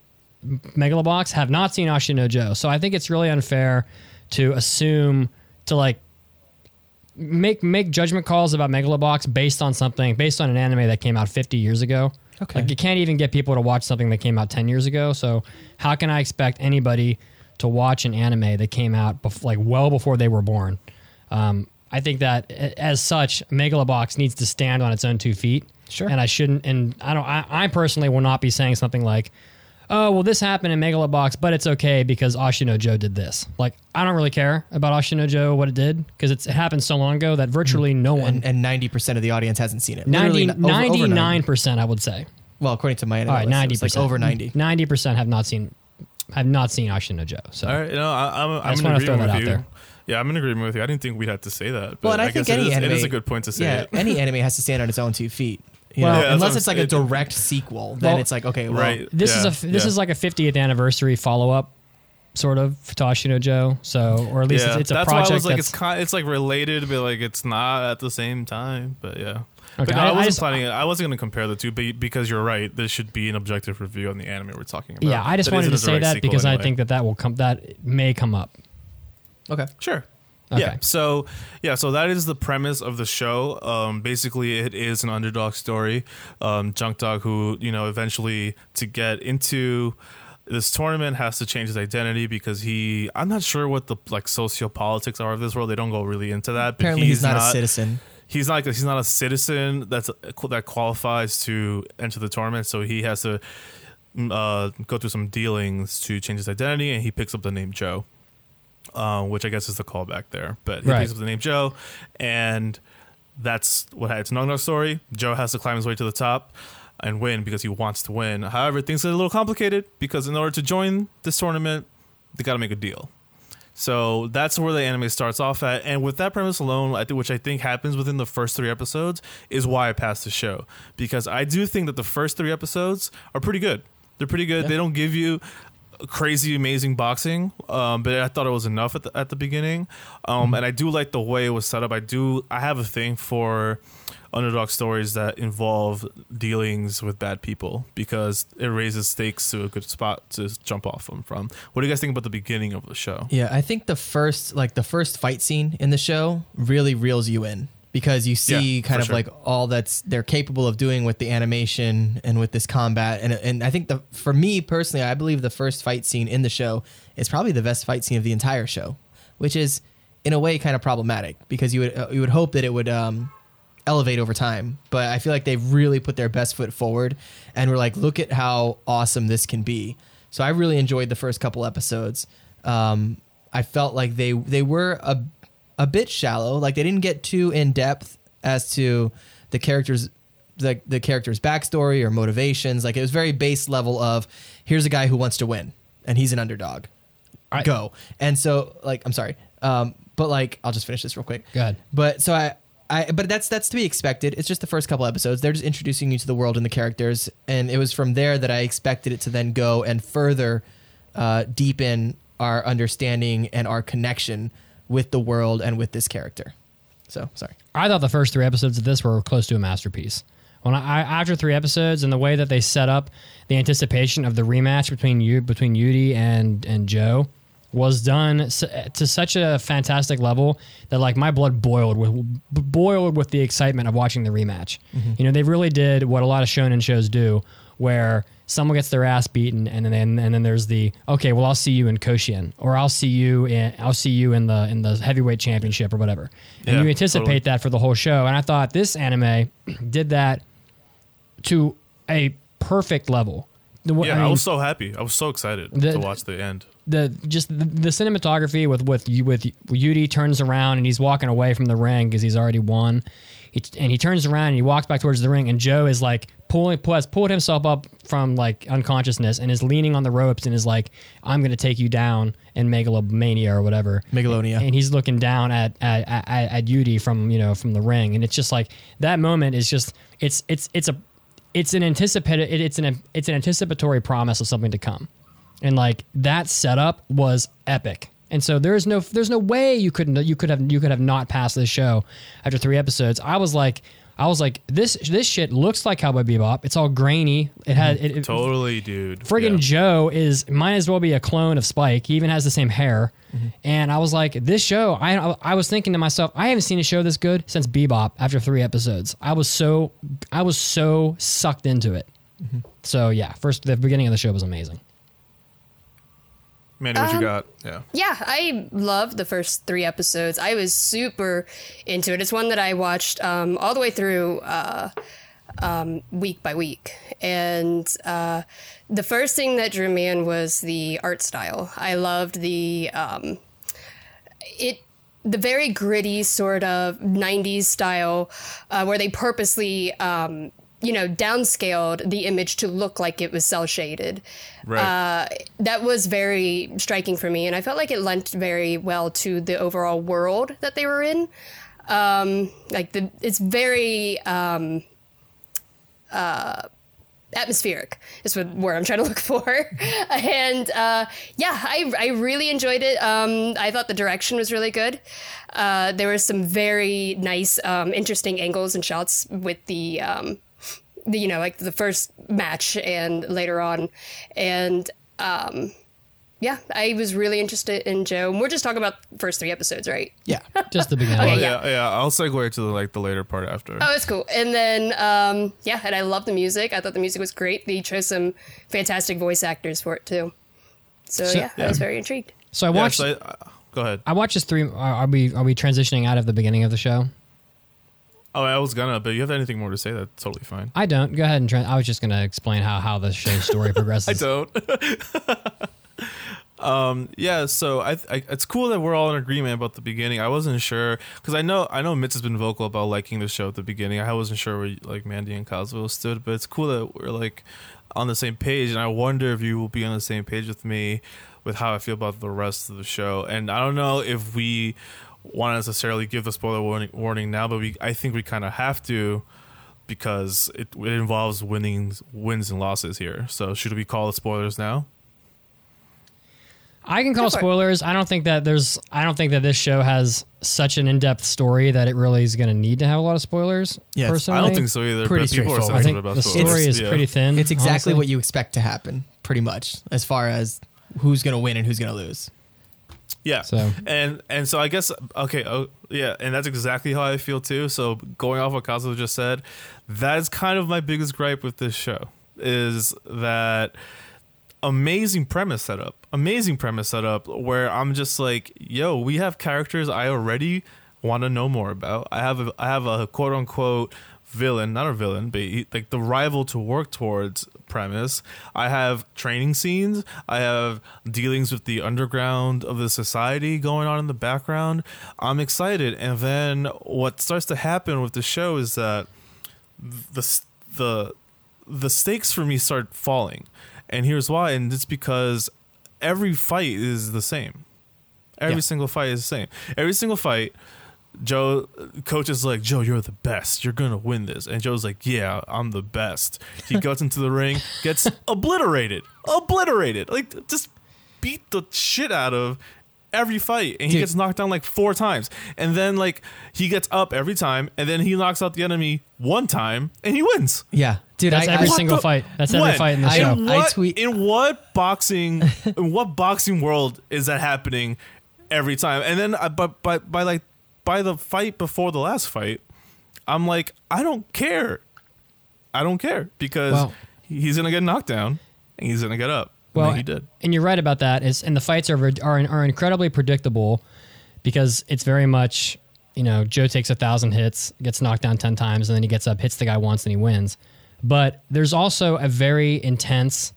Megalobox have not seen Ashita no Joe. So I think it's really unfair to assume to like make make judgment calls about Megalobox based on something based on an anime that came out fifty years ago. Okay, like you can't even get people to watch something that came out ten years ago. So how can I expect anybody to watch an anime that came out bef- like well before they were born? Um, I think that as such, Megalobox needs to stand on its own two feet. Sure. And I shouldn't, and I don't, I, I personally will not be saying something like, oh, well, this happened in Megalobox, but it's okay because Ashita no Joe did this. Like, I don't really care about Ashita no Joe, what it did, because it happened so long ago that virtually no one. And, and ninety percent of the audience hasn't seen it. ninety, over, ninety-nine percent, over I would say. Well, according to my analysis, all right, ninety percent, like over ninety. ninety percent have not seen, have not seen Ashita no Joe. So, all right, you know, I, I'm, I'm I just want to throw that out you. there. Yeah, I'm in agreement with you. I didn't think we'd have to say that. But well, and I, I think guess any it is, anime, it is a good point to say. Yeah, it. any anime has to stand on its own two feet. You well, know? Yeah, unless it's like a direct it, sequel, then well, it's like okay, well, right, this yeah, is a this yeah. is like a fiftieth anniversary follow up sort of Satoshi no Joe. So, or at least yeah, it's, it's a that's project why I was like, that's it's kind, it's like related, but like it's not at the same time. But yeah, okay. but no, I, I wasn't I just, planning. I wasn't going to compare the two, but because you're right, this should be an objective review on the anime we're talking about. Yeah, I just that wanted to say that because anyway. I think that that will come. That may come up. Okay, sure. Okay. Yeah, so yeah, so that is the premise of the show. Um, basically, it is an underdog story. Um, Junk Dog, who you know, eventually to get into this tournament, has to change his identity because he. I'm not sure what the like sociopolitics are of this world. They don't go really into that. But apparently, he's, he's not, not a citizen. He's not. He's not a citizen that's that qualifies to enter the tournament. So he has to uh, go through some dealings to change his identity, and he picks up the name Joe. Uh, which I guess is the callback there, but he right. picks up the name Joe, and that's what it's an underdog story. Joe has to climb his way to the top and win because he wants to win. However, things are a little complicated because in order to join this tournament, they got to make a deal. So that's where the anime starts off at, and with that premise alone, I think, which I think happens within the first three episodes, is why I passed the show, because I do think that the first three episodes are pretty good. They're pretty good. Yeah. They don't give you crazy amazing boxing, um but I thought it was enough at the, at the beginning, um mm-hmm. and I do like the way it was set up. I do I have a thing for underdog stories that involve dealings with bad people because it raises stakes to a good spot to jump off them from. What do you guys think about the beginning of the show? Yeah, I think the first like the first fight scene in the show really reels you in because you see yeah, kind of sure. like all that's they're capable of doing with the animation and with this combat. And and I think the for me personally, I believe the first fight scene in the show is probably the best fight scene of the entire show, which is in a way kind of problematic because you would, uh, you would hope that it would um, elevate over time. But I feel like they've really put their best foot forward and we're like, look at how awesome this can be. So I really enjoyed the first couple episodes. Um, I felt like they, they were a a bit shallow. Like they didn't get too in depth as to the characters, like the, the character's backstory or motivations. Like it was very base level of here's a guy who wants to win and he's an underdog. I, Go. And so like, I'm sorry. Um, but like, I'll just finish this real quick. Go ahead. But so I, I, but that's, that's to be expected. It's just the first couple episodes. They're just introducing you to the world and the characters. And it was from there that I expected it to then go and further, uh, deepen our understanding and our connection with the world and with this character. So, sorry. I thought the first three episodes of this were close to a masterpiece. When I, I after three episodes and the way that they set up the anticipation of the rematch between you between Yudi and and Joe was done to such a fantastic level that like my blood boiled with boiled with the excitement of watching the rematch. Mm-hmm. You know, they really did what a lot of shonen shows do where someone gets their ass beaten, and then and, and then there's the okay. Well, I'll see you in Koshien, or I'll see you in I'll see you in the in the heavyweight championship, or whatever. And yeah, you anticipate totally. that for the whole show. And I thought this anime did that to a perfect level. The, yeah, I, mean, I was so happy. I was so excited the, to watch the end. The just the, the cinematography with with with Yudi turns around and he's walking away from the ring because he's already won. He, and he turns around and he walks back towards the ring, and Joe is like pulling has pulled himself up from like unconsciousness and is leaning on the ropes and is like, "I'm going to take you down in megalomania or whatever." Megalonia. And, and he's looking down at at, at at Yudi from you know from the ring, and it's just like that moment is just it's it's it's a it's an anticipated it, it's an it's an anticipatory promise of something to come, and like that setup was epic. And so there's no there's no way you couldn't you could have you could have not passed this show after three episodes. I was like I was like this this shit looks like Cowboy Bebop. It's all grainy. It had it, totally, it, dude. Friggin' yeah. Joe is might as well be a clone of Spike. He even has the same hair. Mm-hmm. And I was like, this show. I I was thinking to myself, I haven't seen a show this good since Bebop. After three episodes, I was so I was so sucked into it. Mm-hmm. So yeah, first the beginning of the show was amazing. Mandy, what um, you got? Yeah. Yeah, I loved the first three episodes. I was super into it. It's one that I watched um, all the way through uh, um, week by week. And uh, the first thing that drew me in was the art style. I loved the um, it the very gritty sort of nineties style uh, where they purposely um, you know, downscaled the image to look like it was cel-shaded. Right. Uh, that was very striking for me, and I felt like it lent very well to the overall world that they were in. Um, like, the it's very um, uh, atmospheric is what word I'm trying to look for. And uh, yeah, I, I really enjoyed it. Um, I thought the direction was really good. Uh, there were some very nice, um, interesting angles and shots with the, um, the, you know, like the first match and later on. And um, yeah, I was really interested in Joe. We're just talking about the first three episodes, right? Yeah, just the beginning. Okay, well, yeah. yeah, yeah. I'll segue to the, like the later part after. Oh, that's cool. And then, um, yeah, and I love the music. I thought the music was great. They chose some fantastic voice actors for it too. So, so yeah, yeah, I was very intrigued. So I watched. Yeah, so I, uh, go ahead. I watched this three. Are we are we transitioning out of the beginning of the show? Oh, I was gonna, but if you have anything more to say, that's totally fine. I don't. Go ahead and try. I was just gonna explain how how the show's story progresses. I don't. Um, yeah, so I, I, it's cool that we're all in agreement about the beginning. I wasn't sure because I know I know Mitz has been vocal about liking the show at the beginning. I wasn't sure where like Mandy and Kazuo stood, but it's cool that we're like on the same page. And I wonder if you will be on the same page with me with how I feel about the rest of the show. And I don't know if we want to necessarily give the spoiler warning, warning now, but we I think we kind of have to because it, it involves winnings, wins and losses here. So should we call it spoilers now? I can call spoilers. I don't think that there's. I don't think that this show has such an in-depth story that it really is going to need to have a lot of spoilers. Yeah, personally. I don't think so either. Pretty straightforward. I think the story is yeah. pretty thin. It's exactly honestly. what you expect to happen, pretty much, as far as who's going to win and who's going to lose. Yeah, so. and and so I guess okay, oh, yeah, and that's exactly how I feel too. So going off what Kazuo just said, that is kind of my biggest gripe with this show is that. Amazing premise setup, amazing premise setup where I'm just like, yo, we have characters I already want to know more about. I have a, I have a quote unquote villain, not a villain, but like the rival to work towards premise. I have training scenes. I have dealings with the underground of the society going on in the background. I'm excited. And then what starts to happen with the show is that the, the, the stakes for me start falling. And here's why, and it's because every fight is the same. Every yeah. single fight is the same. Every single fight, Joe, coach is like, Joe, you're the best. You're going to win this. And Joe's like, yeah, I'm the best. He goes into the ring, gets obliterated. Obliterated. Like, just beat the shit out of every fight. And he Dude. gets knocked down like four times. And then, like, he gets up every time, and then he knocks out the enemy one time, and he wins. Yeah. Dude, that's I, every I, single the, fight. That's when? every fight in the show. In what, I tweet. in what boxing, in what boxing world is that happening every time? And then, uh, but by, by like by the fight before the last fight, I'm like, I don't care, I don't care because wow. he's gonna get knocked down and he's gonna get up. Well, and he did. And you're right about that. Is and the fights are are are incredibly predictable because it's very much you know Joe takes a thousand hits, gets knocked down ten times, and then he gets up, hits the guy once, and he wins. But there's also a very intense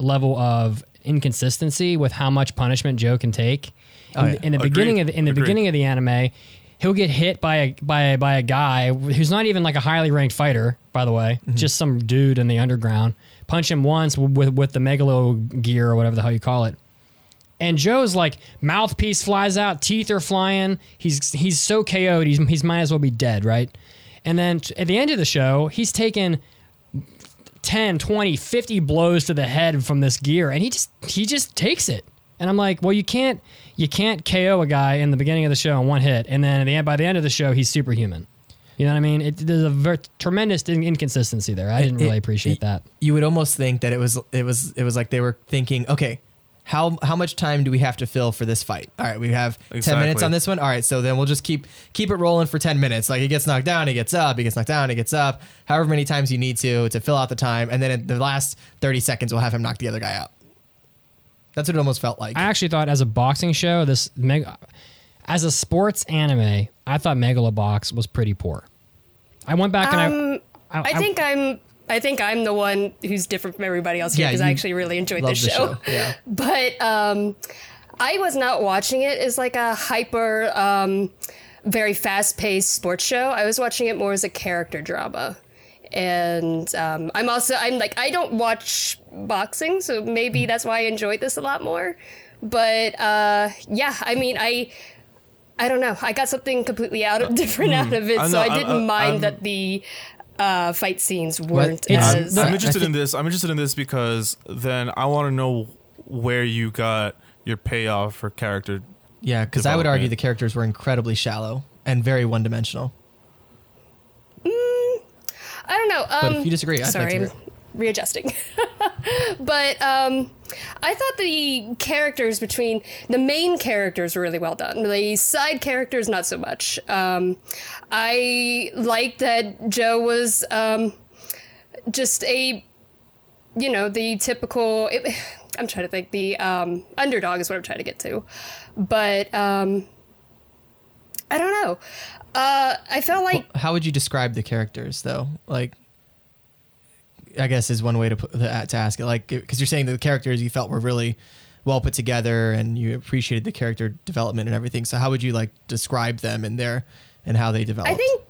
level of inconsistency with how much punishment Joe can take. In, oh, yeah. in the Agreed. beginning of the, in the Agreed. beginning of the anime, he'll get hit by a by a, by a guy who's not even like a highly ranked fighter, by the way, mm-hmm. just some dude in the underground. Punch him once with with the megalo gear or whatever the hell you call it. And Joe's like mouthpiece flies out, teeth are flying. He's he's so K O'd. He's he's might as well be dead, right? And then at the end of the show, he's taken ten, twenty, fifty blows to the head from this gear, and he just he just takes it. And I'm like, well, you can't you can't K O a guy in the beginning of the show in one hit, and then at the end, by the end of the show, he's superhuman. You know what I mean? It, there's a ver- tremendous inconsistency there. I didn't it, really appreciate it, that. You would almost think that it was it was it was like they were thinking, okay. How how much time do we have to fill for this fight? All right, we have exactly. ten minutes on this one. All right, so then we'll just keep keep it rolling for ten minutes. Like he gets knocked down, he gets up, he gets knocked down, he gets up. However many times you need to to fill out the time, and then in the last thirty seconds, we'll have him knock the other guy out. That's what it almost felt like. I actually thought as a boxing show, this mega, as a sports anime, I thought Megalobox was pretty poor. I went back um, and I, I I think I, I'm. I think I'm the one who's different from everybody else here because yeah, I actually really enjoyed this show. show. Yeah. But um, I was not watching it as like a hyper, um, very fast-paced sports show. I was watching it more as a character drama. And um, I'm also, I'm like, I don't watch boxing, so maybe that's why I enjoyed this a lot more. But uh, yeah, I mean, I... I don't know. I got something completely out of different out of it, I know, so I didn't I, I, mind I'm, that the uh, fight scenes weren't what? as... I'm, I'm interested in this. I'm interested in this because then I want to know where you got your payoff for character. Yeah, because I would argue the characters were incredibly shallow and very one-dimensional. Mm, I don't know. Um, but if you disagree, I'd sorry, like to I'm readjusting. But um, I thought the characters between the main characters were really well done. The side characters, not so much. Um, I liked that Joe was um, just a, you know, the typical... It, I'm trying to think. The um, underdog is what I'm trying to get to. But um, I don't know. Uh, I felt like... Well, how would you describe the characters, though? Like, I guess is one way to, put, to ask it. Like, because you're saying that the characters you felt were really well put together and you appreciated the character development and everything. So how would you, like, describe them and their and how they developed? I think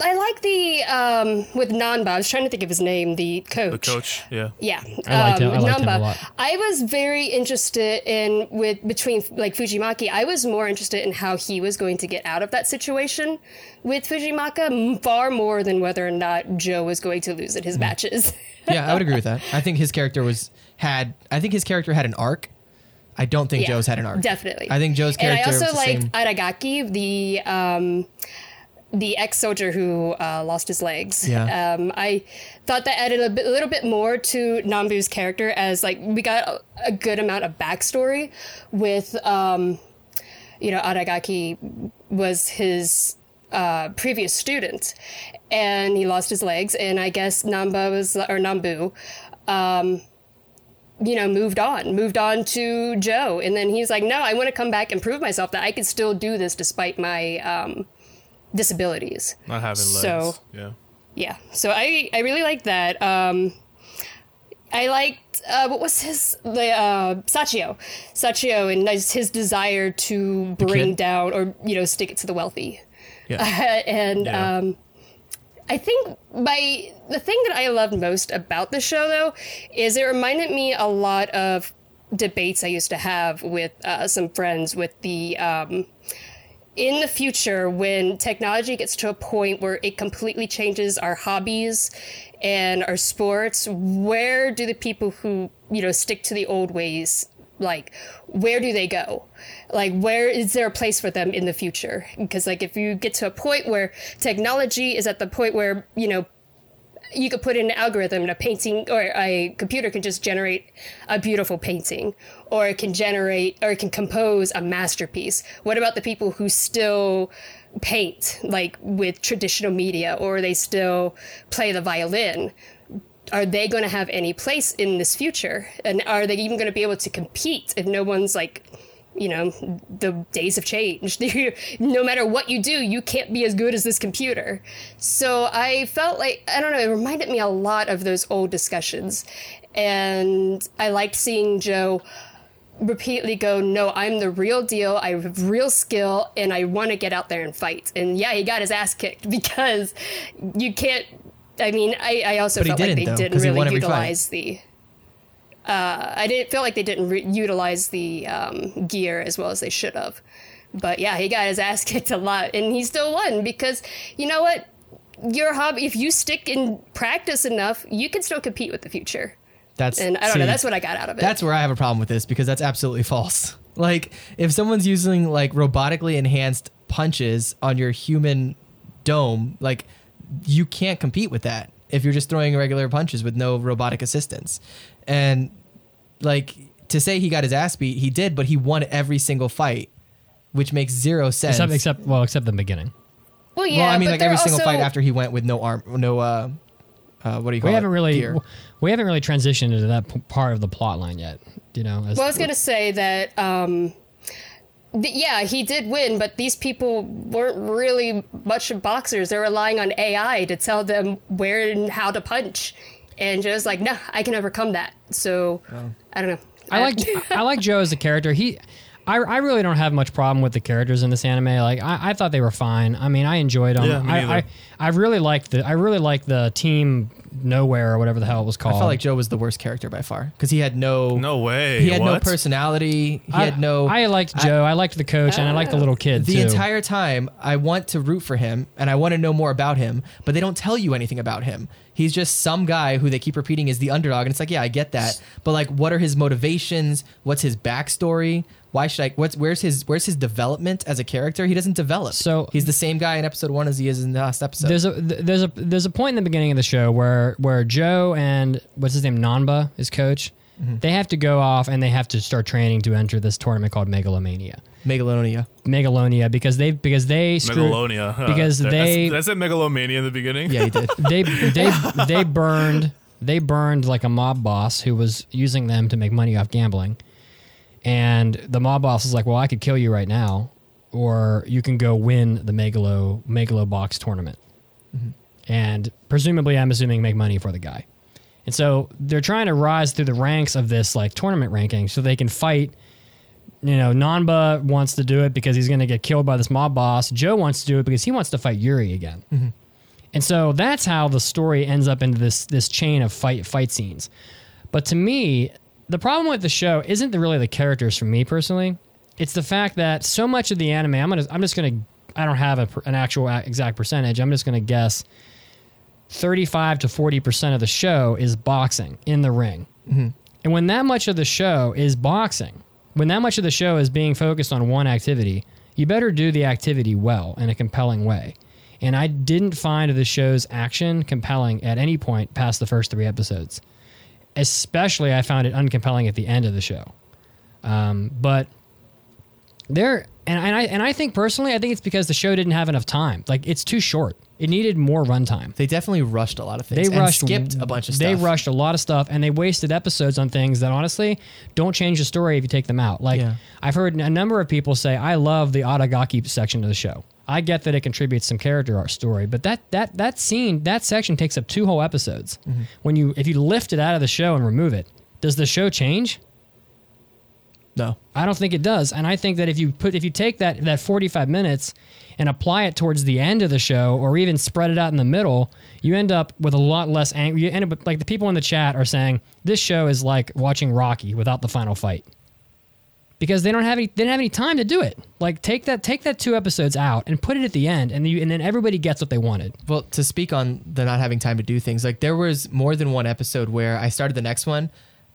I like the, um, with Nanba, I was trying to think of his name, the coach. The coach, yeah. Yeah. I liked him, um, I liked Nanba. him a lot. I was very interested in, with between, like, Fujimaki, I was more interested in how he was going to get out of that situation with Fujimaka, far more than whether or not Joe was going to lose in his mm. matches. Yeah, I would agree with that. I think his character was, had, I think his character had an arc. I don't think yeah, Joe's had an arc. Definitely. I think Joe's character was the same. And I also liked Aragaki, the, um... the ex-soldier who uh, lost his legs. Yeah. Um, I thought that added a, bit, a little bit more to Nanbu's character, as like we got a, a good amount of backstory with, um, you know, Aragaki was his uh, previous student, and he lost his legs, and I guess Nanba was or Nanbu, um, you know, moved on, moved on to Joe, and then he's like, no, I want to come back and prove myself that I can still do this despite my. Um, disabilities. Not having legs. So, yeah. Yeah. So I, I really liked that. Um, I liked, uh, what was his, the, uh, Sachio. Sachio and his desire to bring down or, you know, stick it to the wealthy. Yeah. Uh, and yeah. Um, I think my, the thing that I loved most about the show, though, is it reminded me a lot of debates I used to have with uh, some friends with the... Um, in the future, when technology gets to a point where it completely changes our hobbies and our sports, where do the people who, you know, stick to the old ways, like, where do they go? Like, where is there a place for them in the future? Because, like, if you get to a point where technology is at the point where, you know, you could put in an algorithm and a painting or a computer can just generate a beautiful painting, or it can generate or it can compose a masterpiece. What about the people who still paint, like with traditional media, or they still play the violin? Are they going to have any place in this future? And are they even going to be able to compete if no one's like, you know, the days have changed. No matter what you do, you can't be as good as this computer. So I felt like, I don't know, it reminded me a lot of those old discussions. And I liked seeing Joe repeatedly go, no, I'm the real deal. I have real skill and I want to get out there and fight. And yeah, he got his ass kicked because you can't, I mean, I, I also felt like they though, didn't really utilize the... Uh, I didn't feel like they didn't re- utilize the um, gear as well as they should have. But yeah, he got his ass kicked a lot and he still won because, you know what, your hobby, if you stick in practice enough, you can still compete with the future. That's And I don't see, know, that's what I got out of it. That's where I have a problem with this because that's absolutely false. Like if someone's using like robotically enhanced punches on your human dome, like you can't compete with that if you're just throwing regular punches with no robotic assistance. And like to say he got his ass beat, he did, but he won every single fight, which makes zero sense. Except, except well, except the beginning. Well, yeah. Well, I mean, like every single fight after he went with no arm, no. Uh, uh, what do you call it? We haven't really, gear. we haven't really transitioned into that p- part of the plot line yet. You know. As, well, I was gonna say that. Um, th- yeah, he did win, but these people weren't really much boxers. They're relying on A I to tell them where and how to punch. And Joe's like, no, I can overcome that. So, oh. I don't know. I like I like Joe as a character. He, I, I really don't have much problem with the characters in this anime. Like I, I thought they were fine. I mean, I enjoyed them. Yeah, I, I I really liked the I really liked the team Nowhere or whatever the hell it was called. I felt like Joe was the worst character by far because he had no no way. He had what? no personality. He I, had no. I liked Joe. I, I liked the coach, I, and I liked the little kid. The too. entire time, I want to root for him and I want to know more about him, but they don't tell you anything about him. He's just some guy who they keep repeating is the underdog, and it's like, yeah, I get that, but like, what are his motivations? What's his backstory? Why should I? What's where's his where's his development as a character? He doesn't develop. So he's the same guy in episode one as he is in the last episode. There's a there's a there's a point in the beginning of the show where where Joe and what's his name Nanba, his coach, mm-hmm. they have to go off and they have to start training to enter this tournament called Megalomania. Megalonia. Megalonia, because they because they screwed, Megalonia huh? because there, they that's, that's at Megalomania in the beginning. Yeah, he did. they they they burned they burned like a mob boss who was using them to make money off gambling. And the mob boss is like, well, I could kill you right now, or you can go win the Megalo Megalobox tournament. Mm-hmm. And presumably, I'm assuming, make money for the guy. And so they're trying to rise through the ranks of this like tournament ranking so they can fight. You know, Nanba wants to do it because he's going to get killed by this mob boss. Joe wants to do it because he wants to fight Yuri again. Mm-hmm. And so that's how the story ends up into this this chain of fight fight scenes. But to me, the problem with the show isn't the, really the characters for me personally. It's the fact that so much of the anime, I'm gonna, I'm just gonna, I don't have a, an actual exact percentage. I'm just gonna guess, thirty-five to forty percent of the show is boxing in the ring, mm-hmm. and when that much of the show is boxing, when that much of the show is being focused on one activity, you better do the activity well in a compelling way. And I didn't find the show's action compelling at any point past the first three episodes. Especially, I found it uncompelling at the end of the show. Um, but there, and, and I and I think personally, I think it's because the show didn't have enough time. Like, it's too short. It needed more runtime. They definitely rushed a lot of things. They rushed, and skipped a bunch of stuff. They rushed a lot of stuff, and they wasted episodes on things that honestly don't change the story if you take them out. Like, yeah. I've heard a number of people say, "I love the Adagaki section of the show." I get that it contributes some character or story, but that that that scene, that section takes up two whole episodes. Mm-hmm. When you if you lift it out of the show and remove it, does the show change? No. I don't think it does. And I think that if you put if you take that, that forty-five minutes and apply it towards the end of the show or even spread it out in the middle, you end up with a lot less anger. You end up with, like, the people in the chat are saying, this show is like watching Rocky without the final fight. Because they don't have any, they don't have any time to do it. Like, take that, take that two episodes out and put it at the end, and you, and then everybody gets what they wanted. Well, to speak on the not having time to do things, like, there was more than one episode where I started the next one,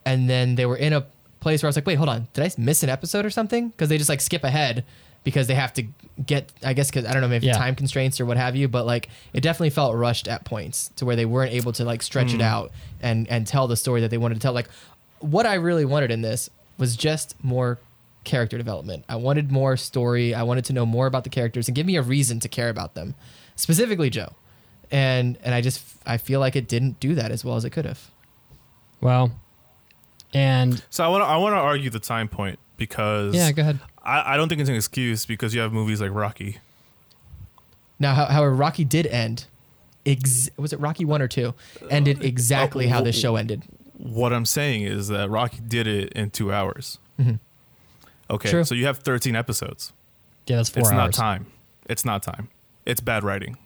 and then they were in a place where I was like, wait, hold on, did I miss an episode or something? Because they just like skip ahead because they have to get, I guess, because I don't know, maybe yeah. time constraints or what have you. But like, it definitely felt rushed at points to where they weren't able to like stretch mm. it out and and tell the story that they wanted to tell. Like, what I really wanted in this was just more character development. I wanted more story. I wanted to know more about the characters and give me a reason to care about them, specifically Joe. And and I just I feel like it didn't do that as well as it could have. Well, and so I want to I want to argue the time point because yeah, go ahead. I, I don't think it's an excuse because you have movies like Rocky. Now, however, Rocky did end. Ex- was it Rocky one or two? Ended exactly uh, how this show ended. What I'm saying is that Rocky did it in two hours. Mm-hmm. Okay, True. So you have thirteen episodes. Yeah, that's four it's hours. It's not time. It's not time. It's bad writing,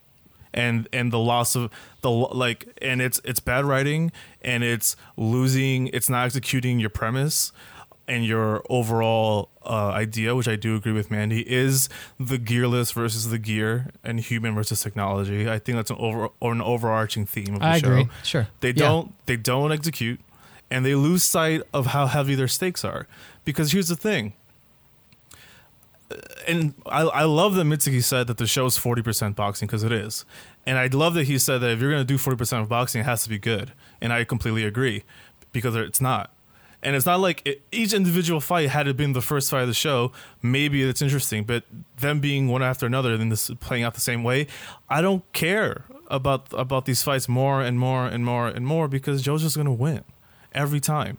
and and the loss of the like, and it's it's bad writing, and it's losing. It's not executing your premise and your overall uh, idea, which I do agree with Mandy, is the gearless versus the gear and human versus technology. I think that's an over or an overarching theme of the I show. I agree. Sure. They yeah. don't they don't execute, and they lose sight of how heavy their stakes are. Because here's the thing. And I, I love that Mitsugi said that the show is forty percent boxing, because it is. And I love that he said that if you're going to do forty percent of boxing, it has to be good. And I completely agree, because it's not. And it's not like it, each individual fight, had it been the first fight of the show, maybe it's interesting. But them being one after another and this playing out the same way, I don't care about about these fights more and more and more and more, because JoJo's going to win every time,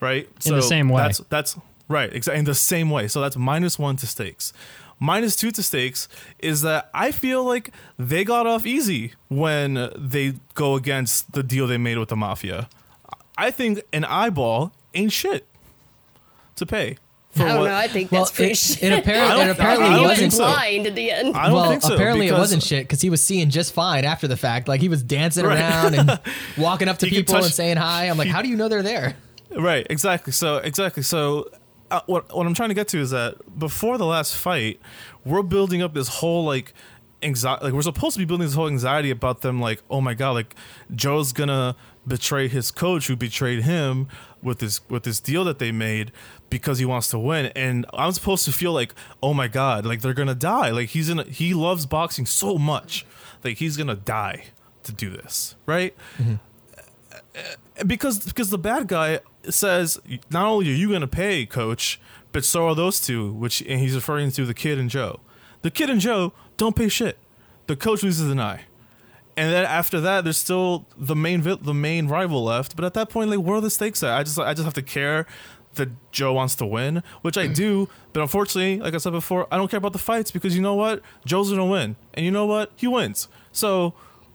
right? In so the same way. That's... that's Right, exactly, in the same way. So that's minus one to stakes. Minus two to stakes is that I feel like they got off easy when they go against the deal they made with the mafia. I think an eyeball ain't shit to pay. For I don't what? know. I think well, that's pretty shit. It, it apparently, it apparently I don't wasn't so. blind at the end. I don't well, think so. Apparently, it wasn't shit because he was seeing just fine after the fact. Like he was dancing right. around and walking up to he people touch, and saying hi. I'm like, he, how do you know they're there? Right. Exactly. So exactly. So uh, what what I'm trying to get to is that before the last fight, we're building up this whole like anxiety. Like we're supposed to be building this whole anxiety about them. Like, oh my god, like Joe's gonna betray his coach who betrayed him with this with this deal that they made because he wants to win, and I'm supposed to feel like, oh my god, like they're gonna die, like he's in a, he loves boxing so much, like he's gonna die to do this, right? Mm-hmm. because because the bad guy says, not only are you gonna pay, coach, but so are those two, which and he's referring to the kid and Joe. The kid and Joe don't pay shit. The coach loses an eye. And then after that, there's still the main vi- the main rival left. But at that point, like, where are the stakes at? I just I just have to care that Joe wants to win, which I do. But unfortunately, like I said before, I don't care about the fights because you know what, Joe's gonna win, and you know what, he wins. So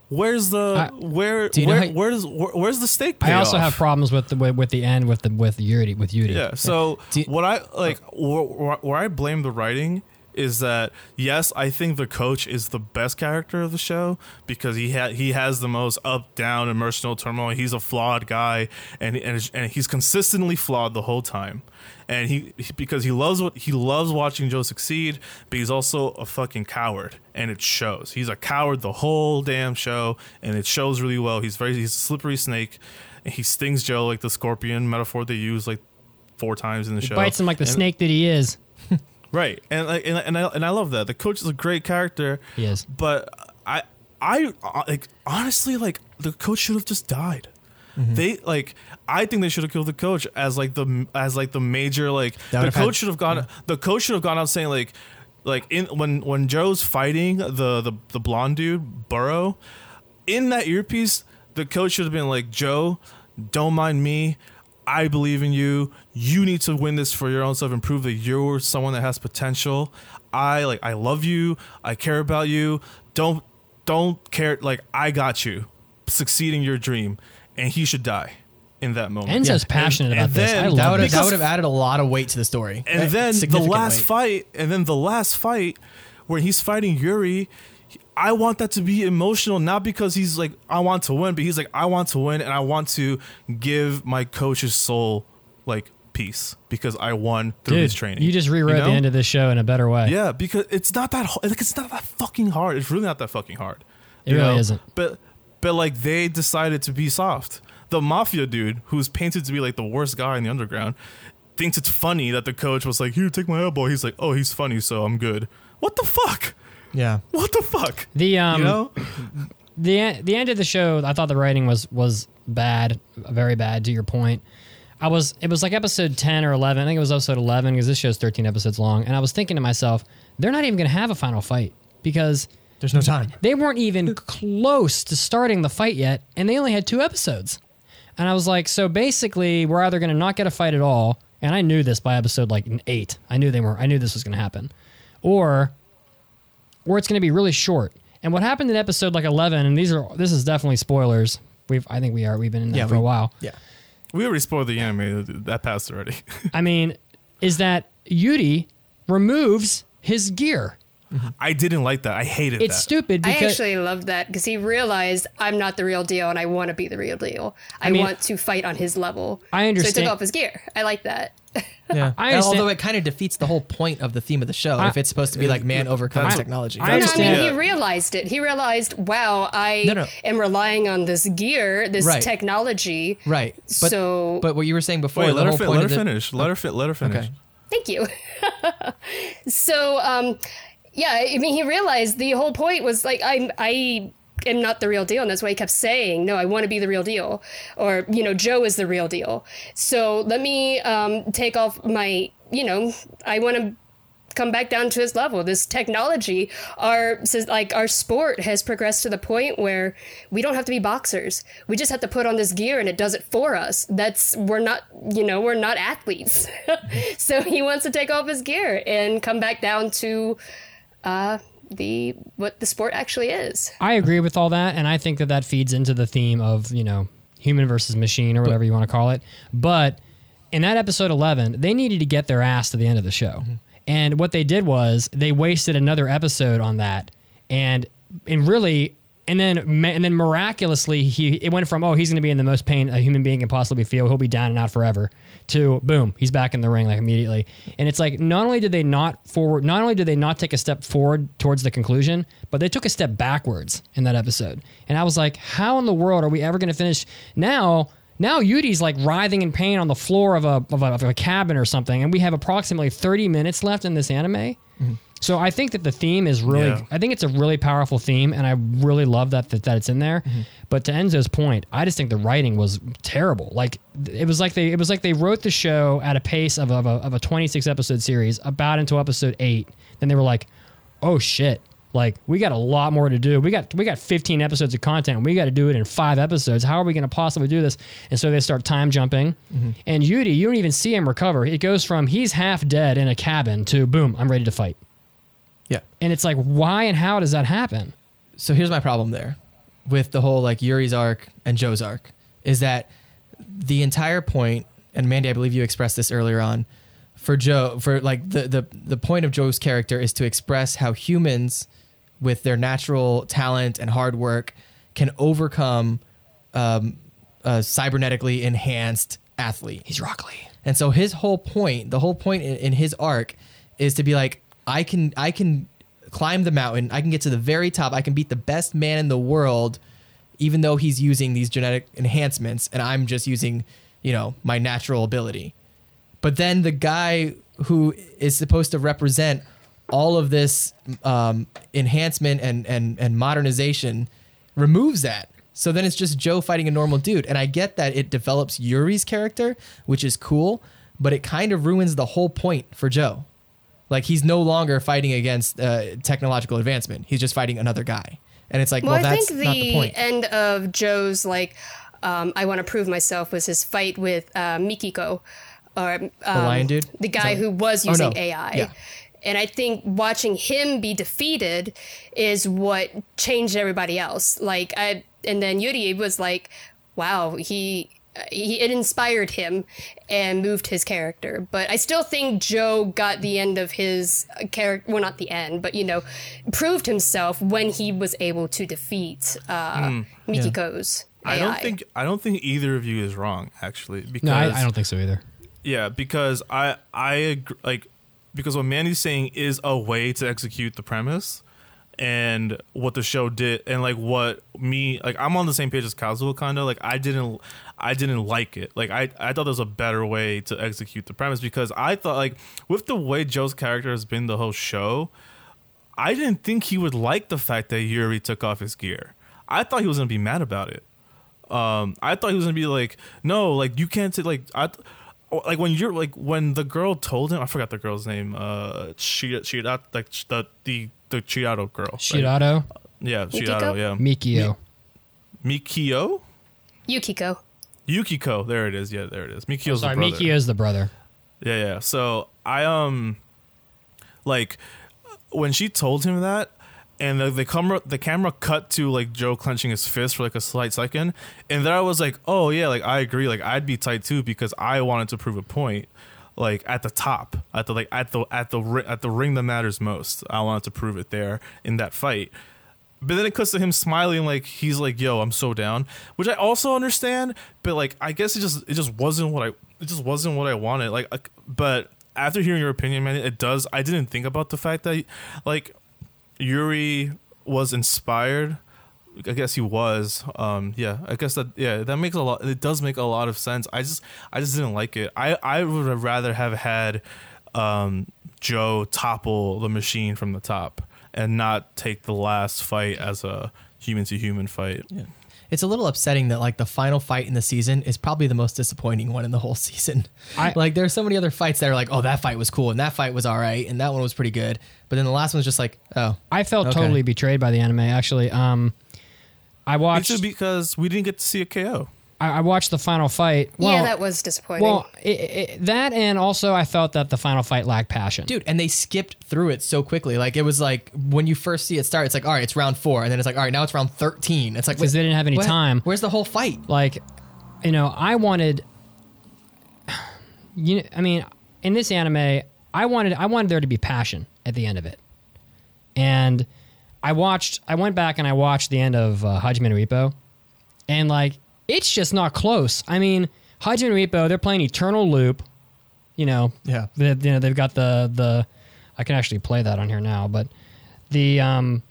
where's the I, where where you, where's where, where's the stake payoff? I also have problems with the with, with the end with the with Yuri with Yuri. Yeah. So you, what I like where, where I blame the writing is that, yes, I think the coach is the best character of the show because he ha- he has the most up, down, emotional turmoil. He's a flawed guy, and and, and he's consistently flawed the whole time. And he, he because he loves what he loves watching Joe succeed, but he's also a fucking coward, and it shows. He's a coward the whole damn show, and it shows really well. He's very he's a slippery snake, and he stings Joe like the scorpion metaphor they use like four times in the he show. He bites him like the and, snake that he is. Right, and like, and and I and I love that. The coach is a great character. He is, but I I like honestly like the coach should have just died. Mm-hmm. They like I think they should have killed the coach as like the as like the major like the coach should have gone. Yeah. The coach should have gone out saying like like in when when Joe's fighting the the the blonde dude Burrow in that earpiece, the coach should have been like, Joe, don't mind me. I believe in you. You need to win this for your own self and prove that you're someone that has potential. I like I love you. I care about you. Don't don't care like I got you. Succeeding your dream. And he should die in that moment. Enzo's yeah. passionate and, about and this. Then, I love that would have added a lot of weight to the story. And that, then the last weight. fight and then the last fight where he's fighting Yuri, I want that to be emotional, not because he's like, I want to win, but he's like, I want to win and I want to give my coach's soul like peace because I won through Dude, his training. You just rewrote you know? the end of this show in a better way. Yeah, because it's not that like it's not that fucking hard. It's really not that fucking hard. It really know? isn't. But but like they decided to be soft. The mafia dude, who's painted to be like the worst guy in the underground, thinks it's funny that the coach was like, here, take my elbow. He's like, oh, he's funny, so I'm good. What the fuck? Yeah. What the fuck? The um, you know? the the end of the show, I thought the writing was was bad, very bad. To your point, I was it was like episode ten or eleven. I think it was episode eleven because this show's thirteen episodes long. And I was thinking to myself, they're not even going to have a final fight because there's no time. They weren't even close to starting the fight yet, and they only had two episodes. And I was like, so basically, we're either going to not get a fight at all, and I knew this by episode like eight. I knew they were. I knew this was going to happen, or. Or it's going to be really short. And what happened in episode like eleven, and these are this is definitely spoilers. We've I think we are we've been in that yeah, for we, a while. Yeah, we already spoiled the anime. That passed already. I mean, is that Yuri removes his gear? I didn't like that. I hated. It's that. stupid. Because I actually loved that because he realized I'm not the real deal, and I want to be the real deal. I, I mean, want to fight on his level. I understand. So he took off his gear. I like that. Yeah, I although it kind of defeats the whole point of the theme of the show I, if it's supposed to be like man overcomes I, technology. I, I, no, I mean, he realized it. He realized, wow, I no, no. am relying on this gear, this right. technology. Right. But, so, but what you were saying before, wait, let, her, fin- let, her, the, finish. let oh. her finish. Let her finish. Okay. Thank you. so, um, yeah, I mean, he realized the whole point was like, I'm, I. am not the real deal, and that's why he kept saying, no, I want to be the real deal, or, you know, Joe is the real deal, so let me um take off my, you know, I want to come back down to his level. This technology, our like our sport has progressed to the point where we don't have to be boxers, we just have to put on this gear and it does it for us. That's we're not you know we're not athletes. So he wants to take off his gear and come back down to uh the what the sport actually is. I agree with all that, and I think that that feeds into the theme of, you know, human versus machine or whatever you want to call it. But in that episode eleven, they needed to get their ass to the end of the show. Mm-hmm. And what they did was they wasted another episode on that. And and really, and then and then miraculously, he it went from, oh, he's going to be in the most pain a human being can possibly feel. He'll be down and out forever, to boom, he's back in the ring like immediately. And it's like, not only did they not forward, not only did they not take a step forward towards the conclusion, but they took a step backwards in that episode. And I was like, how in the world are we ever going to finish now? Now Yuri's like writhing in pain on the floor of a, of a of a cabin or something, and we have approximately thirty minutes left in this anime. Mm-hmm. So I think that the theme is really, yeah. I think it's a really powerful theme, and I really love that that, that it's in there. Mm-hmm. But to Enzo's point, I just think the writing was terrible. Like it was like they it was like they wrote the show at a pace of of a, of a twenty-six episode series, about into episode eight. Then they were like, oh shit. Like, we got a lot more to do. We got we got fifteen episodes of content. We got to do it in five episodes. How are we going to possibly do this? And so they start time jumping. Mm-hmm. And Yuri, you don't even see him recover. It goes from he's half dead in a cabin to boom, I'm ready to fight. Yeah. And it's like, why and how does that happen? So here's my problem there with the whole like Yuri's arc and Joe's arc is that the entire point, and Mandy, I believe you expressed this earlier on, for Joe, for like the the, the point of Joe's character is to express how humans with their natural talent and hard work can overcome um, a cybernetically enhanced athlete. He's Rock Lee. And so his whole point, the whole point in, in his arc is to be like, I can I can climb the mountain. I can get to the very top. I can beat the best man in the world, even though he's using these genetic enhancements and I'm just using, you know, my natural ability. But then the guy who is supposed to represent all of this um, enhancement and, and, and modernization removes that. So then it's just Joe fighting a normal dude. And I get that it develops Yuri's character, which is cool, but it kind of ruins the whole point for Joe. Like, he's no longer fighting against uh, technological advancement. He's just fighting another guy. And it's like, well, well that's the not the point. I think the end of Joe's, like, um, I want to prove myself was his fight with uh, Mikiko, or um, the lion dude, the guy who was using oh, no. A I. Yeah. And I think watching him be defeated is what changed everybody else. Like, I, and then Yuri was like, wow, he, he, it inspired him and moved his character. But I still think Joe got the end of his character. Well, not the end, but, you know, proved himself when he was able to defeat uh, mm, Mikiko's yeah. A I. I don't think, I don't think either of you is wrong, actually. Because, no, I, I don't think so either. Yeah, because I, I agree, like, because what Mandy's saying is a way to execute the premise and what the show did. And like what me, like I'm on the same page as Kazuo kind of like I didn't, I didn't like it. Like I, I thought there was a better way to execute the premise because I thought like with the way Joe's character has been the whole show, I didn't think he would like the fact that Yuri took off his gear. I thought he was going to be mad about it. Um, I thought he was going to be like, no, like you can't say like, I, th- Like when you're like when the girl told him, I forgot the girl's name. Uh, she she like the the the Chirado girl. Chirado. Right? Yeah, Chirado. Yeah. Mikio. Mi- Mikio. Yukiko. Yukiko. There it is. Yeah, there it is. Mikio's oh, the brother. Mikio's the brother. Yeah, yeah. So I um, like when she told him that, and the the camera the camera cut to like Joe clenching his fist for like a slight second, and then I was like, oh yeah, like I agree, like I'd be tight too because I wanted to prove a point, like at the top, at the like at the at the at the ring that matters most. I wanted to prove it there in that fight. But then it cuts to him smiling like he's like, yo, I'm so down, which I also understand. But like I guess it just it just wasn't what I it just wasn't what I wanted. Like, but after hearing your opinion, man, it does. I didn't think about the fact that like. Yuri was inspired. I guess he was. Um, yeah, I guess that. Yeah, that makes a lot. It does make a lot of sense. I just, I just didn't like it. I, I would have rather have had um, Joe topple the machine from the top and not take the last fight as a human to human fight. Yeah. It's a little upsetting that like the final fight in the season is probably the most disappointing one in the whole season. I, like there's so many other fights that are like, oh, that fight was cool and that fight was all right and that one was pretty good. But then the last one's just like, oh, I felt okay. Totally betrayed by the anime. Actually, um, I watched it's because we didn't get to see a K O. I, I watched the final fight. Well, yeah, that was disappointing. Well, it, it, that and also I felt that the final fight lacked passion, dude. And they skipped through it so quickly. Like it was like when you first see it start, it's like all right, it's round four, and then it's like all right, now it's round thirteen. It's like because they didn't have any what? time. Where's the whole fight? Like, you know, I wanted. you, I mean, in this anime, I wanted I wanted there to be passion at the end of it. And I watched, I went back and I watched the end of uh, Hajime no Ippo, and like, it's just not close. I mean, Hajime no Ippo, they're playing Eternal Loop, you know. Yeah. They, you know, they've got the, the, I can actually play that on here now, but the, um,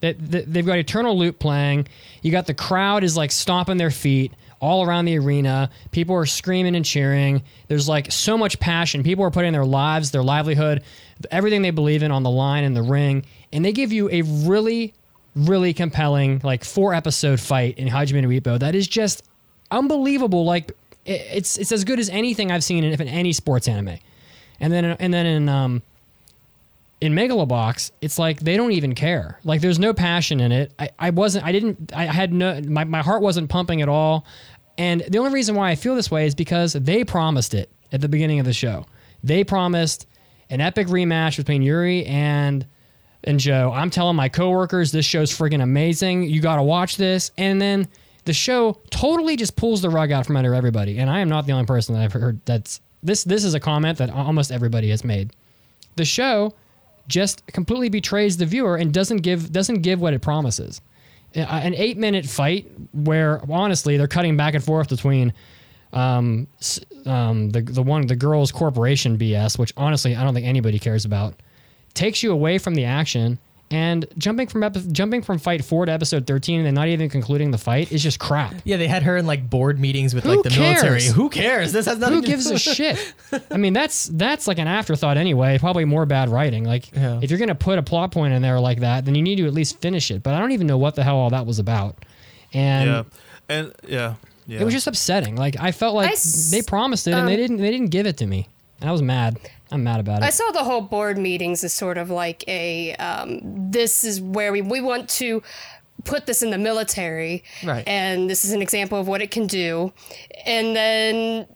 they, they, they've got Eternal Loop playing. You got the crowd is like stomping their feet all around the arena. People are screaming and cheering. There's like so much passion. People are putting their lives, their livelihood, everything they believe in on the line in the ring. And they give you a really, really compelling, like, four-episode fight in Hajime no Ippo that is just unbelievable. Like, it, it's it's as good as anything I've seen in, if in any sports anime. And then and then in um in Megalobox, it's like they don't even care. Like, there's no passion in it. I, I wasn't. I didn't. I had no. My my heart wasn't pumping at all. And the only reason why I feel this way is because they promised it at the beginning of the show. They promised an epic rematch between Yuri and. And Joe, I'm telling my coworkers, this show's friggin' amazing. You got to watch this. And then the show totally just pulls the rug out from under everybody. And I am not the only person that I've heard that's... This This is a comment that almost everybody has made. The show just completely betrays the viewer and doesn't give doesn't give what it promises. An eight-minute fight where, honestly, they're cutting back and forth between um, um, the, the, one, the girls' corporation B S, which, honestly, I don't think anybody cares about. Takes you away from the action, and jumping from epi- jumping from fight four to episode thirteen and then not even concluding the fight is just crap. Yeah, they had her in like board meetings with Who like the cares? military. Who cares? This has nothing. Who to gives do- a shit? I mean, that's that's like an afterthought anyway. Probably more bad writing. Like yeah. if you're gonna put a plot point in there like that, then you need to at least finish it. But I don't even know what the hell all that was about. And yeah, and yeah, yeah. it was just upsetting. Like I felt like I s- they promised it um, and they didn't. They didn't give it to me. And I was mad. I'm mad about it. I saw the whole board meetings as sort of like a, um, this is where we, we want to put this in the military. Right. And this is an example of what it can do. And then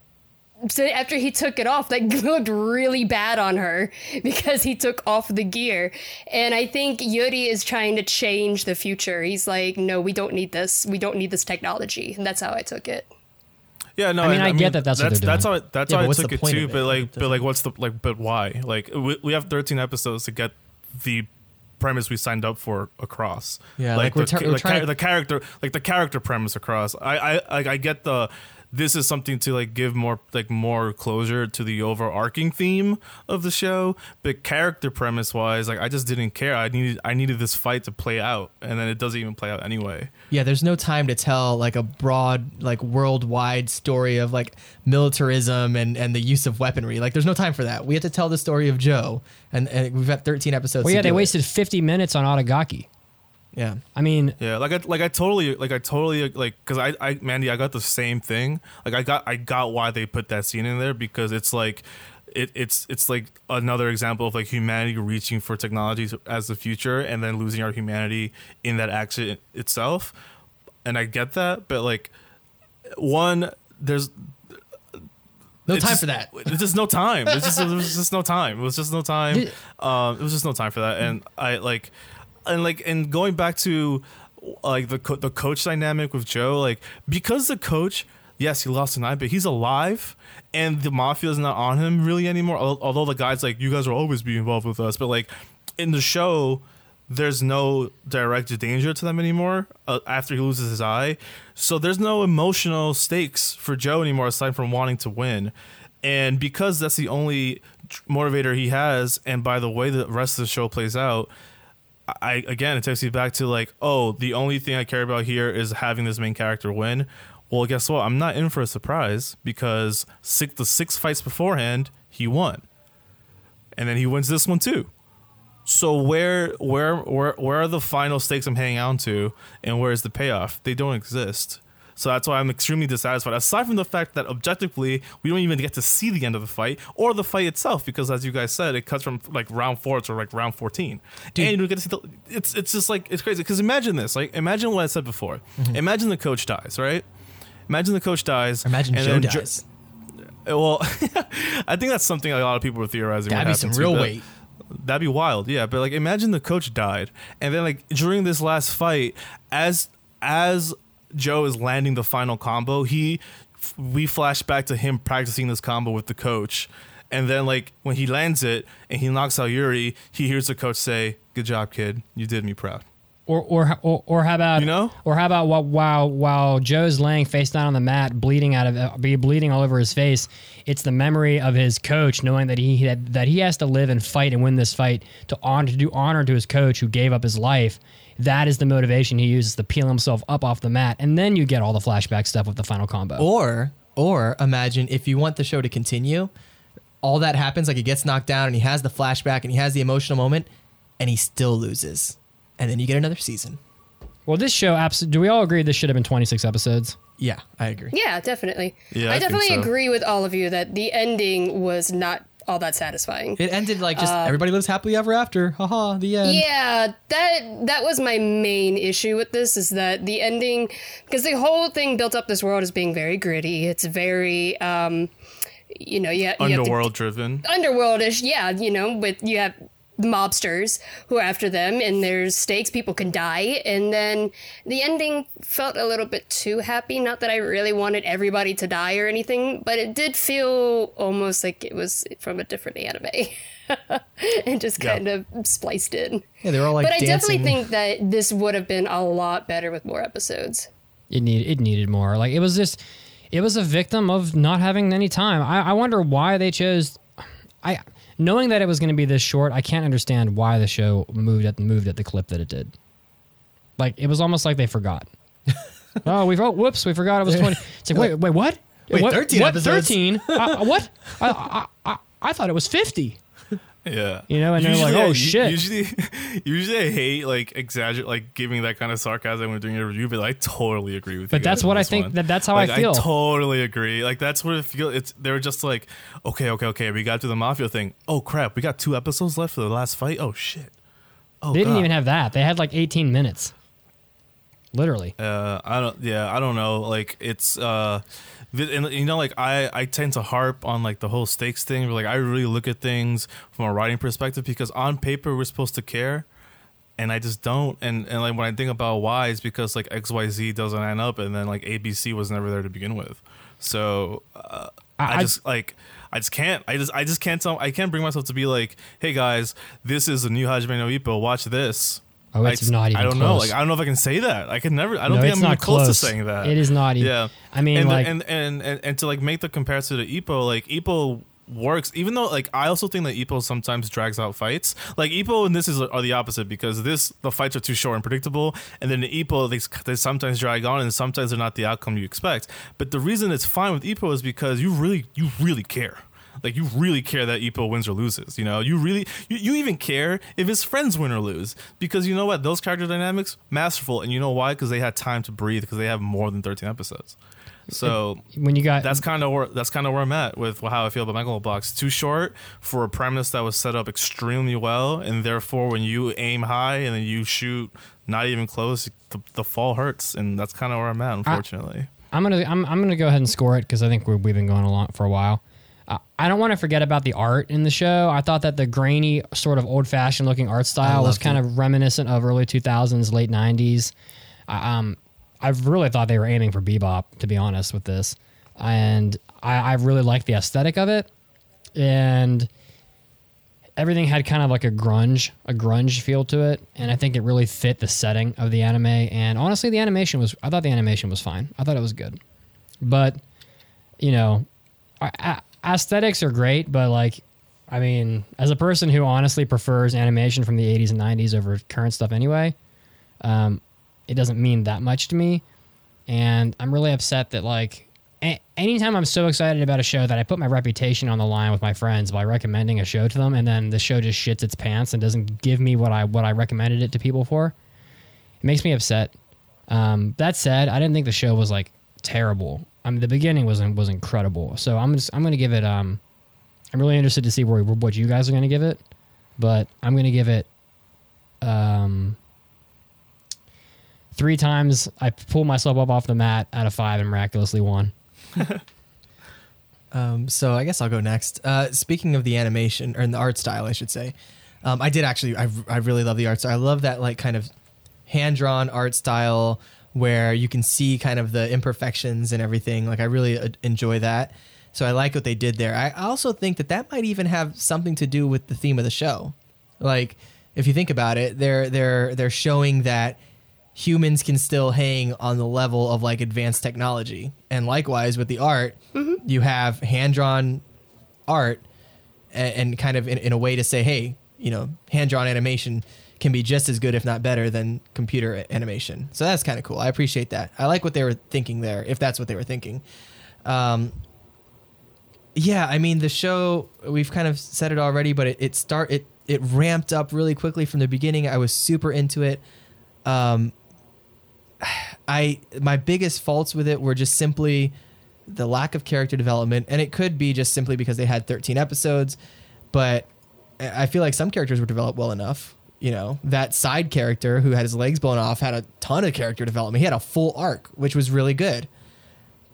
so after he took it off, that looked really bad on her because he took off the gear. And I think Yuri is trying to change the future. He's like, no, we don't need this. We don't need this technology. And that's how I took it. Yeah, no, I mean, I, I get mean, that. That's, that's what they're that's doing. How, that's yeah, how I took it too. It? But like, but like, what's the like? But why? Like, we, we have thirteen episodes to get the premise we signed up for across. Yeah, like, like we're, the, t- we're like, ca- to- the character, like the character premise across. I, I, like, I get the. This is something to like give more like more closure to the overarching theme of the show, but character premise wise, like I just didn't care. I needed I needed this fight to play out, and then it doesn't even play out anyway. Yeah, there's no time to tell like a broad like worldwide story of like militarism and, and the use of weaponry. Like there's no time for that. We have to tell the story of Joe, and, and we've got thirteen episodes. Well, yeah, they wasted fifty minutes on Otagaki. Yeah, I mean, yeah, like I like I totally like I totally like because I, I Mandy I got the same thing. Like I got I got why they put that scene in there, because it's like it it's it's like another example of like humanity reaching for technologies as the future and then losing our humanity in that action itself. And I get that, but like one there's. No it's time just, for that. There's just no time. There's just there was just no time. It was just no time. Um, it was just no time for that. And I like. And like, and going back to like the co- the coach dynamic with Joe, like because the coach, yes, he lost tonight, but he's alive, and the mafia is not on him really anymore. Although the guy's like, you guys will always be involved with us, but like in the show, there's no direct danger to them anymore uh, after he loses his eye. So there's no emotional stakes for Joe anymore aside from wanting to win, and because that's the only motivator he has. And by the way, the rest of the show plays out. I again, it takes me back to like, oh, the only thing I care about here is having this main character win. Well, guess what? I'm not in for a surprise because six, the six fights beforehand, he won, and then he wins this one too. So where, where, where, where are the final stakes I'm hanging on to, and where is the payoff? They don't exist. So that's why I'm extremely dissatisfied. Aside from the fact that objectively, we don't even get to see the end of the fight or the fight itself, because as you guys said, it cuts from like round four to like round fourteen, dude. And you get to see the. It's it's just like it's crazy. Because imagine this, like imagine what I said before. Mm-hmm. Imagine the coach dies, right? Imagine the coach dies. Imagine and Joe then dies. Jo- well, I think that's something like a lot of people were theorizing. That'd be some real that. weight. That'd be wild, yeah. But like, imagine the coach died, and then like during this last fight, as as Joe is landing the final combo, he we flash back to him practicing this combo with the coach. And then, like, when he lands it and he knocks out Yuri, he hears the coach say, "Good job, kid. You did me proud." Or, or, or, or how about, you know, or how about while while Joe's laying face down on the mat, bleeding out of, be bleeding all over his face. It's the memory of his coach, knowing that he that, that he has to live and fight and win this fight to honor to do honor to his coach who gave up his life. That is the motivation he uses to peel himself up off the mat, and then you get all the flashback stuff with the final combo. Or, or imagine if you want the show to continue, all that happens, like he gets knocked down, and he has the flashback, and he has the emotional moment, and he still loses. And then you get another season. Well, this show, absolutely. Do we all agree this should have been twenty-six episodes? Yeah, I agree. Yeah, definitely. Yeah, I, I definitely so. agree with all of you that the ending was not all that satisfying. It ended like just uh, everybody lives happily ever after. Haha, the end. Yeah, that that was my main issue with this, is that the ending, because the whole thing built up this world as being very gritty. It's very, um, you know, yeah, underworld driven, underworldish. Yeah, you know, with you have mobsters who are after them, and there's stakes, people can die. And then the ending felt a little bit too happy. Not that I really wanted everybody to die or anything, but it did feel almost like it was from a different anime and just kind yeah. of spliced in. Yeah, they're all like, but I dancing. definitely think that this would have been a lot better with more episodes. It needed it needed more. Like it was just, it was a victim of not having any time. I, I wonder why they chose. I. Knowing that it was going to be this short, I can't understand why the show moved at moved at the clip that it did. Like it was almost like they forgot. oh, we oh, whoops, we forgot it was twenty. It's like wait, wait, what? Wait, what, thirteen what, episodes? Thirteen? uh, what? I, I I I thought it was fifty. Yeah, you know, and usually, they're like, oh I, shit. Usually, usually I hate like exaggerate, like giving that kind of sarcasm when doing a review, but I totally agree with but you. But that's what I think. One. That that's how like, I feel. I totally agree. Like that's what it feels. It's they were just like, okay, okay, okay. We got to the mafia thing. Oh crap, we got two episodes left for the last fight. Oh shit. Oh, they didn't God. even have that. They had like eighteen minutes. Literally. Uh, I don't. Yeah, I don't know. Like it's. Uh, And, you know, like I, I tend to harp on like the whole stakes thing, but like I really look at things from a writing perspective, because on paper we're supposed to care, and I just don't. And and like when I think about why, it's because like X Y Z doesn't add up, and then like A B C was never there to begin with. So uh, I, I just I, like I just can't I just I just can't tell I can't bring myself to be like, hey guys, this is a new Hajime no Ippo. Watch this. Oh, it's I, not even I don't close. know. Like, I don't know if I can say that. I can never. I don't no, think I'm even close. close to saying that. It is not even. Yeah. I mean, and, like, the, and, and, and and to like make the comparison to Ippo, like Ippo works. Even though, like, I also think that Ippo sometimes drags out fights. Like Ippo and this is are the opposite, because this the fights are too short and predictable, and then the Ippo they, they sometimes drag on, and sometimes they're not the outcome you expect. But the reason it's fine with Ippo is because you really you really care. Like, you really care that Ippo wins or loses, you know? You really, you, you even care if his friends win or lose. Because you know what? Those character dynamics, masterful. And you know why? Because they had time to breathe, because they have more than thirteen episodes. So, when you got that's kind of where, that's kind of where I'm at with how I feel about Megalobox. Too short for a premise that was set up extremely well. And therefore, when you aim high and then you shoot not even close, the, the fall hurts. And that's kind of where I'm at, unfortunately. I, I'm going to I'm, I'm gonna go ahead and score it, because I think we're, we've been going along for a while. I don't want to forget about the art in the show. I thought that the grainy, sort of old-fashioned looking art style was kind it. of reminiscent of early two thousands, late nineties. Um, I really thought they were aiming for bebop, to be honest, with this. And I, I really liked the aesthetic of it. And everything had kind of like a grunge, a grunge feel to it. And I think it really fit the setting of the anime. And honestly, the animation was, I thought the animation was fine. I thought it was good. But, you know, I... I aesthetics are great, but like, I mean, as a person who honestly prefers animation from the eighties and nineties over current stuff anyway, um, it doesn't mean that much to me. And I'm really upset that like, a- anytime I'm so excited about a show that I put my reputation on the line with my friends by recommending a show to them, and then the show just shits its pants and doesn't give me what I what I recommended it to people for, it makes me upset. Um, that said, I didn't think the show was like terrible. I mean, the beginning was was incredible. So I'm just, I'm going to give it. Um, I'm really interested to see where, where what you guys are going to give it, but I'm going to give it. Um, three times I pulled myself up off the mat out of five and miraculously won. um, so I guess I'll go next. Uh, speaking of the animation or in the art style, I should say, um, I did actually. I I really love the art style. I love that like kind of hand drawn art style. where you can see kind of the imperfections and everything. Like, I really enjoy that. So I like what they did there. I also think that that might even have something to do with the theme of the show. Like, if you think about it, they're they're they're showing that humans can still hang on the level of like advanced technology. And likewise with the art, mm-hmm. you have hand-drawn art and, and kind of in, in a way to say, hey, you know, hand-drawn animation can be just as good, if not better, than computer animation. So that's kind of cool. I appreciate that. I like what they were thinking there, if that's what they were thinking. Um, yeah, I mean, the show, we've kind of said it already, but it, it start it it ramped up really quickly from the beginning. I was super into it. Um, I my biggest faults with it were just simply the lack of character development, and it could be just simply because they had thirteen episodes, but I feel like some characters were developed well enough. You know, that side character who had his legs blown off had a ton of character development. He had a full arc, which was really good.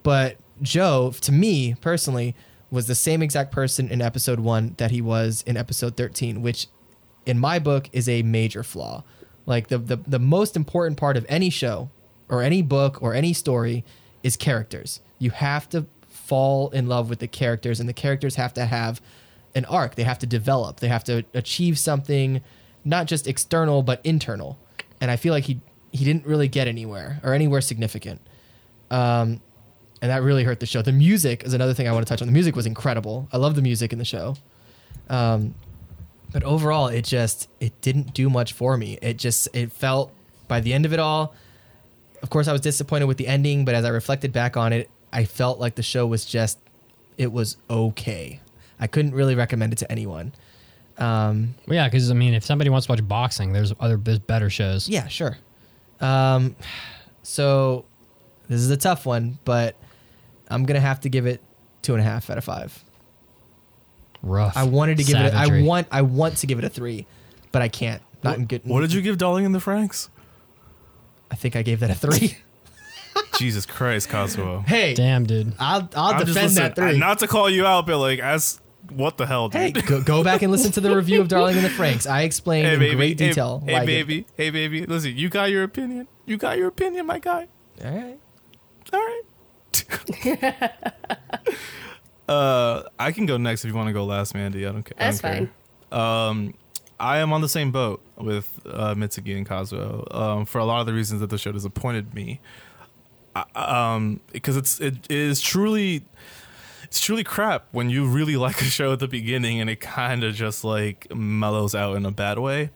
But Joe, to me personally, was the same exact person in episode one that he was in episode thirteen, which in my book is a major flaw. Like, the, the, the most important part of any show or any book or any story is characters. You have to fall in love with the characters, and the characters have to have an arc. They have to develop. They have to achieve something, not just external, but internal. And I feel like he, he didn't really get anywhere or anywhere significant. Um, and that really hurt the show. The music is another thing I want to touch on. The music was incredible. I love the music in the show. Um, But overall, it just, it didn't do much for me. It just, it felt by the end of it all, of course I was disappointed with the ending, but as I reflected back on it, I felt like the show was just, it was okay. I couldn't really recommend it to anyone. Um, well, yeah, because I mean, if somebody wants to watch boxing, there's other there's better shows. Yeah, sure. Um, so this is a tough one, but I'm going to have to give it two and a half out of five. Rough. I wanted to give savagery. it. A, I want. I want to give it a three, but I can't. Not what, in good. What did you give Darling in the Franks? I think I gave that a three. Jesus Christ, Kazuo. Hey, damn, dude. I'll I'll I'm defend that three. Not to call you out, but like, as what the hell, dude? Hey, go, go back and listen to the review of Darling in the Franks. I explained hey, baby, in great detail. Hey, why hey baby, it. hey baby. Listen, you got your opinion. You got your opinion, my guy. All right, all right. Uh, I can go next if you want to go last, Mandy. I don't, ca- That's I don't care. That's fine. Um, I am on the same boat with uh, Mitsugi and Kazuo um, for a lot of the reasons that the show disappointed me. I, um, because it's it is truly it's truly crap when you really like a show at the beginning and it kind of just like mellows out in a bad way.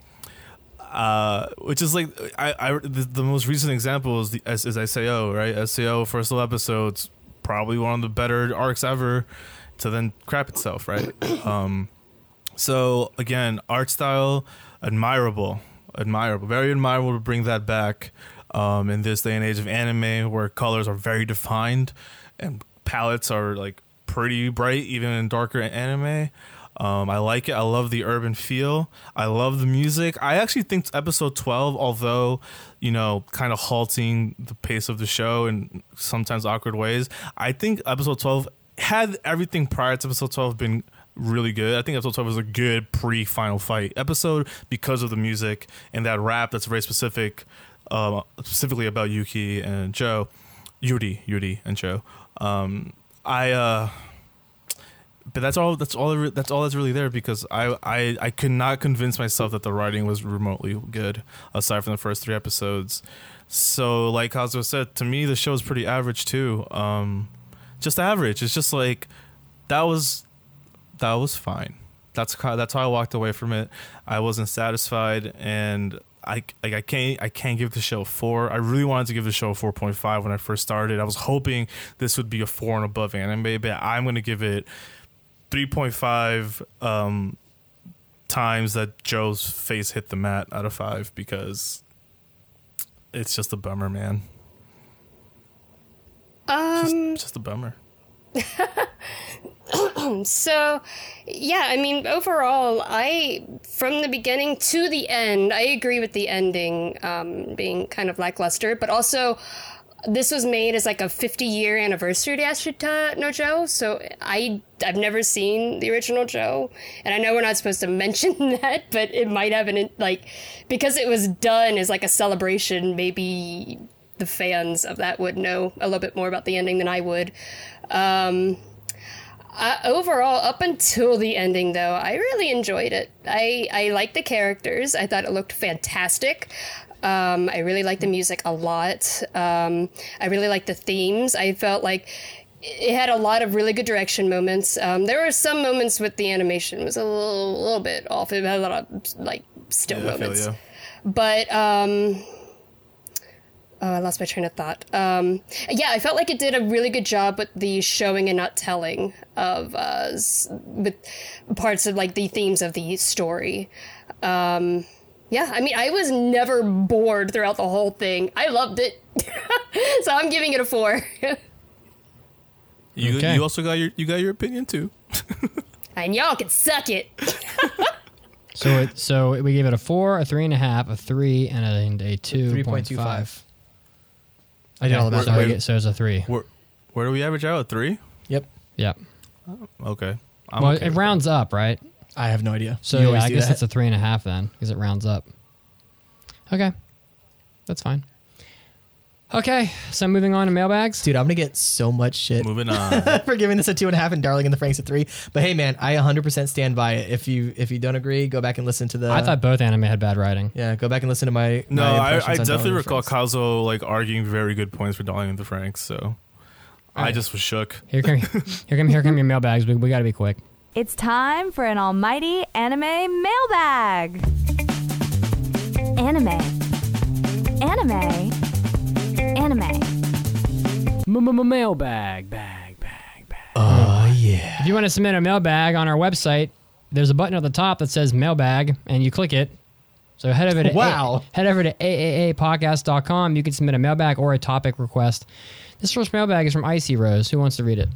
Uh, which is like I, I the, the most recent example is the is, is S A O, right? S A O first little episodes. Probably one of the better arcs ever, to then crap itself, right? Um, so again, art style, admirable, admirable, very admirable to bring that back um, in this day and age of anime where colors are very defined and palettes are like pretty bright, even in darker anime. Um, I like it. I love the urban feel. I love the music. I actually think episode twelve, although, you know, kind of halting the pace of the show in sometimes awkward ways, I think episode twelve had everything prior to episode twelve been really good. I think episode twelve was a good pre-final fight episode because of the music and that rap that's very specific, uh, specifically about Yuki and Joe, Yuri, Yuri and Joe. Um, I, uh, but that's all. That's all. That's all that's really there because I, I, I could not convince myself that the writing was remotely good aside from the first three episodes. So, like Kazuo said, to me the show is pretty average too. Um, just average. It's just like that was that was fine. That's that's how I walked away from it. I wasn't satisfied, and I like I can't I can't give the show a four. I really wanted to give the show a four point five when I first started. I was hoping this would be a four and above anime, but I'm gonna give it three point five um, times that Joe's face hit the mat out of five because it's just a bummer, man. Um, just, just a bummer. So, yeah, I mean, overall, I, from the beginning to the end, I agree with the ending um, being kind of lackluster, but also this was made as like a fifty-year anniversary to Ashita no Joe, so I, I've never seen the original Joe, and I know we're not supposed to mention that, but it might have an, like, because it was done as like a celebration, maybe the fans of that would know a little bit more about the ending than I would. Um, uh, overall, up until the ending, though, I really enjoyed it. I, I liked the characters. I thought it looked fantastic. Um, I really liked the music a lot. Um, I really liked the themes. I felt like it had a lot of really good direction moments. Um, there were some moments with the animation. It was a little, little bit off. It had a lot of, like, still yeah, moments. I feel, yeah. But, um... Oh, I lost my train of thought. Um, yeah, I felt like it did a really good job with the showing and not telling of uh, with parts of, like, the themes of the story. Um, yeah, I mean, I was never bored throughout the whole thing. I loved it. So I'm giving it a four. You okay. You also got your you got your opinion too. And y'all can suck it. so it so we gave it a four, a three and a half, a three, and a two three point two five. I did all about target, so it's a three. Where, where do we average out? A three? Yep. Yep. Oh, okay. I'm well, okay it rounds that. up, right? I have no idea. So yeah, I guess that. It's a three and a half then, because it rounds up. Okay, that's fine. Okay, so moving on to mailbags. Dude, I'm going to get so much shit. Moving on. For giving this a two and a half and Darling in the Franks a three. But hey, man, I one hundred percent stand by it. If you if you don't agree, go back and listen to the... I thought both anime had bad writing. Yeah, go back and listen to my... No, my I, I definitely recall Kazuo like arguing very good points for Darling in the Franks, so right. I just was shook. Here come, here come, here come your mailbags. We, we got to be quick. It's time for an almighty anime mailbag. Anime. Anime. Anime. Mailbag, bag, bag, bag. Oh, yeah. If you want to submit a mailbag on our website, there's a button at the top that says mailbag, and you click it. So head over to wow. a- head over to triple a podcast dot com. You can submit a mailbag or a topic request. This first mailbag is from Icy Rose. Who wants to read it?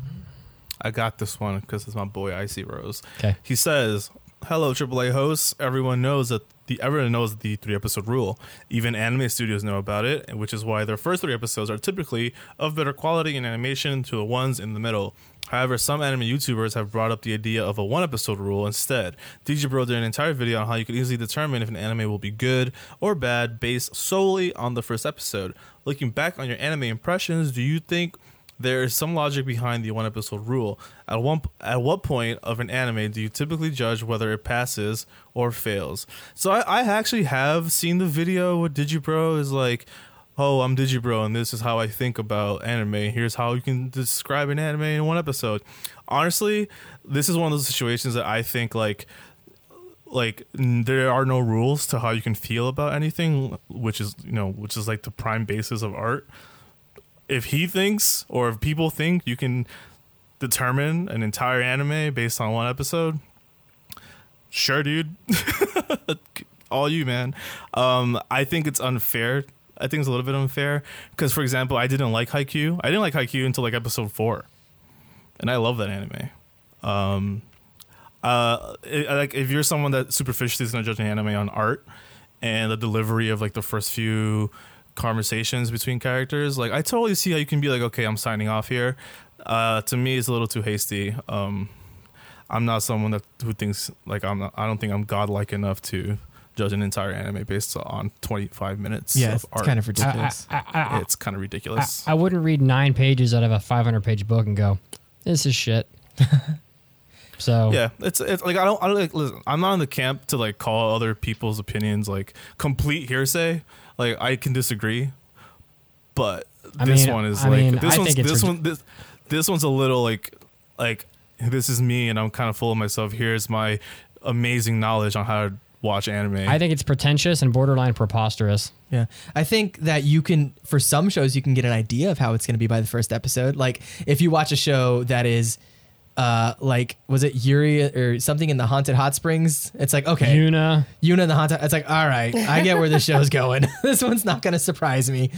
I got this one because it's my boy Icy Rose. Okay. He says, hello, triple A hosts. Everyone knows that the everyone knows the three episode rule. Even anime studios know about it, which is why their first three episodes are typically of better quality in animation to the ones in the middle. However, some anime YouTubers have brought up the idea of a one episode rule instead. D J Bro did an entire video on how you can easily determine if an anime will be good or bad based solely on the first episode. Looking back on your anime impressions, do you think there is some logic behind the one episode rule? At one, at what point of an anime do you typically judge whether it passes or fails? So I, I actually have seen the video with DigiBro. Is like, oh, I'm DigiBro, and this is how I think about anime. Here's how you can describe an anime in one episode. Honestly, this is one of those situations that I think like, like there are no rules to how you can feel about anything, which is you know, which is like the prime basis of art. If he thinks, or if people think, you can determine an entire anime based on one episode, sure, dude. All you, man. Um, I think it's unfair. I think it's a little bit unfair. Because, for example, I didn't like Haikyuu. I didn't like Haikyuu until, like, episode four. And I love that anime. Um, uh, it, like, if you're someone that superficially is going to judge an anime on art and the delivery of, like, the first few conversations between characters, like I totally see how you can be like, okay, I'm signing off here. Uh to me, it's a little too hasty. um I'm not someone that who thinks like I'm not, I don't think I'm godlike enough to judge an entire anime based on twenty-five minutes yeah, of it's art. Kind of ridiculous. I, I, I, I, it's kind of ridiculous. I, I wouldn't read nine pages out of a five hundred page book and go, this is shit. So yeah, it's it's like I don't, I don't like, listen, I'm not in the camp to like call other people's opinions like complete hearsay. Like I can disagree, but I this mean, one is I like mean, this I one's this rid- one this this one's a little like like this is me and I'm kind of full of myself. Here's my amazing knowledge on how to watch anime. I think it's pretentious and borderline preposterous. Yeah, I think that you can for some shows you can get an idea of how it's going to be by the first episode. Like if you watch a show that is uh like was it Yuri or something in the Haunted Hot Springs, it's like okay Yuna Yuna in the Haunted, it's like all right I get where this show's going. This one's not gonna surprise me,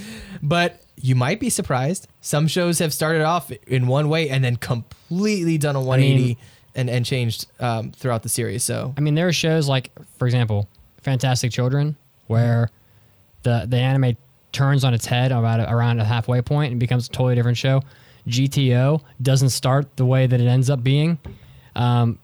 but you might be surprised. Some shows have started off in one way and then completely done a one eighty I mean, and and changed um throughout the series. So I mean there are shows like for example Fantastic Children where the the anime turns on its head about a, around a halfway point and becomes a totally different show. G T O doesn't start the way that it ends up being. Um,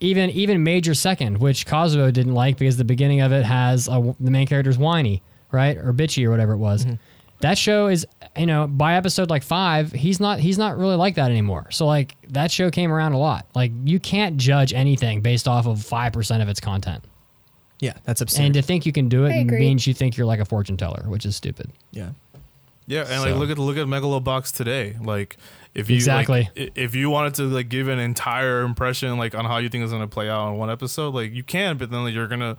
even even Major Second, which Kazuo didn't like because the beginning of it has a, the main character's whiny, right? Or bitchy or whatever it was. Mm-hmm. that show is, you know, by episode like five, he's not he's not really like that anymore. So like that show came around a lot. Like you can't judge anything based off of five percent of its content. Yeah, that's absurd. And to think you can do it means you think you're like a fortune teller, which is stupid. Yeah. Yeah, and so. like look at look at Megalobox today. Like if you exactly. like, if you wanted to like give an entire impression like on how you think it's gonna play out on one episode, like you can, but then like, you're gonna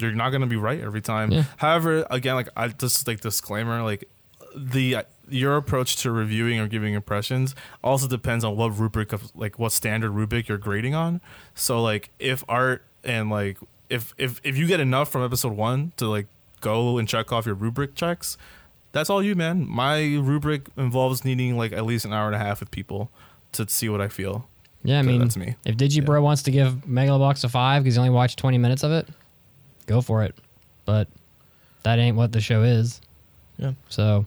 you're not gonna be right every time. Yeah. However, again, like I just like disclaimer, like the your approach to reviewing or giving impressions also depends on what rubric of like what standard rubric you're grading on. So like if art and like if if if you get enough from episode one to like go and check off your rubric checks. That's all you, man. My rubric involves needing like at least an hour and a half with people to see what I feel. Yeah, I mean, that's me. If Digibro yeah. wants to give Megalobox a five because he only watched twenty minutes of it, go for it. But that ain't what the show is. Yeah. So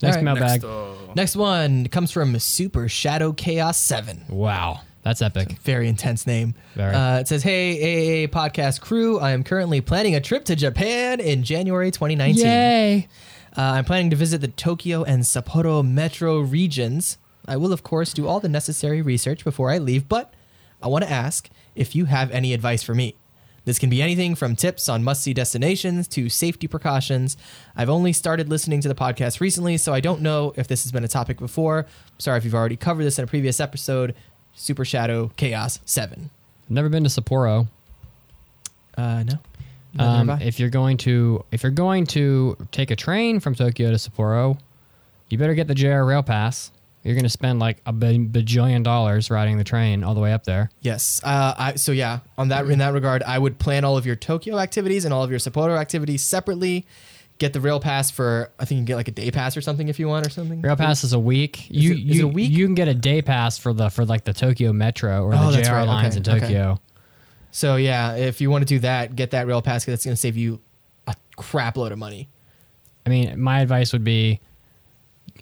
next right. mailbag. Next, uh, next one comes from Super Shadow Chaos seven. Wow. That's epic. Very intense name. Very. Uh, it says, hey, A A A podcast crew, I am currently planning a trip to Japan in January twenty nineteen. Yay. Uh, I'm planning to visit the Tokyo and Sapporo metro regions. I will, of course, do all the necessary research before I leave, but I want to ask if you have any advice for me. This can be anything from tips on must-see destinations to safety precautions. I've only started listening to the podcast recently, so I don't know if this has been a topic before. Sorry if you've already covered this in a previous episode. Super Shadow Chaos seven. Never been to Sapporo. Uh, no. Um, if you're going to if you're going to take a train from Tokyo to Sapporo, you better get the J R Rail Pass. You're going to spend like a bajillion dollars riding the train all the way up there. Yes. Uh, I, so yeah, on that in that regard, I would plan all of your Tokyo activities and all of your Sapporo activities sepamately. Get the rail pass for, I think you can get like a day pass or something if you want or something. Rail pass is a week. Is you it, you is it a week? You can get a day pass for the for like the Tokyo Metro or oh, the J R right. lines okay. in Tokyo. Okay. So, yeah, if you want to do that, get that rail pass because that's going to save you a crap load of money. I mean, my advice would be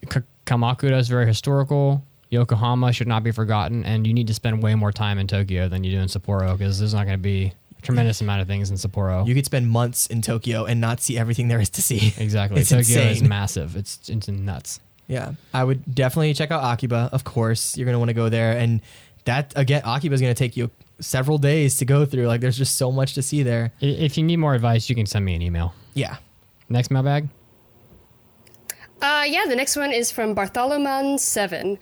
K- Kamakura is very historical. Yokohama should not be forgotten. And you need to spend way more time in Tokyo than you do in Sapporo because there's not going to be a tremendous amount of things in Sapporo. You could spend months in Tokyo and not see everything there is to see. Exactly. Tokyo insane. Is massive. It's, it's nuts. Yeah. I would definitely check out Akiba, of course. You're going to want to go there. And that, again, Akiba is going to take you several days to go through. Like, there's just so much to see there. If you need more advice, you can send me an email. Yeah. Next mailbag? Uh, yeah, the next one is from Bartholoman seven.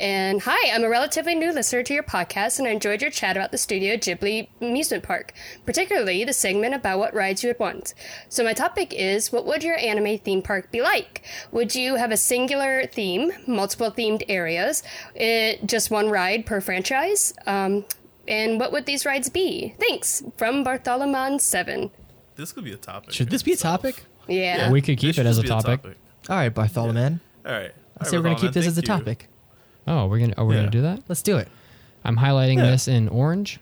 And hi, I'm a relatively new listener to your podcast, and I enjoyed your chat about the Studio Ghibli amusement park, particularly the segment about what rides you would want. So my topic is, what would your anime theme park be like? Would you have a singular theme, multiple themed areas, it, just one ride per franchise? Um, and what would these rides be? Thanks. From Bartholoman seven. This could be a topic. Should this be a topic? Yeah. yeah we could keep it as a topic. a topic. All right, Bartholoman. Yeah. All right. I say right, we're going to keep this as a topic. You. Oh, we're gonna oh we're yeah. gonna do that? Let's do it. I'm highlighting yeah. this in orange.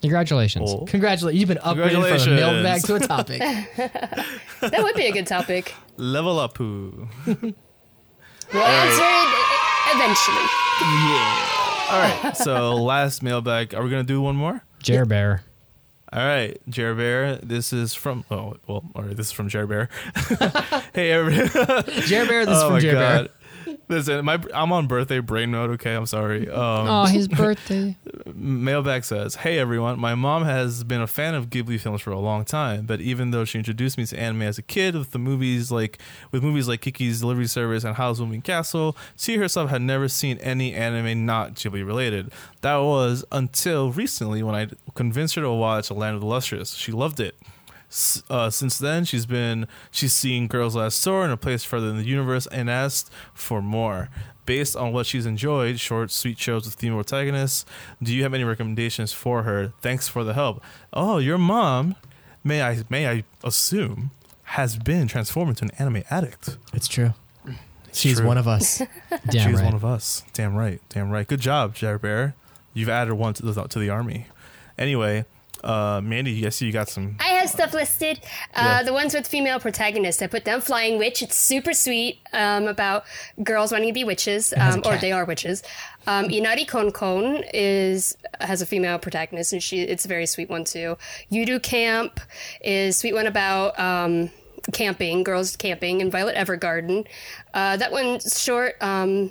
Congratulations. Oh. Congratulations. You've been upgraded from a mailbag to a topic. That would be a good topic. Level up poo. We'll answer it eventually. Yeah. All right. So last mailbag. Are we gonna do one more? Jer Bear. All right, Jer Bear. This is from oh well, all right, this is from Jer Bear. Hey everybody. Jer Bear, this oh is from Jer Bear. Listen, my I'm on birthday brain mode. Okay, I'm sorry. Um, oh, his birthday. Mailbag says, "Hey everyone, my mom has been a fan of Ghibli films for a long time, but even though she introduced me to anime as a kid with the movies like with movies like Kiki's Delivery Service and Howl's Moving Castle, she herself had never seen any anime not Ghibli related. That was until recently when I convinced her to watch A Land of the Lustrous. She loved it." Uh, since then, she's been she's seen Girls Last Tour and A Place Further in the Universe and asked for more. Based on what she's enjoyed, short, sweet shows with female protagonists, do you have any recommendations for her? Thanks for the help. Oh, your mom, may I may I assume, has been transformed into an anime addict. It's true. It's she's true. One of us. Damn she's right. one of us. Damn right. Damn right. Good job, Jer Bear. You've added one to the, to the army. Anyway. Uh, Mandy, yes, you got some. I have stuff listed. Uh, yeah. The ones with female protagonists. I put down Flying Witch. It's super sweet um, about girls wanting to be witches, um, or they are witches. Um, Inari Kon Kon is has a female protagonist, and she it's a very sweet one too. Yudu Camp is sweet one about um, camping, girls camping in Violet Evergarden. Uh, that one's short, um,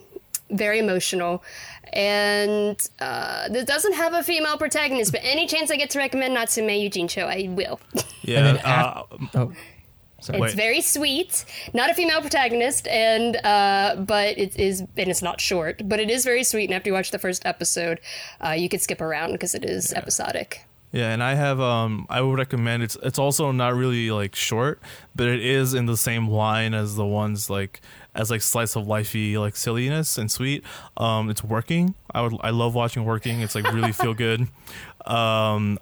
very emotional. And uh, it doesn't have a female protagonist, but any chance I get to recommend Natsume Yujincho, I will. Yeah. uh, oh. So it's wait. very sweet, not a female protagonist, and uh, but it is, and it's not short, but it is very sweet. And after you watch the first episode, uh, you could skip around because it is yeah. episodic. Yeah, and I have um, I would recommend it's. It's also not really like short, but it is in the same line as the ones like as like slice of lifey like silliness and sweet. Um, it's Working. I would I love watching Working. It's like really feel good. Um,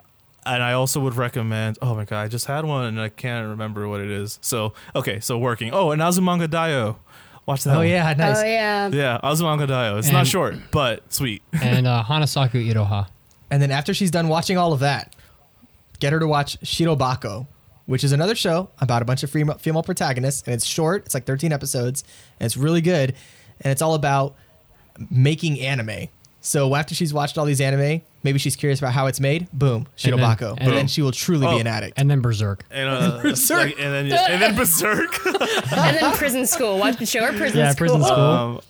And I also would recommend, oh my God, I just had one and I can't remember what it is. So, okay, so Working. Oh, and Azumanga Daioh. Watch that. Oh, one. yeah, nice. Oh, yeah. Yeah, Azumanga Daioh. It's and, not short, but sweet. And uh, Hanasaku Iroha. And then after she's done watching all of that, get her to watch Shirobako, which is another show about a bunch of female protagonists. And it's short. It's like thirteen episodes. And it's really good. And it's all about making anime. So after she's watched all these anime, maybe she's curious about how it's made. Boom, Shirobako. And, and, and then she will truly oh. be an addict. And then Berserk. And, uh, and, Berserk. Like, and, then, and then Berserk. And then Prison School. Watch the show or Prison yeah, School. Prison School. Um,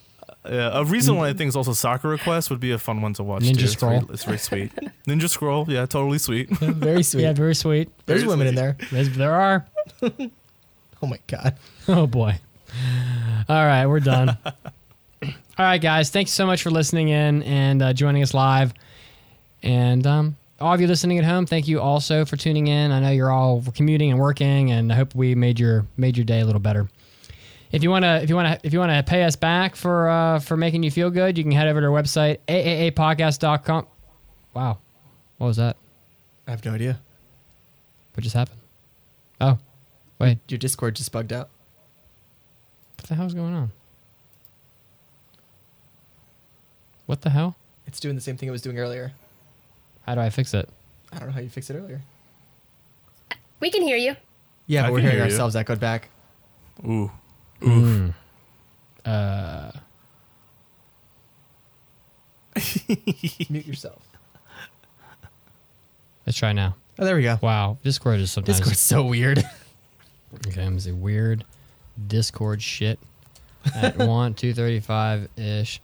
yeah, a recent one I think is also Sakura Quest would be a fun one to watch. Ninja too. Scroll. It's very, it's very sweet. Ninja Scroll. Yeah, totally sweet. Yeah, very sweet. Yeah, very sweet. There's very women sweet. in there. There's, there are. Oh, my God. Oh, boy. All right, we're done. All right, guys. Thanks so much for listening in and uh, joining us live. And um, all of you listening at home, thank you also for tuning in. I know you're all commuting and working, and I hope we made your made your day a little better. If you wanna, if you wanna, if you wanna pay us back for uh, for making you feel good, you can head over to our website A A A podcast dot com. Wow, what was that? I have no idea. What just happened? Oh, wait, your Discord just bugged out. What the hell's going on? What the hell? It's doing the same thing it was doing earlier. How do I fix it? I don't know how you fixed it earlier. We can hear you. Yeah, but I we're hearing hear ourselves you. echoed back. Ooh. Oof. Mm. Uh. Mute yourself. Let's try now. Oh, there we go. Wow. Discord is sometimes. Discord's so weird. Okay, I'm going to say weird Discord shit at one two thirty-five ish.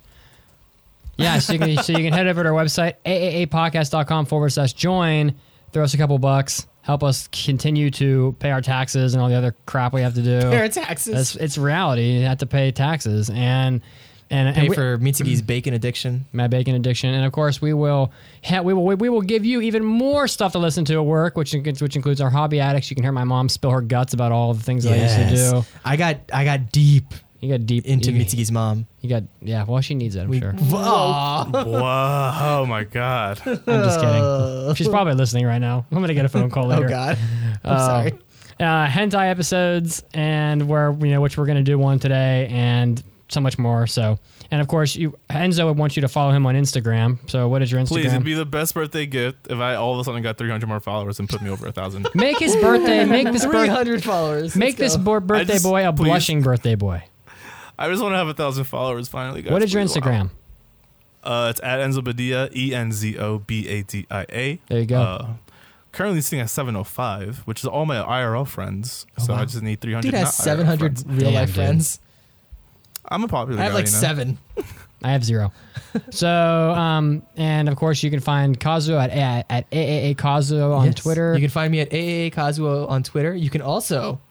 Yeah, so you, can, so you can head over to our website, A A A podcast dot com forward slash join. Throw us a couple bucks. Help us continue to pay our taxes and all the other crap we have to do. Pay our taxes. That's, it's reality. You have to pay taxes. And and pay and we, for Mitsugi's bacon addiction. My bacon addiction. And, of course, we will ha- we will we will give you even more stuff to listen to at work, which, which includes our hobby addicts. You can hear my mom spill her guts about all the things yes. that I used to do. I got I got deep. You got deep into you, Mitsugi's mom. You got, yeah, well, she needs it, I'm we, sure. Whoa. Whoa. Oh, my God. I'm just kidding. She's probably listening right now. I'm going to get a phone call later. Oh, God. I'm uh, sorry. Uh, hentai episodes, and where, you know, which we're going to do one today, and so much more. So, and of course, you, Enzo would want you to follow him on Instagram. So, what is your Instagram? Please, it'd be the best birthday gift if I all of a sudden got three hundred more followers and put me over a thousand. Make his birthday, make this three hundred birth- followers. Make Let's this go. birthday just, boy a please. blushing birthday boy. I just want to have a thousand followers finally, guys. What is your Instagram? Wow. Uh, it's at Enzo Badia, E N Z O B A D I A. There you go. Uh, currently sitting at seven oh five, which is all my I R L friends. Oh, so wow. I just need three hundred. Dude has seven hundred friends. real life yeah, friends. I'm a popular guy. I have guy, like you know? seven. I have zero. So, um, and of course, you can find Kazuo at at, at A A A Kazuo on yes. Twitter. You can find me at A A A Kazuo on Twitter. You can also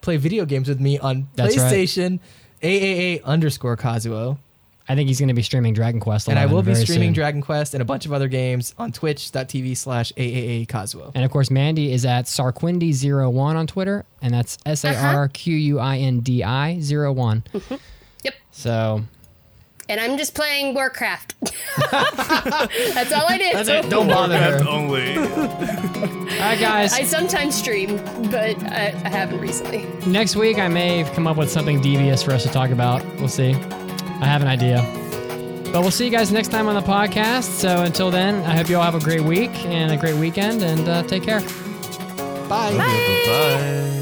play video games with me on That's PlayStation. Right. A A A underscore Kazuo. I think he's going to be streaming Dragon Quest. And I will be streaming soon. Dragon Quest and a bunch of other games on twitch.tv slash A A A Kazuo. And of course, Mandy is at Sarquindi zero one on Twitter, and that's S A R Q U I N D I zero one. Mm-hmm. Yep. So. And I'm just playing Warcraft. That's all I did. That's it. Don't bother her. Only. All right, guys. I sometimes stream, but I, I haven't recently. Next week, I may come up with something devious for us to talk about. We'll see. I have an idea. But we'll see you guys next time on the podcast. So until then, I hope you all have a great week and a great weekend, and uh, take care. Bye. Bye. Bye.